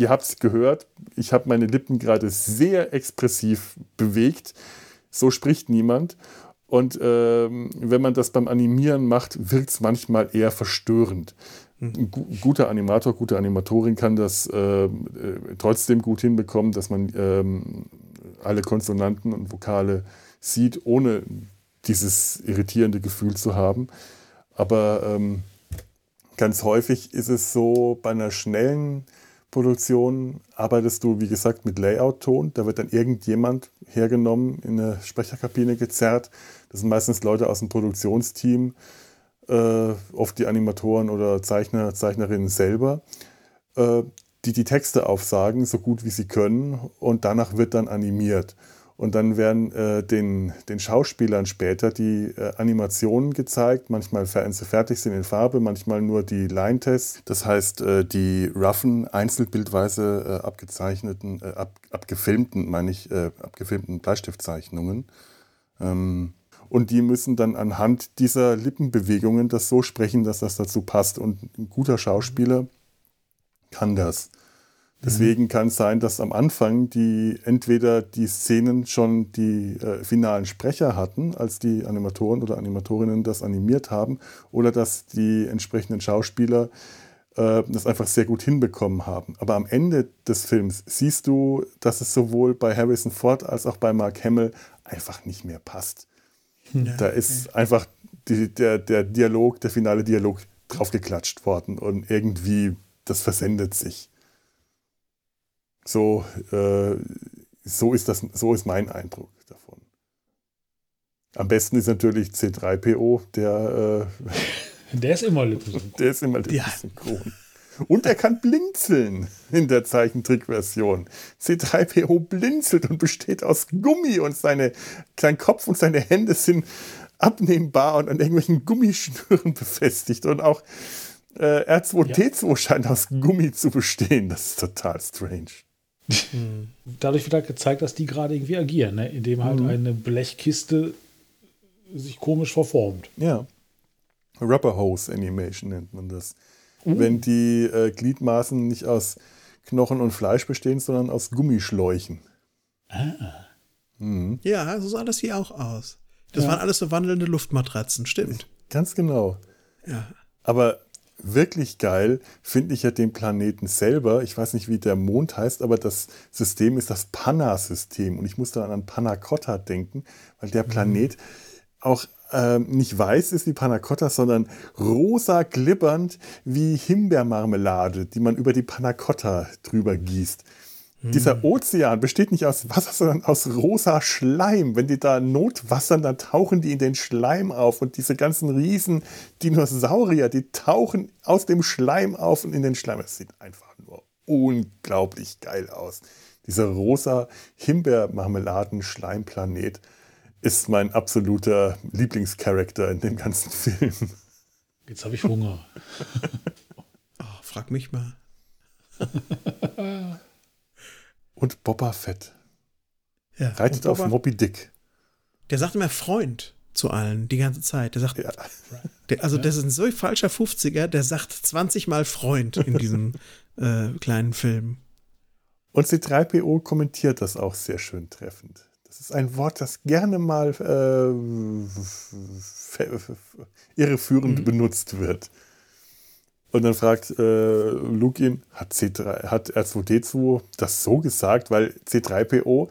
Ihr habt es gehört, ich habe meine Lippen gerade sehr expressiv bewegt. So spricht niemand. Und wenn man das beim Animieren macht, wirkt es manchmal eher verstörend. Ein guter Animator, gute Animatorin kann das trotzdem gut hinbekommen, dass man alle Konsonanten und Vokale sieht, ohne dieses irritierende Gefühl zu haben. Aber ganz häufig ist es so, bei einer schnellen Produktion arbeitest du, wie gesagt, mit Layout-Ton. Da wird dann irgendjemand hergenommen, in eine Sprecherkabine gezerrt. Das sind meistens Leute aus dem Produktionsteam, oft die Animatoren oder Zeichner, Zeichnerinnen selber, die die Texte aufsagen, so gut wie sie können. Und danach wird dann animiert. Und dann werden den Schauspielern später die Animationen gezeigt. Manchmal, wenn sie fertig sind, in Farbe, manchmal nur die Line-Tests. Das heißt, die roughen, einzelbildweise abgefilmten Bleistiftzeichnungen. Und die müssen dann anhand dieser Lippenbewegungen das so sprechen, dass das dazu passt. Und ein guter Schauspieler kann das. Deswegen kann es sein, dass am Anfang entweder die Szenen schon die finalen Sprecher hatten, als die Animatoren oder Animatorinnen das animiert haben, oder dass die entsprechenden Schauspieler das einfach sehr gut hinbekommen haben. Aber am Ende des Films siehst du, dass es sowohl bei Harrison Ford als auch bei Mark Hamill einfach nicht mehr passt. Ja, da ist einfach der finale Dialog draufgeklatscht worden und irgendwie das versendet sich. So ist mein Eindruck davon. Am besten ist natürlich C3PO, der ist immer lippensynchron. Ja. Und er kann blinzeln in der Zeichentrickversion. C3PO blinzelt und besteht aus Gummi und sein Kopf und seine Hände sind abnehmbar und an irgendwelchen Gummischnüren befestigt. Und auch R2D2 scheint aus Gummi zu bestehen. Das ist total strange. Dadurch wird halt gezeigt, dass die gerade irgendwie agieren, ne? Indem halt eine Blechkiste sich komisch verformt. Ja. Rubber Hose Animation nennt man das. Wenn die Gliedmaßen nicht aus Knochen und Fleisch bestehen, sondern aus Gummischläuchen. Ah. Mhm. Ja, so sah das hier auch aus. Das waren alles so wandelnde Luftmatratzen, stimmt. Ganz genau. Ja. Aber wirklich geil finde ich ja den Planeten selber. Ich weiß nicht, wie der Mond heißt, aber das System ist das Panna-System. Und ich muss dann an Panna Cotta denken, weil der Planet auch nicht weiß ist wie Panna Cotta, sondern rosa glibbernd wie Himbeermarmelade, die man über die Panna Cotta drüber gießt. Dieser Ozean besteht nicht aus Wasser, sondern aus rosa Schleim. Wenn die da notwassern, dann tauchen die in den Schleim auf. Und diese ganzen riesen Dinosaurier, die tauchen aus dem Schleim auf und in den Schleim. Das sieht einfach nur unglaublich geil aus. Dieser rosa Himbeermarmeladen-Schleimplanet ist mein absoluter Lieblingscharakter in dem ganzen Film. Jetzt habe ich Hunger. Oh, frag mich mal. Und Boba Fett. Ja, reitet auf Moby Dick. Der sagt immer Freund zu allen die ganze Zeit. Der sagt, das ist ein so falscher 50er, der sagt 20 Mal Freund in diesem kleinen Film. Und C3PO kommentiert das auch sehr schön treffend. Das ist ein Wort, das gerne mal irreführend benutzt wird. Und dann fragt Luke ihn, hat R2D2 das so gesagt? Weil C3PO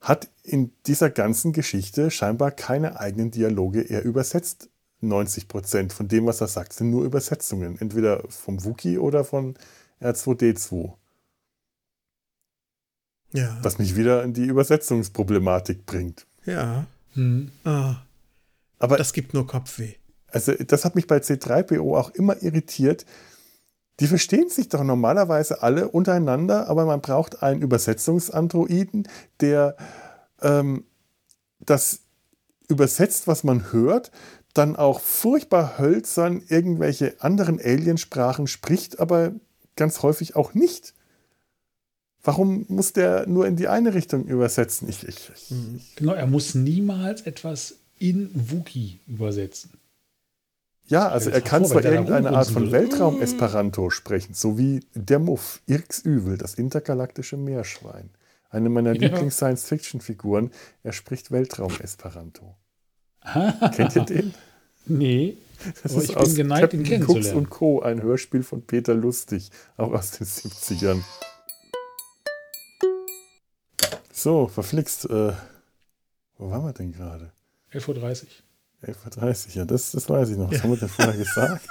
hat in dieser ganzen Geschichte scheinbar keine eigenen Dialoge. Er übersetzt 90% von dem, was er sagt, sind nur Übersetzungen. Entweder vom Wookiee oder von R2D2. Ja. Was mich wieder in die Übersetzungsproblematik bringt. Ja. Aber das gibt nur Kopfweh. Also das hat mich bei C3PO auch immer irritiert. Die verstehen sich doch normalerweise alle untereinander, aber man braucht einen Übersetzungsandroiden, der das übersetzt, was man hört, dann auch furchtbar hölzern irgendwelche anderen Aliensprachen spricht, aber ganz häufig auch nicht. Warum muss der nur in die eine Richtung übersetzen? Genau, er muss niemals etwas in Wookiee übersetzen. Ja, also er kann zwar irgendeine Art von Weltraum-Esperanto sprechen, so wie der Muff, Irks Übel, das intergalaktische Meerschwein. Eine meiner Lieblings-Science-Fiction-Figuren. Er spricht Weltraum-Esperanto. Kennt ihr den? Nee. Das ist aus Captain Cooks und Co., ein Hörspiel von Peter Lustig, auch aus den 70ern. So, verflixt. Wo waren wir denn gerade? 11.30 Uhr. 11.30 Uhr, ja, das weiß ich noch. Was haben wir denn vorher gesagt?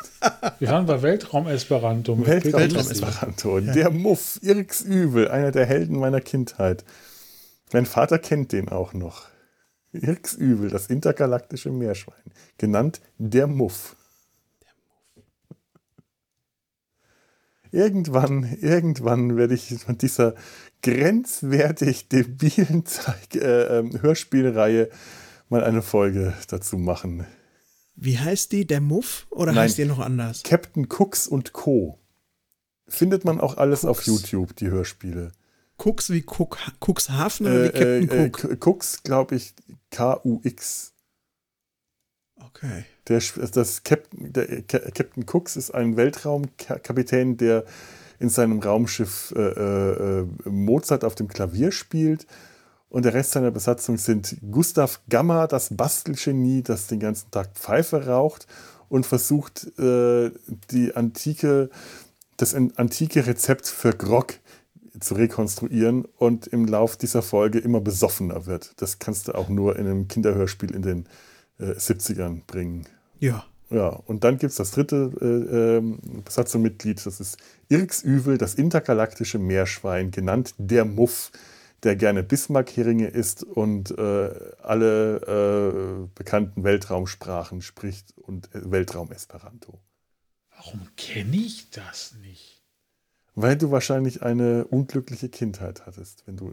Wir waren bei Weltraum-Esperanto. Weltraum-Esperanto. Ja. Der Muff, Irks Übel, einer der Helden meiner Kindheit. Mein Vater kennt den auch noch. Irks Übel, das intergalaktische Meerschwein. Genannt der Muff. Irgendwann werde ich von dieser grenzwertig debilen Hörspielreihe mal eine Folge dazu machen. Wie heißt die? Der Muff? Oder heißt die noch anders? Captain Cooks und Co. Findet man auch alles auf YouTube, die Hörspiele. Cooks wie Cuxhaven oder wie Captain Cook? Cooks, glaube ich, K-U-X. Okay. Captain Cooks ist ein Weltraumkapitän, der in seinem Raumschiff Mozart auf dem Klavier spielt. Und der Rest seiner Besatzung sind Gustav Gamma, das Bastelgenie, das den ganzen Tag Pfeife raucht und versucht, das antike Rezept für Grog zu rekonstruieren und im Lauf dieser Folge immer besoffener wird. Das kannst du auch nur in einem Kinderhörspiel in den 70ern bringen. Ja. Ja, und dann gibt es das dritte Besatzungsmitglied, das ist Irks Übel, das intergalaktische Meerschwein, genannt der Muff, der gerne Bismarck-Heringe isst und alle bekannten Weltraumsprachen spricht und Weltraum-Esperanto. Warum kenne ich das nicht? Weil du wahrscheinlich eine unglückliche Kindheit hattest, wenn du...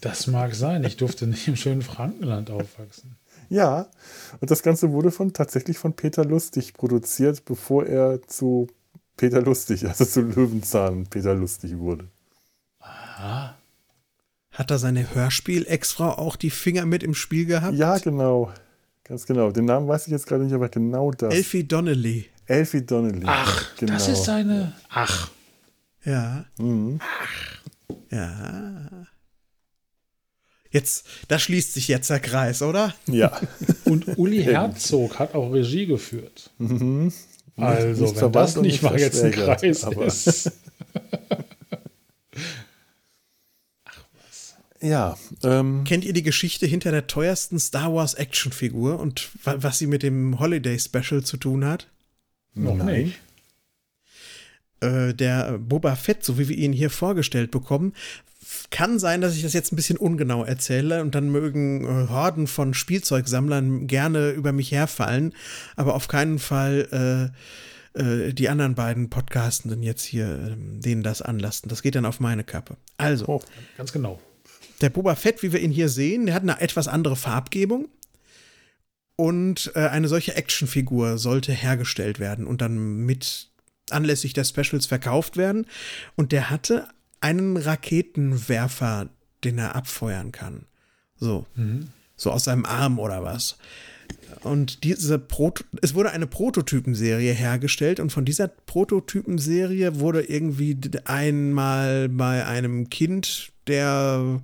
Das mag sein. Ich durfte nicht im schönen Frankenland aufwachsen. Ja, und das Ganze wurde tatsächlich von Peter Lustig produziert, bevor er zu Peter Lustig, also zu Löwenzahn Peter Lustig wurde. Aha. Hat da seine Hörspiel-Ex-Frau auch die Finger mit im Spiel gehabt? Ja, genau. Ganz genau. Den Namen weiß ich jetzt gerade nicht, aber genau das. Elfie Donnelly. Ach, genau. Das ist seine... Ach. Ja. Mhm. Ach. Ja. Jetzt, da schließt sich jetzt der Kreis, oder? Ja. Und Uli Herzog hat auch Regie geführt. Mhm. Also, wenn das nicht mal jetzt ein Kreis ist. Ach was. Ja. Kennt ihr die Geschichte hinter der teuersten Star Wars Actionfigur und was sie mit dem Holiday Special zu tun hat? Noch nicht. Der Boba Fett, so wie wir ihn hier vorgestellt bekommen, kann sein, dass ich das jetzt ein bisschen ungenau erzähle und dann mögen Horden von Spielzeugsammlern gerne über mich herfallen, aber auf keinen Fall die anderen beiden Podcastenden jetzt hier denen das anlasten. Das geht dann auf meine Kappe. Also, ganz genau. Der Boba Fett, wie wir ihn hier sehen, der hat eine etwas andere Farbgebung. Und eine solche Actionfigur sollte hergestellt werden und dann mit anlässlich der Specials verkauft werden. Und der hatte einen Raketenwerfer, den er abfeuern kann. So. Mhm. So aus seinem Arm oder was. Und es wurde eine Prototypenserie hergestellt und von dieser Prototypenserie wurde irgendwie einmal bei einem Kind dieser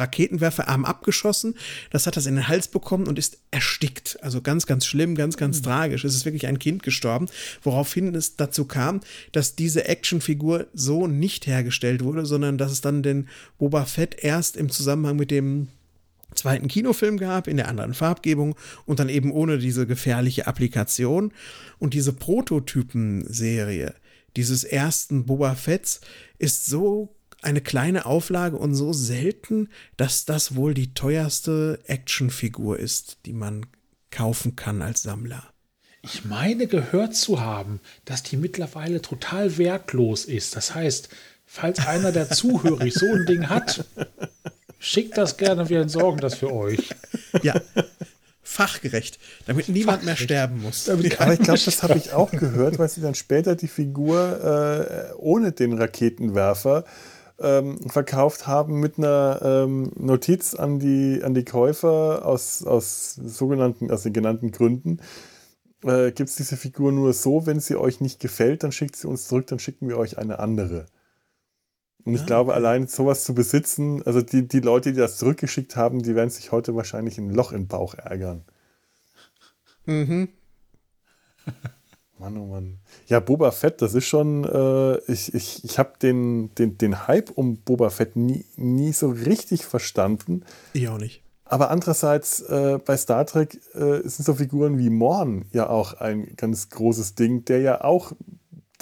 Raketenwerferarm abgeschossen. Das hat das in den Hals bekommen und ist erstickt. Also ganz, ganz schlimm, ganz, ganz tragisch. Es ist wirklich ein Kind gestorben, woraufhin es dazu kam, dass diese Actionfigur so nicht hergestellt wurde, sondern dass es dann den Boba Fett erst im Zusammenhang mit dem zweiten Kinofilm gab, in der anderen Farbgebung und dann eben ohne diese gefährliche Applikation. Und diese Prototypen-Serie dieses ersten Boba Fetts ist so eine kleine Auflage und so selten, dass das wohl die teuerste Actionfigur ist, die man kaufen kann als Sammler. Ich meine gehört zu haben, dass die mittlerweile total wertlos ist. Das heißt, falls einer der Zuhörer so ein Ding hat... Schickt das gerne, wir entsorgen das für euch. Ja, fachgerecht, damit niemand mehr sterben muss. Aber ich glaube, das habe ich auch gehört, weil sie dann später die Figur ohne den Raketenwerfer verkauft haben mit einer Notiz an die Käufer aus den genannten Gründen. Gibt es diese Figur nur so, wenn sie euch nicht gefällt, dann schickt sie uns zurück, dann schicken wir euch eine andere. Und ich glaube, allein sowas zu besitzen, also die Leute, die das zurückgeschickt haben, die werden sich heute wahrscheinlich ein Loch im Bauch ärgern. Mhm. Mann, oh Mann. Ja, Boba Fett, das ist schon, ich habe den Hype um Boba Fett nie so richtig verstanden. Ich auch nicht. Aber andererseits, bei Star Trek sind so Figuren wie Morn ja auch ein ganz großes Ding, der ja auch...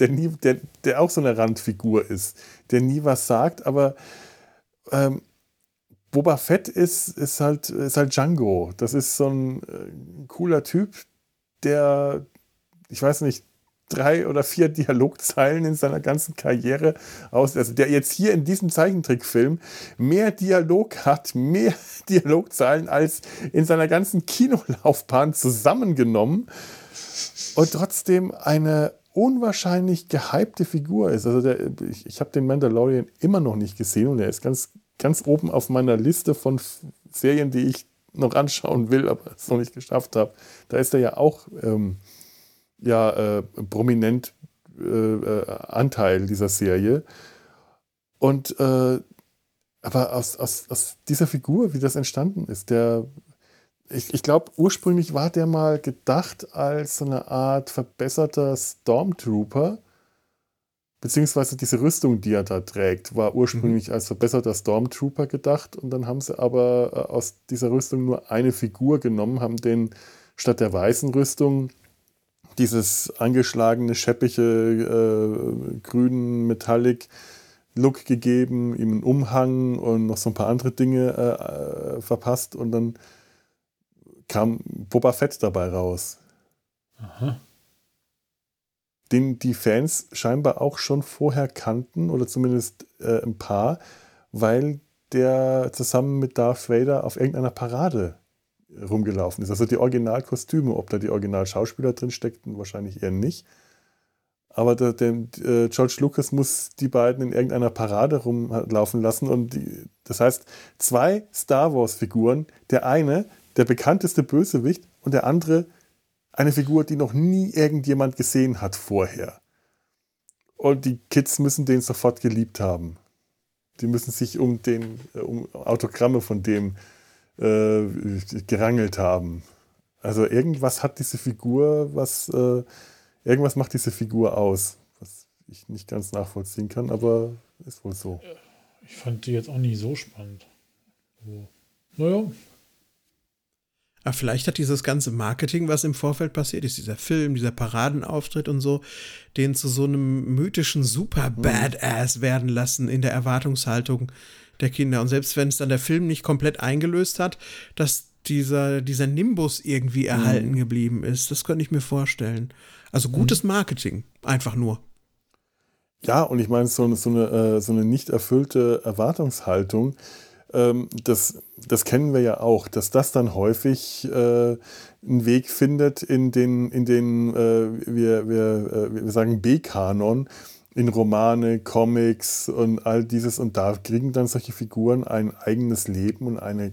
Der auch so eine Randfigur ist, der nie was sagt, aber Boba Fett ist halt Django. Das ist so ein cooler Typ, der, ich weiß nicht, 3 oder 4 Dialogzeilen in seiner ganzen Karriere also der jetzt hier in diesem Zeichentrickfilm mehr Dialog hat, mehr Dialogzeilen als in seiner ganzen Kinolaufbahn zusammengenommen und trotzdem eine unwahrscheinlich gehypte Figur ist. Also ich habe den Mandalorian immer noch nicht gesehen und er ist ganz, ganz oben auf meiner Liste von Serien, die ich noch anschauen will, aber es noch nicht geschafft habe. Da ist er ja auch prominent Anteil dieser Serie. Und aber aus dieser Figur, wie das entstanden ist, Ich glaube, ursprünglich war der mal gedacht als so eine Art verbesserter Stormtrooper, beziehungsweise diese Rüstung, die er da trägt, war ursprünglich als verbesserter Stormtrooper gedacht und dann haben sie aber aus dieser Rüstung nur eine Figur genommen, haben den statt der weißen Rüstung dieses angeschlagene, scheppige, grünen Metallic Look gegeben, ihm einen Umhang und noch so ein paar andere Dinge verpasst und dann kam Boba Fett dabei raus. Aha. den die Fans scheinbar auch schon vorher kannten, oder zumindest ein paar, weil der zusammen mit Darth Vader auf irgendeiner Parade rumgelaufen ist. Also die Originalkostüme, ob da die Originalschauspieler drin steckten, wahrscheinlich eher nicht. Aber der George Lucas muss die beiden in irgendeiner Parade rumlaufen lassen. Und das heißt, zwei Star Wars-Figuren, der eine, der bekannteste Bösewicht, und der andere, eine Figur, die noch nie irgendjemand gesehen hat vorher. Und die Kids müssen den sofort geliebt haben. Die müssen sich um Autogramme von dem gerangelt haben. Also irgendwas hat diese Figur, irgendwas macht diese Figur aus, was ich nicht ganz nachvollziehen kann, aber ist wohl so. Ich fand die jetzt auch nicht so spannend. So. Naja. Aber vielleicht hat dieses ganze Marketing, was im Vorfeld passiert ist, dieser Film, dieser Paradenauftritt und so, den zu so einem mythischen Super-Badass werden lassen in der Erwartungshaltung der Kinder. Und selbst wenn es dann der Film nicht komplett eingelöst hat, dass dieser Nimbus irgendwie erhalten geblieben ist, das könnte ich mir vorstellen. Also gutes Marketing, einfach nur. Ja, und ich meine, so eine nicht erfüllte Erwartungshaltung, das kennen wir ja auch, dass das dann häufig einen Weg findet in den wir sagen B-Kanon, in Romane, Comics und all dieses, und da kriegen dann solche Figuren ein eigenes Leben und eine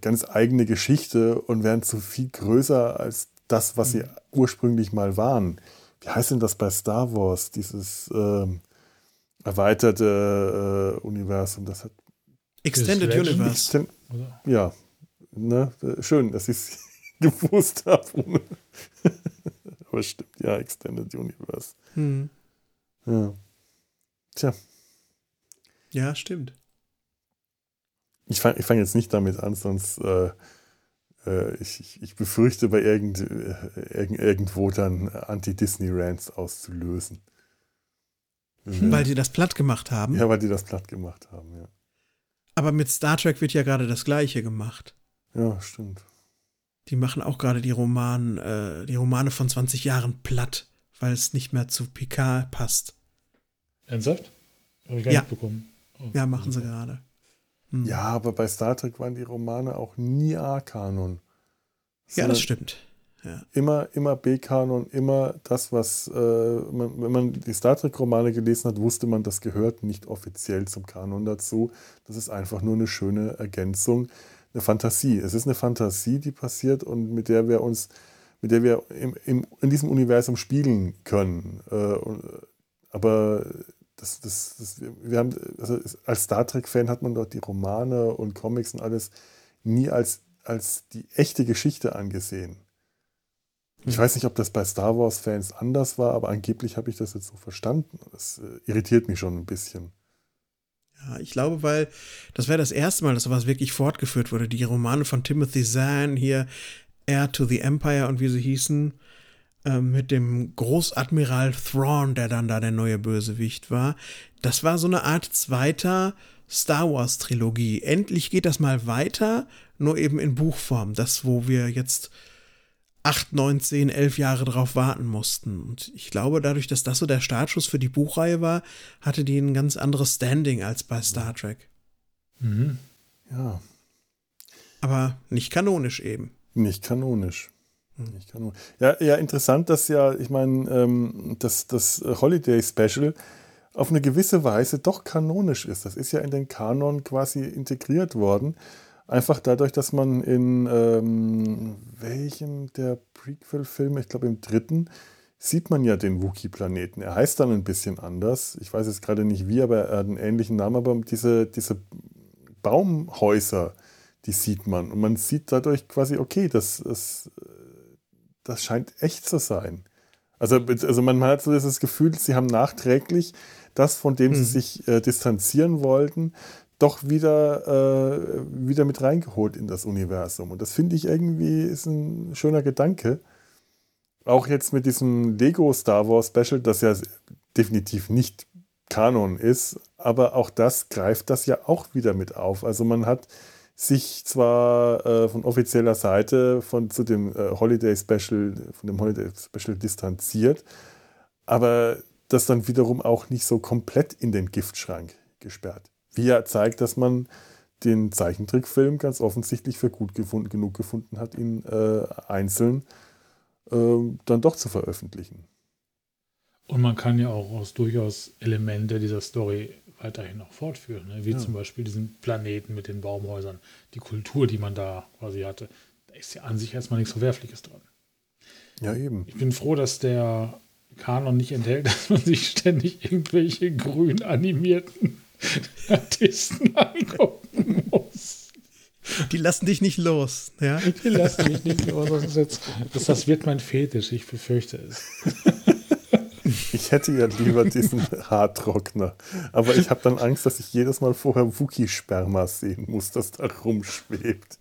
ganz eigene Geschichte und werden zu viel größer als das, was sie ursprünglich mal waren. Wie heißt denn das bei Star Wars, dieses erweiterte Universum? Das hat Extended Universe. Ja, ne? Schön, dass ich es gewusst habe. Aber stimmt, ja, Extended Universe. Hm. Ja. Tja. Ja, stimmt. Ich fang jetzt nicht damit an, sonst ich befürchte, bei irgendwo dann Anti-Disney-Rants auszulösen. Weil die das platt gemacht haben? Ja, weil die das platt gemacht haben, ja. Aber mit Star Trek wird ja gerade das Gleiche gemacht. Ja, stimmt. Die machen auch gerade die Romane von 20 Jahren platt, weil es nicht mehr zu Picard passt. Ernsthaft? Habe ich gar nicht bekommen. Oh, ja, machen sie gerade. Ja, aber bei Star Trek waren die Romane auch nie A-Kanon. Ja, das stimmt. Ja. Immer B-Kanon, immer das, was, wenn man die Star Trek-Romane gelesen hat, wusste man, das gehört nicht offiziell zum Kanon dazu. Das ist einfach nur eine schöne Ergänzung, eine Fantasie. Es ist eine Fantasie, die passiert und mit der wir in diesem Universum spiegeln können. Aber als Star Trek-Fan hat man dort die Romane und Comics und alles nie als die echte Geschichte angesehen. Ich weiß nicht, ob das bei Star Wars-Fans anders war, aber angeblich habe ich das jetzt so verstanden. Das irritiert mich schon ein bisschen. Ja, ich glaube, weil das wäre das erste Mal, dass sowas wirklich fortgeführt wurde. Die Romane von Timothy Zahn, hier Heir to the Empire und wie sie hießen, mit dem Großadmiral Thrawn, der dann da der neue Bösewicht war. Das war so eine Art zweiter Star-Wars-Trilogie. Endlich geht das mal weiter, nur eben in Buchform. Das, wo wir jetzt 8, 9, 10, 11 Jahre drauf warten mussten. Und ich glaube, dadurch, dass das so der Startschuss für die Buchreihe war, hatte die ein ganz anderes Standing als bei Star Trek. Mhm. Ja. Aber nicht kanonisch eben. Nicht kanonisch. Ja, interessant, dass ja, ich meine, das Holiday Special auf eine gewisse Weise doch kanonisch ist. Das ist ja in den Kanon quasi integriert worden. Einfach dadurch, dass man in welchem der Prequel-Filme, ich glaube im 3, sieht man ja den Wookiee-Planeten. Er heißt dann ein bisschen anders. Ich weiß jetzt gerade nicht wie, aber er hat einen ähnlichen Namen. Aber diese Baumhäuser, die sieht man. Und man sieht dadurch quasi, okay, das scheint echt zu sein. Also man hat so dieses Gefühl, sie haben nachträglich das, von dem sie sich distanzieren wollten, doch wieder mit reingeholt in das Universum. Und das finde ich irgendwie ist ein schöner Gedanke. Auch jetzt mit diesem Lego Star Wars Special, das ja definitiv nicht Kanon ist, aber auch das greift das ja auch wieder mit auf. Also man hat sich zwar von offizieller Seite von dem Holiday Special distanziert, aber das dann wiederum auch nicht so komplett in den Giftschrank gesperrt. Wie er zeigt, dass man den Zeichentrickfilm ganz offensichtlich für gut genug gefunden hat, ihn einzeln dann doch zu veröffentlichen. Und man kann ja auch durchaus Elemente dieser Story weiterhin auch fortführen, ne? Wie zum Beispiel diesen Planeten mit den Baumhäusern, die Kultur, die man da quasi hatte. Da ist ja an sich erstmal nichts Verwerfliches dran. Ja, eben. Ich bin froh, dass der Kanon nicht enthält, dass man sich ständig irgendwelche grün animierten Artisten angucken muss. Die lassen dich nicht los. Ja? Die lassen mich nicht los. Das wird mein Fetisch, ich befürchte es. Ich hätte ja lieber diesen Haartrockner. Aber ich habe dann Angst, dass ich jedes Mal vorher Wookiee-Sperma sehen muss, das da rumschwebt.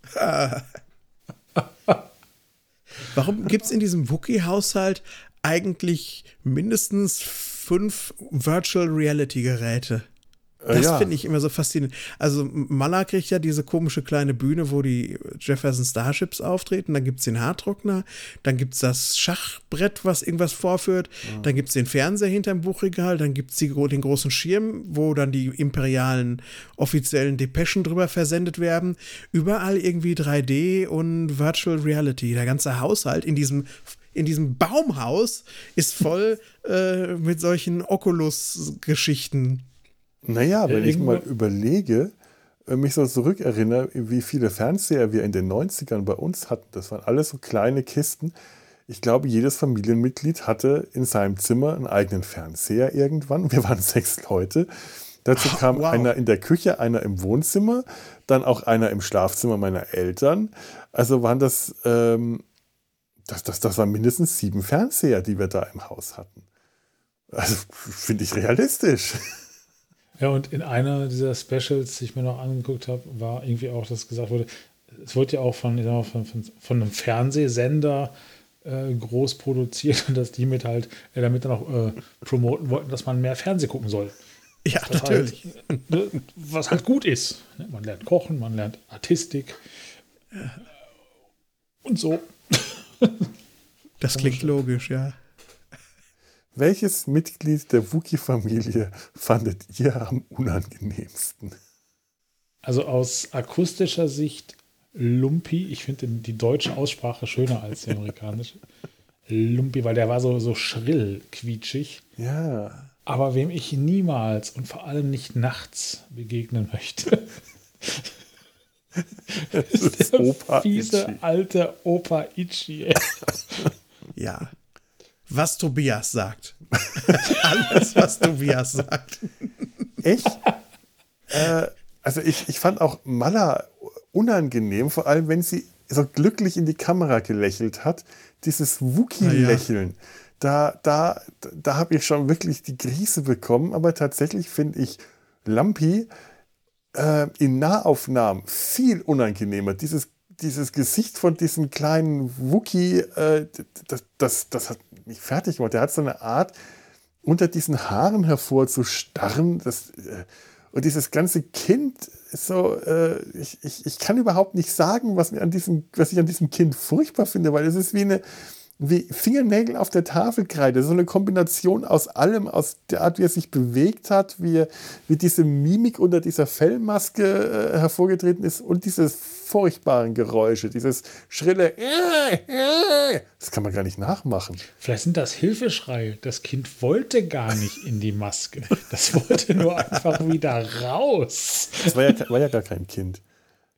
Warum gibt es in diesem Wookiee-Haushalt eigentlich mindestens 5 Virtual-Reality-Geräte? Das finde ich immer so faszinierend. Also Malla kriegt ja diese komische kleine Bühne, wo die Jefferson Starships auftreten. Dann gibt es den Haartrockner. Dann gibt es das Schachbrett, was irgendwas vorführt. Ja. Dann gibt es den Fernseher hinterm Buchregal. Dann gibt es den großen Schirm, wo dann die imperialen offiziellen Depeschen drüber versendet werden. Überall irgendwie 3D und Virtual Reality. Der ganze Haushalt in diesem Baumhaus ist voll mit solchen Oculus-Geschichten. Naja, wenn ich mal überlege, mich so zurückerinnere, wie viele Fernseher wir in den 90ern bei uns hatten. Das waren alles so kleine Kisten. Ich glaube, jedes Familienmitglied hatte in seinem Zimmer einen eigenen Fernseher irgendwann. Wir waren 6 Leute. Dazu kam einer in der Küche, einer im Wohnzimmer, dann auch einer im Schlafzimmer meiner Eltern. Also waren das, das waren mindestens 7 Fernseher, die wir da im Haus hatten. Also finde ich realistisch. Ja, und in einer dieser Specials, die ich mir noch angeguckt habe, war irgendwie auch, dass gesagt wurde, es wurde ja auch von einem Fernsehsender groß produziert, dass die mit halt, damit dann auch promoten wollten, dass man mehr Fernsehen gucken soll. Ja, das natürlich. Halt, was halt gut ist. Man lernt kochen, man lernt Artistik und so. Das klingt logisch, ja. Welches Mitglied der Wookiee-Familie fandet ihr am unangenehmsten? Also aus akustischer Sicht Lumpy. Ich finde die deutsche Aussprache schöner als die amerikanische. Lumpy, weil der war so schrill, quietschig. Ja. Aber wem ich niemals und vor allem nicht nachts begegnen möchte, ist der Opa fiese Itchy. Alte Opa Itchy. Ja. Was Tobias sagt. Alles, was Tobias sagt. Echt? Also ich fand auch Malla unangenehm, vor allem, wenn sie so glücklich in die Kamera gelächelt hat. Dieses Wookiee-Lächeln. Da habe ich schon wirklich die Krise bekommen. Aber tatsächlich finde ich Lumpy in Nahaufnahmen viel unangenehmer. Dieses Gesicht von diesem kleinen Wookiee, das hat mich fertig gemacht. Der hat so eine Art, unter diesen Haaren hervorzustarren. Und dieses ganze Kind, so, ich kann überhaupt nicht sagen, was ich an diesem Kind furchtbar finde, weil es ist wie Fingernägel auf der Tafelkreide, so eine Kombination aus allem, aus der Art, wie er sich bewegt hat, wie diese Mimik unter dieser Fellmaske hervorgetreten ist und diese furchtbaren Geräusche, dieses schrille, das kann man gar nicht nachmachen. Vielleicht sind das Hilfeschreie, das Kind wollte gar nicht in die Maske, das wollte nur einfach wieder raus. Das war ja gar kein Kind.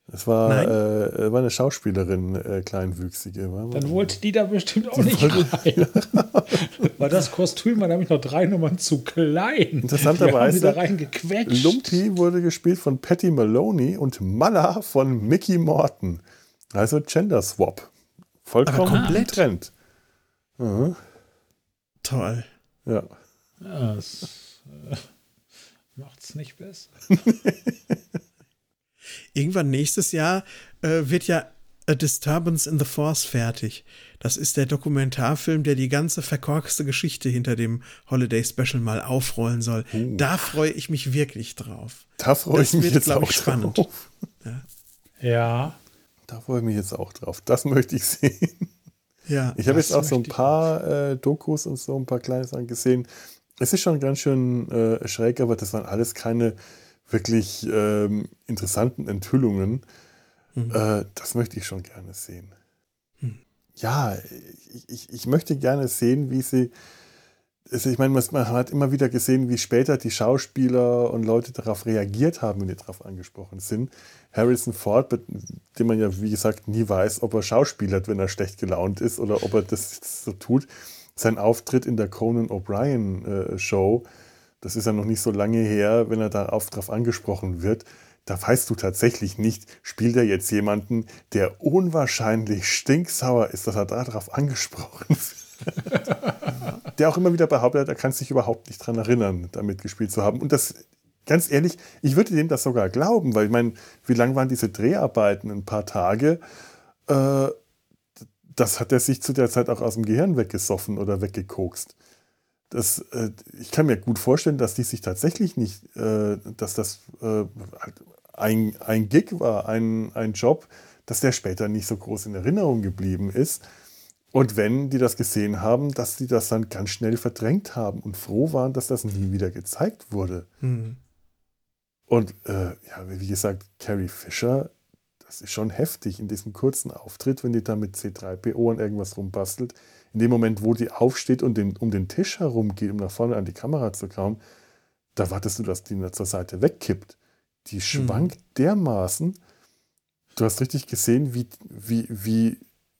Das war eine Schauspielerin, kleinwüchsige. Dann wollte die da bestimmt auch nicht rein. War das Kostüm, da habe ich noch 3 Nummern zu klein. Interessanterweise, da reingequetscht. Lumpy wurde gespielt von Patty Maloney und Malla von Mickey Morton. Also Gender Swap. Vollkommen komplett getrennt. Mhm. Toll. Ja. Das macht's nicht besser. Irgendwann nächstes Jahr wird ja A Disturbance in the Force fertig. Das ist der Dokumentarfilm, der die ganze verkorkste Geschichte hinter dem Holiday Special mal aufrollen soll. Da freue ich mich wirklich drauf. Da freue ich mich jetzt auch spannend drauf. Ja. Ja. Da freue ich mich jetzt auch drauf. Das möchte ich sehen. Ja. Ich habe jetzt auch so ein paar Dokus und so ein paar kleine Sachen gesehen. Es ist schon ganz schön schräg, aber das waren alles keine wirklich interessanten Enthüllungen. Mhm. Das möchte ich schon gerne sehen. Mhm. Ja, ich möchte gerne sehen, wie sie... Also ich meine, man hat immer wieder gesehen, wie später die Schauspieler und Leute darauf reagiert haben, wenn die darauf angesprochen sind. Harrison Ford, dem man ja, wie gesagt, nie weiß, ob er schauspielert, wenn er schlecht gelaunt ist oder ob er das so tut. Sein Auftritt in der Conan O'Brien-Show, das ist ja noch nicht so lange her, wenn er darauf angesprochen wird, da weißt du tatsächlich nicht, spielt er jetzt jemanden, der unwahrscheinlich stinksauer ist, dass er darauf angesprochen wird. Der auch immer wieder behauptet hat, er kann sich überhaupt nicht daran erinnern, damit gespielt zu haben. Und das, ganz ehrlich, ich würde dem das sogar glauben, weil ich meine, wie lang waren diese Dreharbeiten? Ein paar Tage. Das hat er sich zu der Zeit auch aus dem Gehirn weggesoffen oder weggekokst. Das, ich kann mir gut vorstellen, dass die sich tatsächlich nicht, dass das ein Gig war, ein Job, dass der später nicht so groß in Erinnerung geblieben ist. Und wenn die das gesehen haben, dass die das dann ganz schnell verdrängt haben und froh waren, dass das nie wieder gezeigt wurde. Mhm. Und ja, wie gesagt, Carrie Fisher, das ist schon heftig in diesem kurzen Auftritt, wenn die da mit C3PO an irgendwas rumbastelt. In dem Moment, wo die aufsteht und um den Tisch herumgeht, um nach vorne an die Kamera zu kommen, da wartest du, dass die zur Seite wegkippt. Die schwankt dermaßen. Du hast richtig gesehen, wie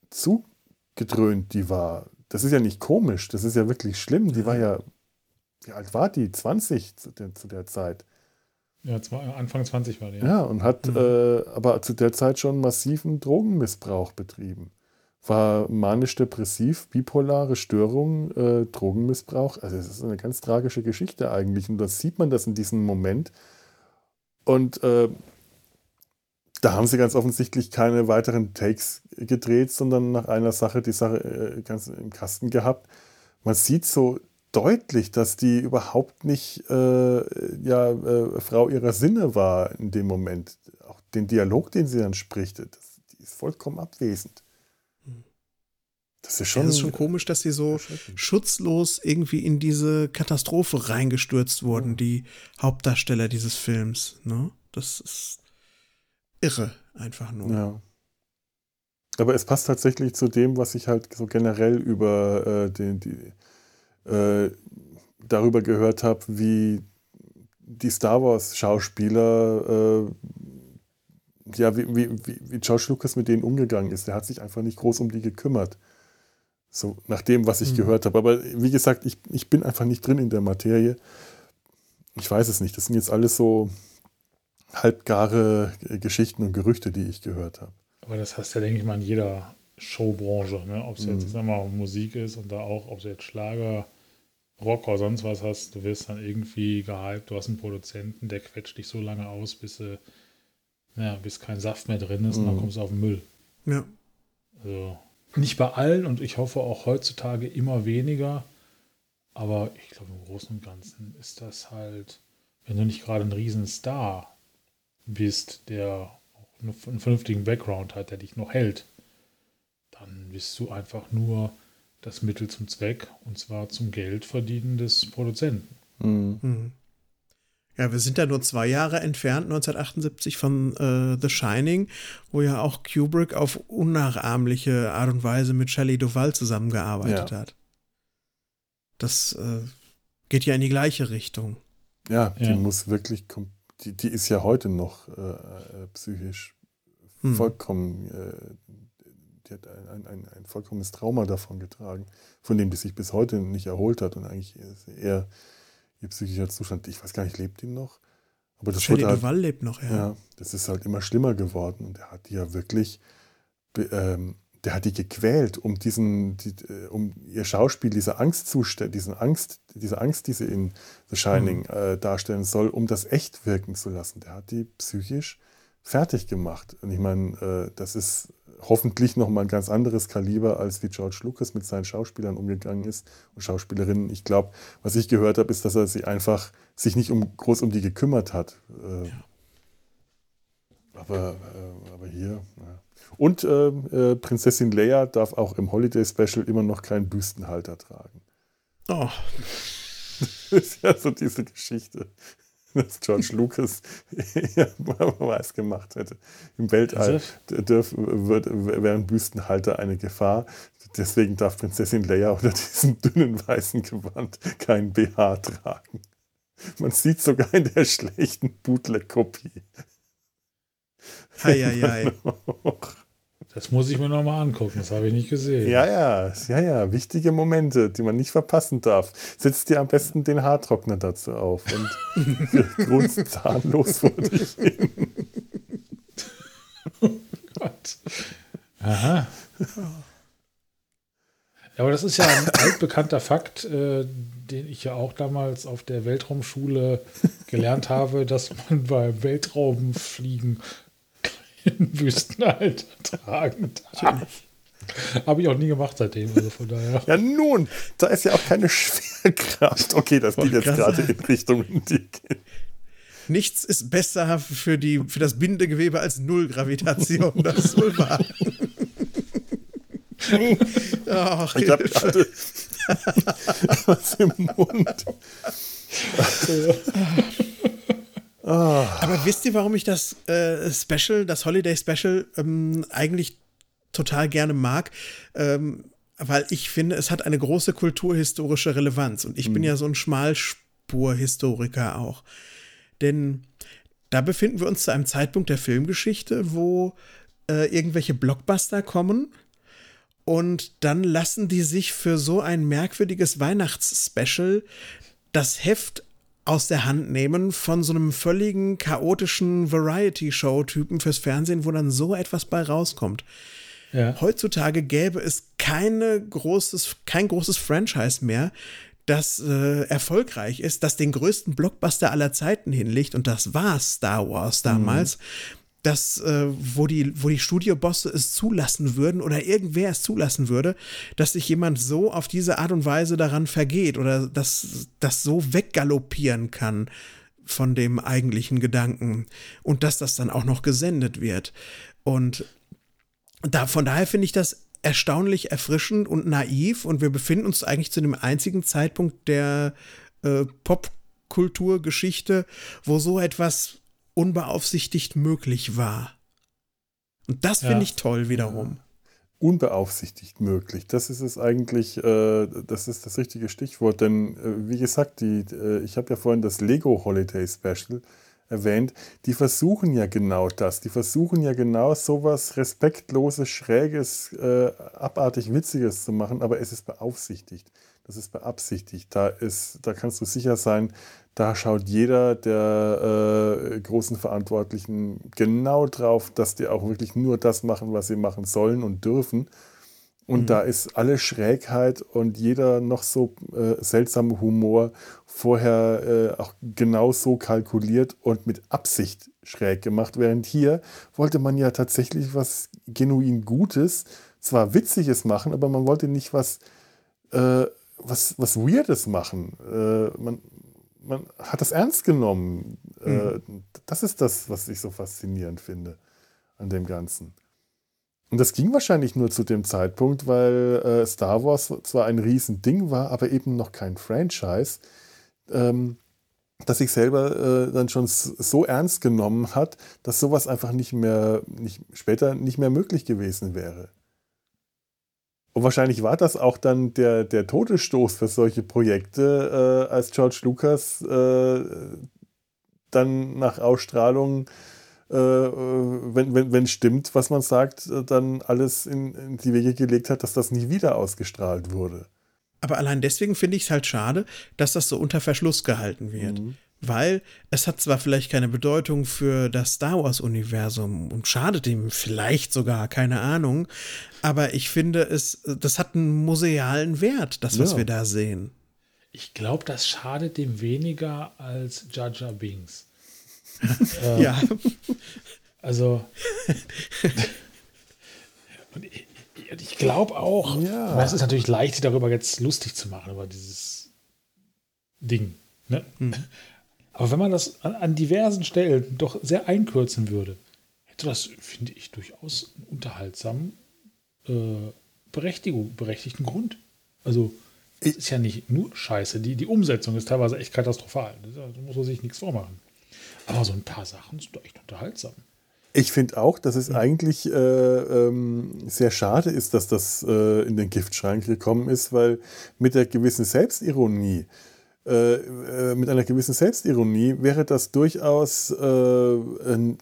zu gedröhnt die war. Das ist ja nicht komisch, das ist ja wirklich schlimm. Die war ja, wie alt war die? 20 zu der Zeit. Ja, Anfang 20 war die. Ja, und hat aber zu der Zeit schon massiven Drogenmissbrauch betrieben. War manisch-depressiv, bipolare Störung, Drogenmissbrauch. Also es ist eine ganz tragische Geschichte eigentlich. Und das sieht man das in diesem Moment. Und da haben sie ganz offensichtlich keine weiteren Takes gedreht, sondern nach einer Sache die Sache ganz im Kasten gehabt. Man sieht so deutlich, dass die überhaupt nicht Frau ihrer Sinne war in dem Moment. Auch den Dialog, den sie dann spricht, die ist vollkommen abwesend. Das ist schon komisch, dass sie so schutzlos irgendwie in diese Katastrophe reingestürzt wurden, die Hauptdarsteller dieses Films. Ne? Das ist irre, einfach nur. Ja. Aber es passt tatsächlich zu dem, was ich halt so generell über darüber gehört habe, wie die Star Wars Schauspieler, wie George Lucas mit denen umgegangen ist. Der hat sich einfach nicht groß um die gekümmert. So nach dem, was ich gehört habe. Aber wie gesagt, ich bin einfach nicht drin in der Materie. Ich weiß es nicht. Das sind jetzt alles so halbgare Geschichten und Gerüchte, die ich gehört habe. Aber das heißt ja, denke ich mal, in jeder Showbranche, ne? Ob es jetzt mal Musik ist und da auch, ob du jetzt Schlager, Rock oder sonst was hast, du wirst dann irgendwie gehypt, du hast einen Produzenten, der quetscht dich so lange aus, bis kein Saft mehr drin ist und dann kommst du auf den Müll. Ja. Also nicht bei allen und ich hoffe auch heutzutage immer weniger, aber ich glaube im Großen und Ganzen ist das halt, wenn du nicht gerade ein Riesenstar bist, der auch einen vernünftigen Background hat, der dich noch hält, dann bist du einfach nur das Mittel zum Zweck, und zwar zum Geldverdienen des Produzenten. Mhm. Mhm. Ja, wir sind ja nur 2 Jahre entfernt, 1978 von The Shining, wo ja auch Kubrick auf unnachahmliche Art und Weise mit Shelley Duvall zusammengearbeitet hat. Das geht ja in die gleiche Richtung. Ja, die muss wirklich, die ist ja heute noch psychisch vollkommen, die hat ein vollkommenes Trauma davon getragen, von dem die sich bis heute nicht erholt hat und eigentlich ist eher ihr psychischer Zustand, ich weiß gar nicht, lebt ihn noch? Aber das Shelley Duvall halt, lebt noch, ja. Ja. Das ist halt immer schlimmer geworden und er hat die ja wirklich, der hat die gequält, um um ihr Schauspiel, diese Angst, die sie in The Shining darstellen soll, um das echt wirken zu lassen. Der hat die psychisch fertig gemacht. Und ich meine, das ist hoffentlich nochmal ein ganz anderes Kaliber, als wie George Lucas mit seinen Schauspielern umgegangen ist und Schauspielerinnen. Ich glaube, was ich gehört habe, ist, dass er sich einfach nicht groß um die gekümmert hat. Ja. Aber hier. Ja. Und Prinzessin Leia darf auch im Holiday Special immer noch keinen Büstenhalter tragen. Oh. Das ist ja so diese Geschichte, dass George Lucas was gemacht hätte. Im Weltall wären Büstenhalter eine Gefahr. Deswegen darf Prinzessin Leia unter diesem dünnen weißen Gewand keinen BH tragen. Man sieht sogar in der schlechten Bootleg-Kopie. Eieiei. Das muss ich mir nochmal angucken, das habe ich nicht gesehen. Ja, wichtige Momente, die man nicht verpassen darf. Setz dir am besten den Haartrockner dazu auf und grunzt zahnlos vor dich hin. Oh Gott. Aha. Aber das ist ja ein altbekannter Fakt, den ich ja auch damals auf der Weltraumschule gelernt habe, dass man beim Weltraumfliegen keinen Wüstenhalter tragen darf. Habe ich auch nie gemacht seitdem, also von daher. Ja nun, da ist ja auch keine Schwerkraft. Okay, das geht jetzt gerade in Richtung die geht. Nichts ist besser für das Bindegewebe als Nullgravitation, das ist wohl wahr. Ach, ich hab gerade was im Mund. Aber wisst ihr, warum ich das Special, das Holiday Special eigentlich total gerne mag? Weil ich finde, es hat eine große kulturhistorische Relevanz. Und ich bin ja so ein Schmalspurhistoriker auch. Denn da befinden wir uns zu einem Zeitpunkt der Filmgeschichte, wo irgendwelche Blockbuster kommen. Und dann lassen die sich für so ein merkwürdiges Weihnachtsspecial das Heft aus der Hand nehmen von so einem völligen chaotischen Variety-Show-Typen fürs Fernsehen, wo dann so etwas bei rauskommt. Ja. Heutzutage gäbe es kein großes Franchise mehr, das erfolgreich ist, das den größten Blockbuster aller Zeiten hinlegt. Und das war Star Wars damals. Das, wo die Studiobosse es zulassen würden oder irgendwer es zulassen würde, dass sich jemand so auf diese Art und Weise daran vergeht oder dass das so weggaloppieren kann von dem eigentlichen Gedanken und dass das dann auch noch gesendet wird. Und von daher finde ich das erstaunlich erfrischend und naiv und wir befinden uns eigentlich zu dem einzigen Zeitpunkt der Popkulturgeschichte, wo so etwas unbeaufsichtigt möglich war. Und das finde ich toll wiederum. Unbeaufsichtigt möglich, das ist es eigentlich, das ist das richtige Stichwort, denn wie gesagt, ich habe ja vorhin das Lego Holiday Special erwähnt, die versuchen ja genau das, die versuchen ja genau sowas Respektloses, Schräges, abartig Witziges zu machen, aber es ist beaufsichtigt. Das ist beabsichtigt. Da kannst du sicher sein, da schaut jeder der großen Verantwortlichen genau drauf, dass die auch wirklich nur das machen, was sie machen sollen und dürfen. Und da ist alle Schrägheit und jeder noch so seltsame Humor vorher auch genau so kalkuliert und mit Absicht schräg gemacht. Während hier wollte man ja tatsächlich was genuin Gutes, zwar Witziges machen, aber man wollte nicht was Weirdes machen. Man hat das ernst genommen. Das ist das, was ich so faszinierend finde an dem Ganzen. Und das ging wahrscheinlich nur zu dem Zeitpunkt, weil Star Wars zwar ein Riesending war, aber eben noch kein Franchise, dass sich selber dann schon so ernst genommen hat, dass sowas einfach später nicht mehr möglich gewesen wäre. Und wahrscheinlich war das auch dann der Todesstoß für solche Projekte, als George Lucas dann nach Ausstrahlung, wenn stimmt, was man sagt, dann alles in die Wege gelegt hat, dass das nie wieder ausgestrahlt wurde. Aber allein deswegen finde ich es halt schade, dass das so unter Verschluss gehalten wird. Weil es hat zwar vielleicht keine Bedeutung für das Star Wars-Universum und schadet ihm vielleicht sogar, keine Ahnung, aber ich finde, das hat einen musealen Wert, das, was wir da sehen. Ich glaube, das schadet dem weniger als Jar Jar Binks. Ja. Also und ich glaube auch, es ist natürlich leicht, sich darüber jetzt lustig zu machen, über dieses Ding, ne? Aber wenn man das an diversen Stellen doch sehr einkürzen würde, hätte das, finde ich, durchaus einen unterhaltsamen, berechtigten Grund. Also, es ist ja nicht nur Scheiße. Die Umsetzung ist teilweise echt katastrophal. Da muss man sich nichts vormachen. Aber so ein paar Sachen sind doch echt unterhaltsam. Ich finde auch, dass es eigentlich sehr schade ist, dass das in den Giftschrank gekommen ist, weil mit der gewissen Selbstironie wäre das durchaus ein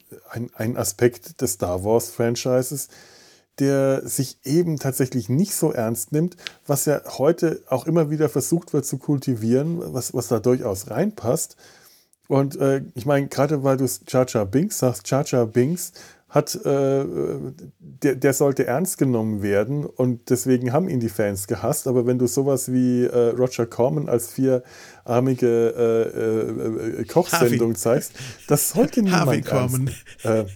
Aspekt des Star Wars-Franchises, der sich eben tatsächlich nicht so ernst nimmt, was ja heute auch immer wieder versucht wird zu kultivieren, was da durchaus reinpasst. Und ich meine, gerade weil du Jar Jar Binks sagst, Jar Jar Binks hat, der sollte ernst genommen werden und deswegen haben ihn die Fans gehasst. Aber wenn du sowas wie Roger Corman als vierarmige Kochsendung Harvey zeigst, das sollte niemand ernst.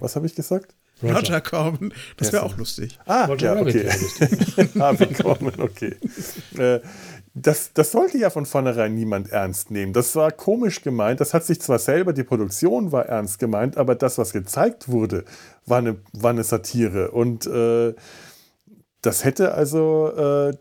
Was habe ich gesagt? Roger Corman, das wäre auch lustig. Ah, Roger, ja, okay. Harvey Korman, okay. Das sollte ja von vornherein niemand ernst nehmen. Das war komisch gemeint, das hat sich zwar selber, die Produktion war ernst gemeint, aber das, was gezeigt wurde, war eine Satire. Und das hätte also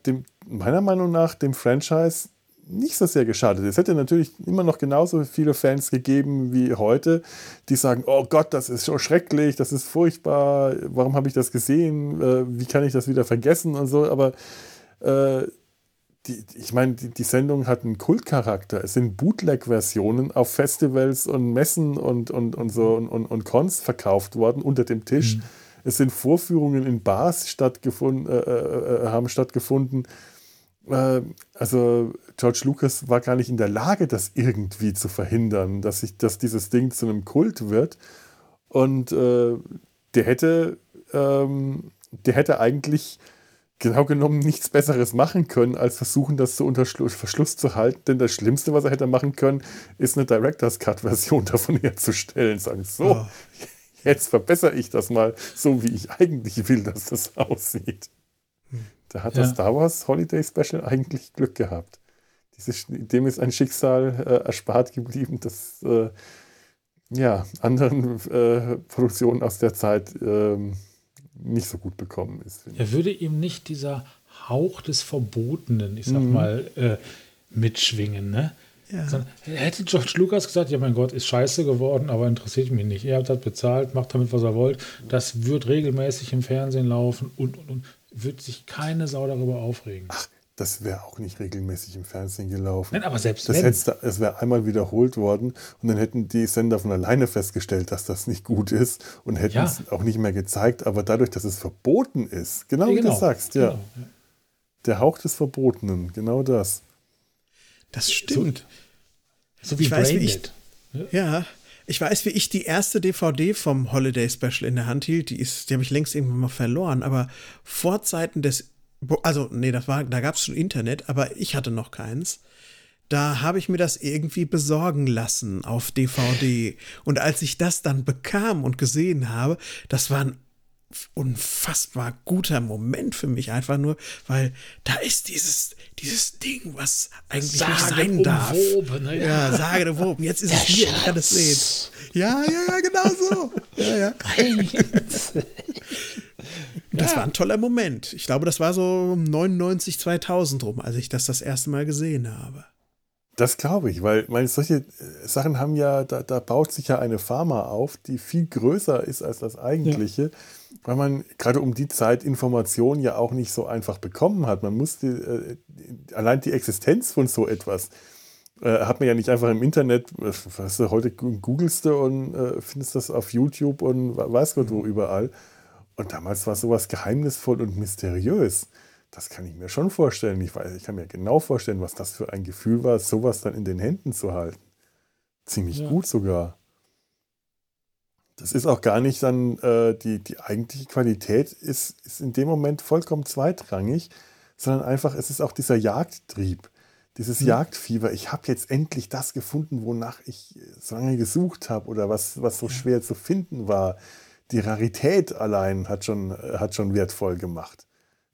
meiner Meinung nach dem Franchise nicht so sehr geschadet. Es hätte natürlich immer noch genauso viele Fans gegeben wie heute, die sagen, oh Gott, das ist so schrecklich, das ist furchtbar, warum habe ich das gesehen, wie kann ich das wieder vergessen und so, aber ich meine, die Sendung hat einen Kultcharakter. Es sind Bootleg-Versionen auf Festivals und Messen und so und Cons verkauft worden unter dem Tisch. Mhm. Es sind Vorführungen in Bars haben stattgefunden. Also George Lucas war gar nicht in der Lage, das irgendwie zu verhindern, dass dieses Ding zu einem Kult wird. Und der hätte eigentlich genau genommen nichts Besseres machen können, als versuchen, das zu unter Verschluss zu halten. Denn das Schlimmste, was er hätte machen können, ist eine Director's Cut-Version davon herzustellen. Sagen, Jetzt verbessere ich das mal, so wie ich eigentlich will, dass das aussieht. Da hat das Star Wars Holiday Special eigentlich Glück gehabt. Dem ist ein Schicksal erspart geblieben, das anderen Produktionen aus der Zeit nicht so gut bekommen ist. Er würde ihm nicht dieser Hauch des Verbotenen, ich sag mal, mitschwingen, ne? Ja. Sondern hätte George Lucas gesagt, ja mein Gott, ist scheiße geworden, aber interessiert mich nicht. Er hat das bezahlt, macht damit, was er wollt. Das wird regelmäßig im Fernsehen laufen und. Wird sich keine Sau darüber aufregen. Ach, das wäre auch nicht regelmäßig im Fernsehen gelaufen. Nein, aber selbst wenn. Es wäre einmal wiederholt worden und dann hätten die Sender von alleine festgestellt, dass das nicht gut ist und hätten es auch nicht mehr gezeigt. Aber dadurch, dass es verboten ist, genau wie du sagst, ja. Der Hauch des Verbotenen, genau das. Das stimmt. So wie Braindead. Ja. Ich weiß, wie ich die erste DVD vom Holiday Special in der Hand hielt. Die habe ich längst irgendwann mal verloren. Aber vor Zeiten da gab es schon Internet, aber ich hatte noch keins. Da habe ich mir das irgendwie besorgen lassen auf DVD. Und als ich das dann bekam und gesehen habe, das war ein unfassbar guter Moment für mich. Einfach nur, weil da ist dieses Ding, was eigentlich nicht sein darf. Sage umwoben. Jetzt ist es hier, ich kann es sehen. Ja, genau so. Ja. Das war ein toller Moment. Ich glaube, das war so 99, 2000 rum, als ich das erste Mal gesehen habe. Das glaube ich, weil solche Sachen haben ja, da baut sich ja eine Pharma auf, die viel größer ist als das eigentliche, weil man gerade um die Zeit Informationen ja auch nicht so einfach bekommen hat. Man musste, allein die Existenz von so etwas, hat man ja nicht einfach im Internet, weißt du, heute googelst du und findest das auf YouTube und weiß Gott wo überall. Und damals war sowas geheimnisvoll und mysteriös. Das kann ich mir schon vorstellen. Ich kann mir genau vorstellen, was das für ein Gefühl war, sowas dann in den Händen zu halten. Ziemlich gut sogar. Das ist auch gar nicht dann, die eigentliche Qualität ist in dem Moment vollkommen zweitrangig, sondern einfach, es ist auch dieser Jagdtrieb, dieses Jagdfieber. Ich habe jetzt endlich das gefunden, wonach ich so lange gesucht habe oder was so schwer zu finden war. Die Rarität allein hat schon wertvoll gemacht.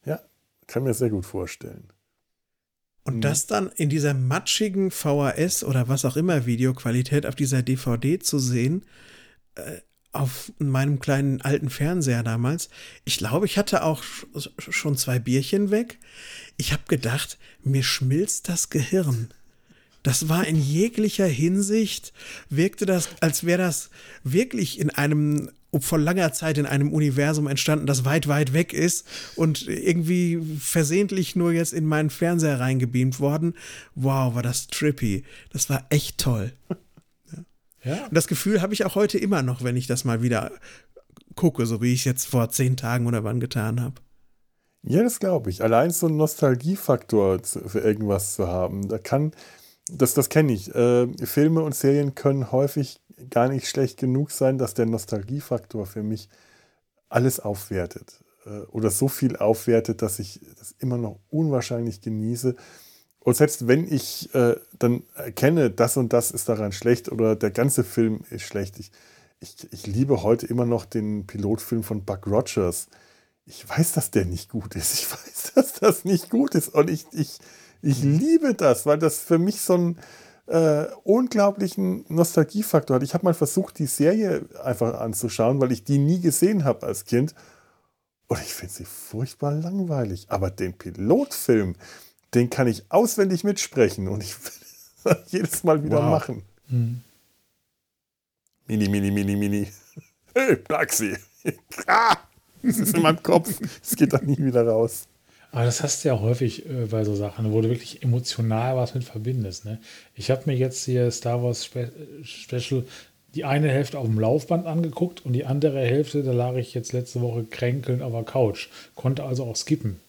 Ja. Kann mir sehr gut vorstellen. Und das dann in dieser matschigen VHS oder was auch immer Videoqualität auf dieser DVD zu sehen, auf meinem kleinen alten Fernseher damals. Ich glaube, ich hatte auch schon 2 Bierchen weg. Ich habe gedacht, mir schmilzt das Gehirn. Das war in jeglicher Hinsicht, wirkte das, als wäre das wirklich in einem, vor langer Zeit in einem Universum entstanden, das weit, weit weg ist und irgendwie versehentlich nur jetzt in meinen Fernseher reingebeamt worden. Wow, war das trippy. Das war echt toll. Ja. Und das Gefühl habe ich auch heute immer noch, wenn ich das mal wieder gucke, so wie ich es jetzt vor 10 Tagen oder wann getan habe. Ja, das glaube ich. Allein so einen Nostalgiefaktor für irgendwas zu haben, da kann, das kenne ich. Filme und Serien können häufig gar nicht schlecht genug sein, dass der Nostalgiefaktor für mich alles aufwertet. Oder so viel aufwertet, dass ich das immer noch unwahrscheinlich genieße. Und selbst wenn ich dann erkenne, das und das ist daran schlecht oder der ganze Film ist schlecht. Ich liebe heute immer noch den Pilotfilm von Buck Rogers. Ich weiß, dass der nicht gut ist. Ich weiß, dass das nicht gut ist. Und ich liebe das, weil das für mich so einen unglaublichen Nostalgiefaktor hat. Ich habe mal versucht, die Serie einfach anzuschauen, weil ich die nie gesehen habe als Kind. Und ich finde sie furchtbar langweilig. Aber den Pilotfilm, den kann ich auswendig mitsprechen und ich will das jedes Mal wieder machen. Hm. Mini. Hey, Plaxi. Das ist in meinem Kopf. Das geht dann nie wieder raus. Aber das hast du ja häufig bei so Sachen, wo du wirklich emotional was mit verbindest. Ne? Ich habe mir jetzt hier Star Wars Special die eine Hälfte auf dem Laufband angeguckt und die andere Hälfte, da lag ich jetzt letzte Woche kränkelnd auf der Couch. Konnte also auch skippen.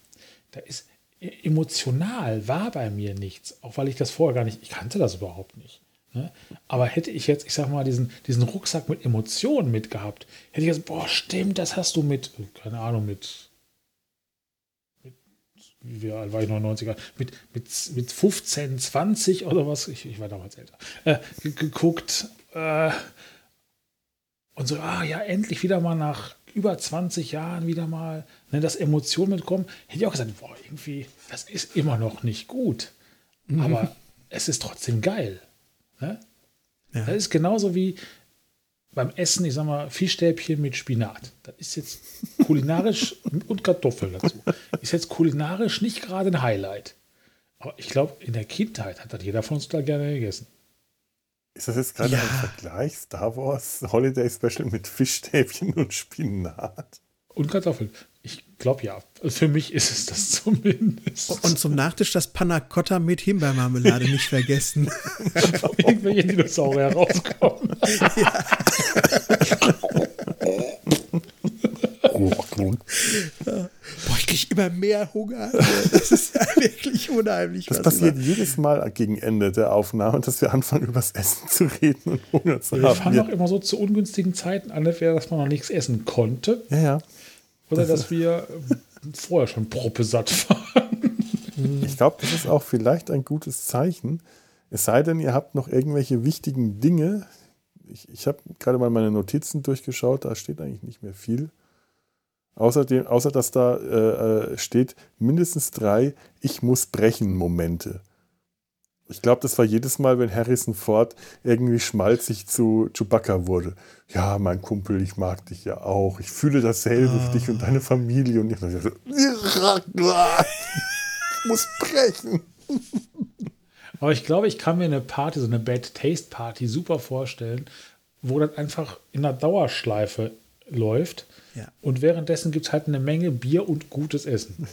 Da ist emotional war bei mir nichts, auch weil ich das vorher gar nicht, ich kannte das überhaupt nicht. Ne? Aber hätte ich jetzt, ich sag mal, diesen Rucksack mit Emotionen mitgehabt, hätte ich gesagt, boah, stimmt, das hast du mit, keine Ahnung, mit wie alt war ich noch in den 90ern, mit 15, 20 oder was, ich war damals älter, geguckt und so, ja, endlich wieder mal nach über 20 Jahren wieder mal, wenn das Emotionen mitkommen, hätte ich auch gesagt, boah, irgendwie, das ist immer noch nicht gut. Mhm. Aber es ist trotzdem geil. Ne? Ja. Das ist genauso wie beim Essen, ich sag mal, Fischstäbchen mit Spinat. Das ist jetzt kulinarisch und Kartoffeln dazu. Ist jetzt kulinarisch nicht gerade ein Highlight. Aber ich glaube, in der Kindheit hat das jeder von uns da gerne gegessen. Ist das jetzt gerade ein Vergleich? Star Wars Holiday Special mit Fischstäbchen und Spinat? Und Kartoffeln. Ich glaube ja. Für mich ist es das zumindest. Und zum Nachtisch das Panna Cotta mit Himbeermarmelade nicht vergessen. Irgendwelche Dinosaurier rauskommen. Ja. Boah, ich kriege immer mehr Hunger. Das ist ja wirklich unheimlich. Das passiert jedes Mal gegen Ende der Aufnahme, dass wir anfangen, über das Essen zu reden und Hunger zu haben. Wir fangen auch immer so zu ungünstigen Zeiten an, dass man noch nichts essen konnte. Ja. Oder dass wir vorher schon proppesatt waren. Ich glaube, das ist auch vielleicht ein gutes Zeichen. Es sei denn, ihr habt noch irgendwelche wichtigen Dinge. Ich habe gerade mal meine Notizen durchgeschaut, da steht eigentlich nicht mehr viel. Außer dass da steht, mindestens 3 Ich-muss-brechen-Momente. Ich glaube, das war jedes Mal, wenn Harrison Ford irgendwie schmalzig zu Chewbacca wurde. Ja, mein Kumpel, ich mag dich ja auch. Ich fühle dasselbe für dich und deine Familie. Und ich dachte, ich muss brechen. Aber ich glaube, ich kann mir eine Party, so eine Bad-Taste-Party super vorstellen, wo das einfach in einer Dauerschleife läuft. Ja. Und währenddessen gibt es halt eine Menge Bier und gutes Essen.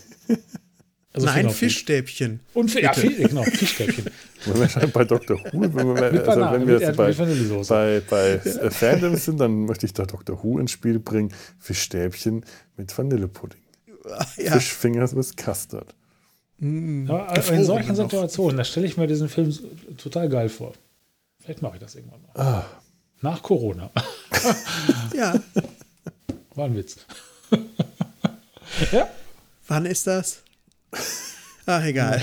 Also nein, Fischstäbchen. Und Fischstäbchen. Wenn wir schon bei Doctor Who, wenn wir bei Fandom sind, dann möchte ich da Doctor Who ins Spiel bringen. Fischstäbchen mit Vanillepudding. Ja. Fischfingers with Custard. Mm. Aber in solchen Situationen, da stelle ich mir diesen Film total geil vor. Vielleicht mache ich das irgendwann mal. Ah. Nach Corona. Ja. War ein Witz. Ja. Wann ist das? Ach, egal.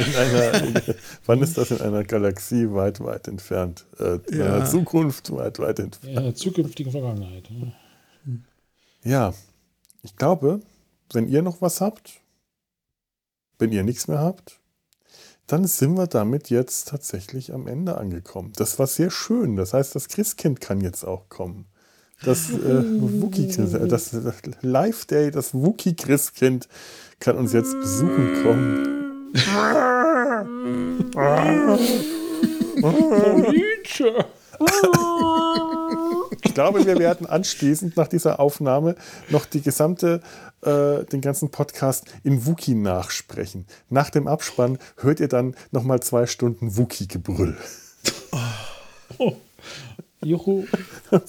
Wann ist das in einer Galaxie weit, weit entfernt? In einer Zukunft weit entfernt. In einer zukünftigen Vergangenheit. Ja. Ich glaube, wenn ihr noch was habt, wenn ihr nichts mehr habt, dann sind wir damit jetzt tatsächlich am Ende angekommen. Das war sehr schön. Das heißt, das Christkind kann jetzt auch kommen. Das das Live Day, das Wookie-Christkind kann uns jetzt besuchen kommen. Ich glaube, wir werden anschließend nach dieser Aufnahme noch die gesamte, den ganzen Podcast in Wookie nachsprechen. Nach dem Abspann hört ihr dann nochmal 2 Stunden Wookie-Gebrüll. Oh. Juhu.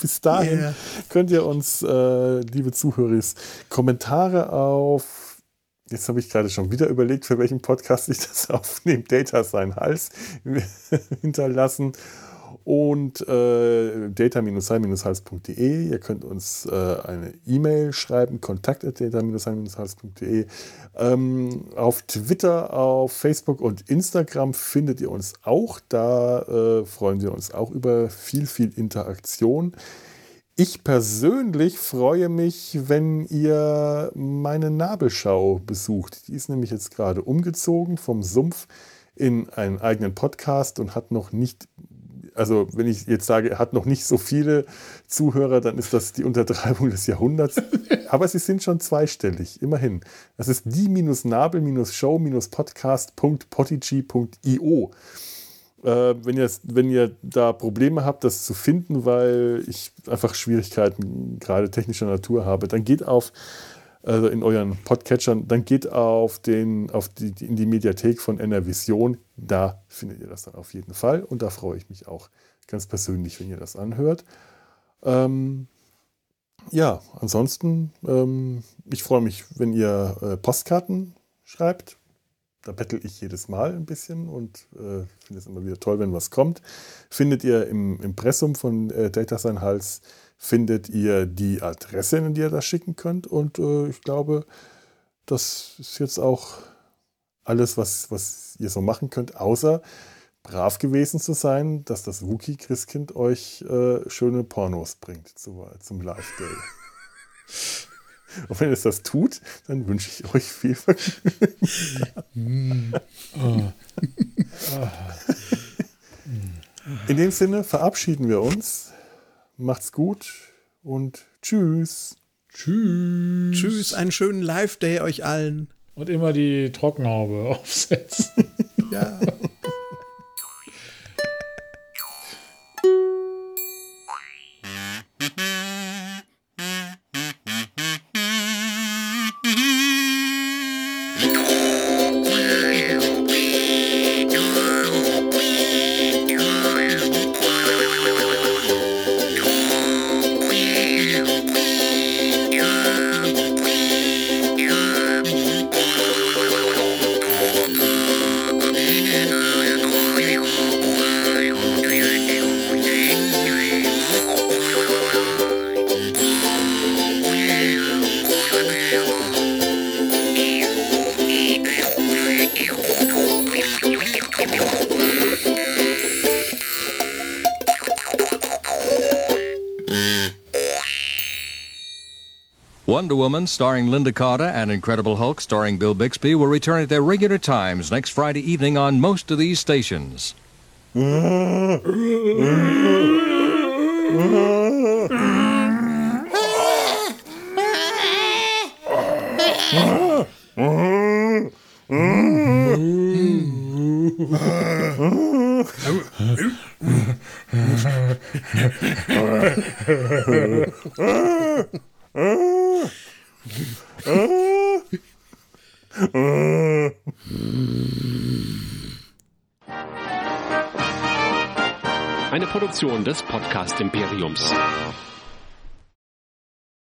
Bis dahin könnt ihr uns, liebe Zuhörer, Kommentare auf, jetzt habe ich gerade schon wieder überlegt, für welchen Podcast ich das aufnehme, Data seinen Hals hinterlassen und data-sein-hals.de. Ihr könnt uns eine E-Mail schreiben, kontakt@data-sein-hals.de. Auf Twitter, auf Facebook und Instagram findet ihr uns auch. Da freuen wir uns auch über viel, viel Interaktion. Ich persönlich freue mich, wenn ihr meine Nabelschau besucht. Die ist nämlich jetzt gerade umgezogen vom Sumpf in einen eigenen Podcast und hat noch nicht... Also wenn ich jetzt sage, er hat noch nicht so viele Zuhörer, dann ist das die Untertreibung des Jahrhunderts. Aber sie sind schon zweistellig, immerhin. Das ist die-nabel-show-podcast.podigy.io. Wenn ihr da Probleme habt, das zu finden, weil ich einfach Schwierigkeiten gerade technischer Natur habe, dann geht auf, also in euren Podcatchern, dann geht in die Mediathek von NRVision. Da findet ihr das dann auf jeden Fall. Und da freue ich mich auch ganz persönlich, wenn ihr das anhört. Ja, ansonsten, ich freue mich, wenn ihr Postkarten schreibt. Da bettel ich jedes Mal ein bisschen und finde es immer wieder toll, wenn was kommt. Findet ihr im Impressum von Data Sein Hals, findet ihr die Adresse, in die ihr das schicken könnt. Und ich glaube, das ist jetzt auch alles, was ihr so machen könnt, außer brav gewesen zu sein, dass das Wookie-Christkind euch schöne Pornos bringt zum Live-Day. Und wenn es das tut, dann wünsche ich euch viel Vergnügen. In dem Sinne verabschieden wir uns. Macht's gut und tschüss. Tschüss. Tschüss, einen schönen Live-Day euch allen. Und immer die Trockenhaube aufsetzen. Ja. Wonder Woman starring Linda Carter and Incredible Hulk starring Bill Bixby will return at their regular times next Friday evening on most of these stations. Eine Produktion des Podcast-Imperiums.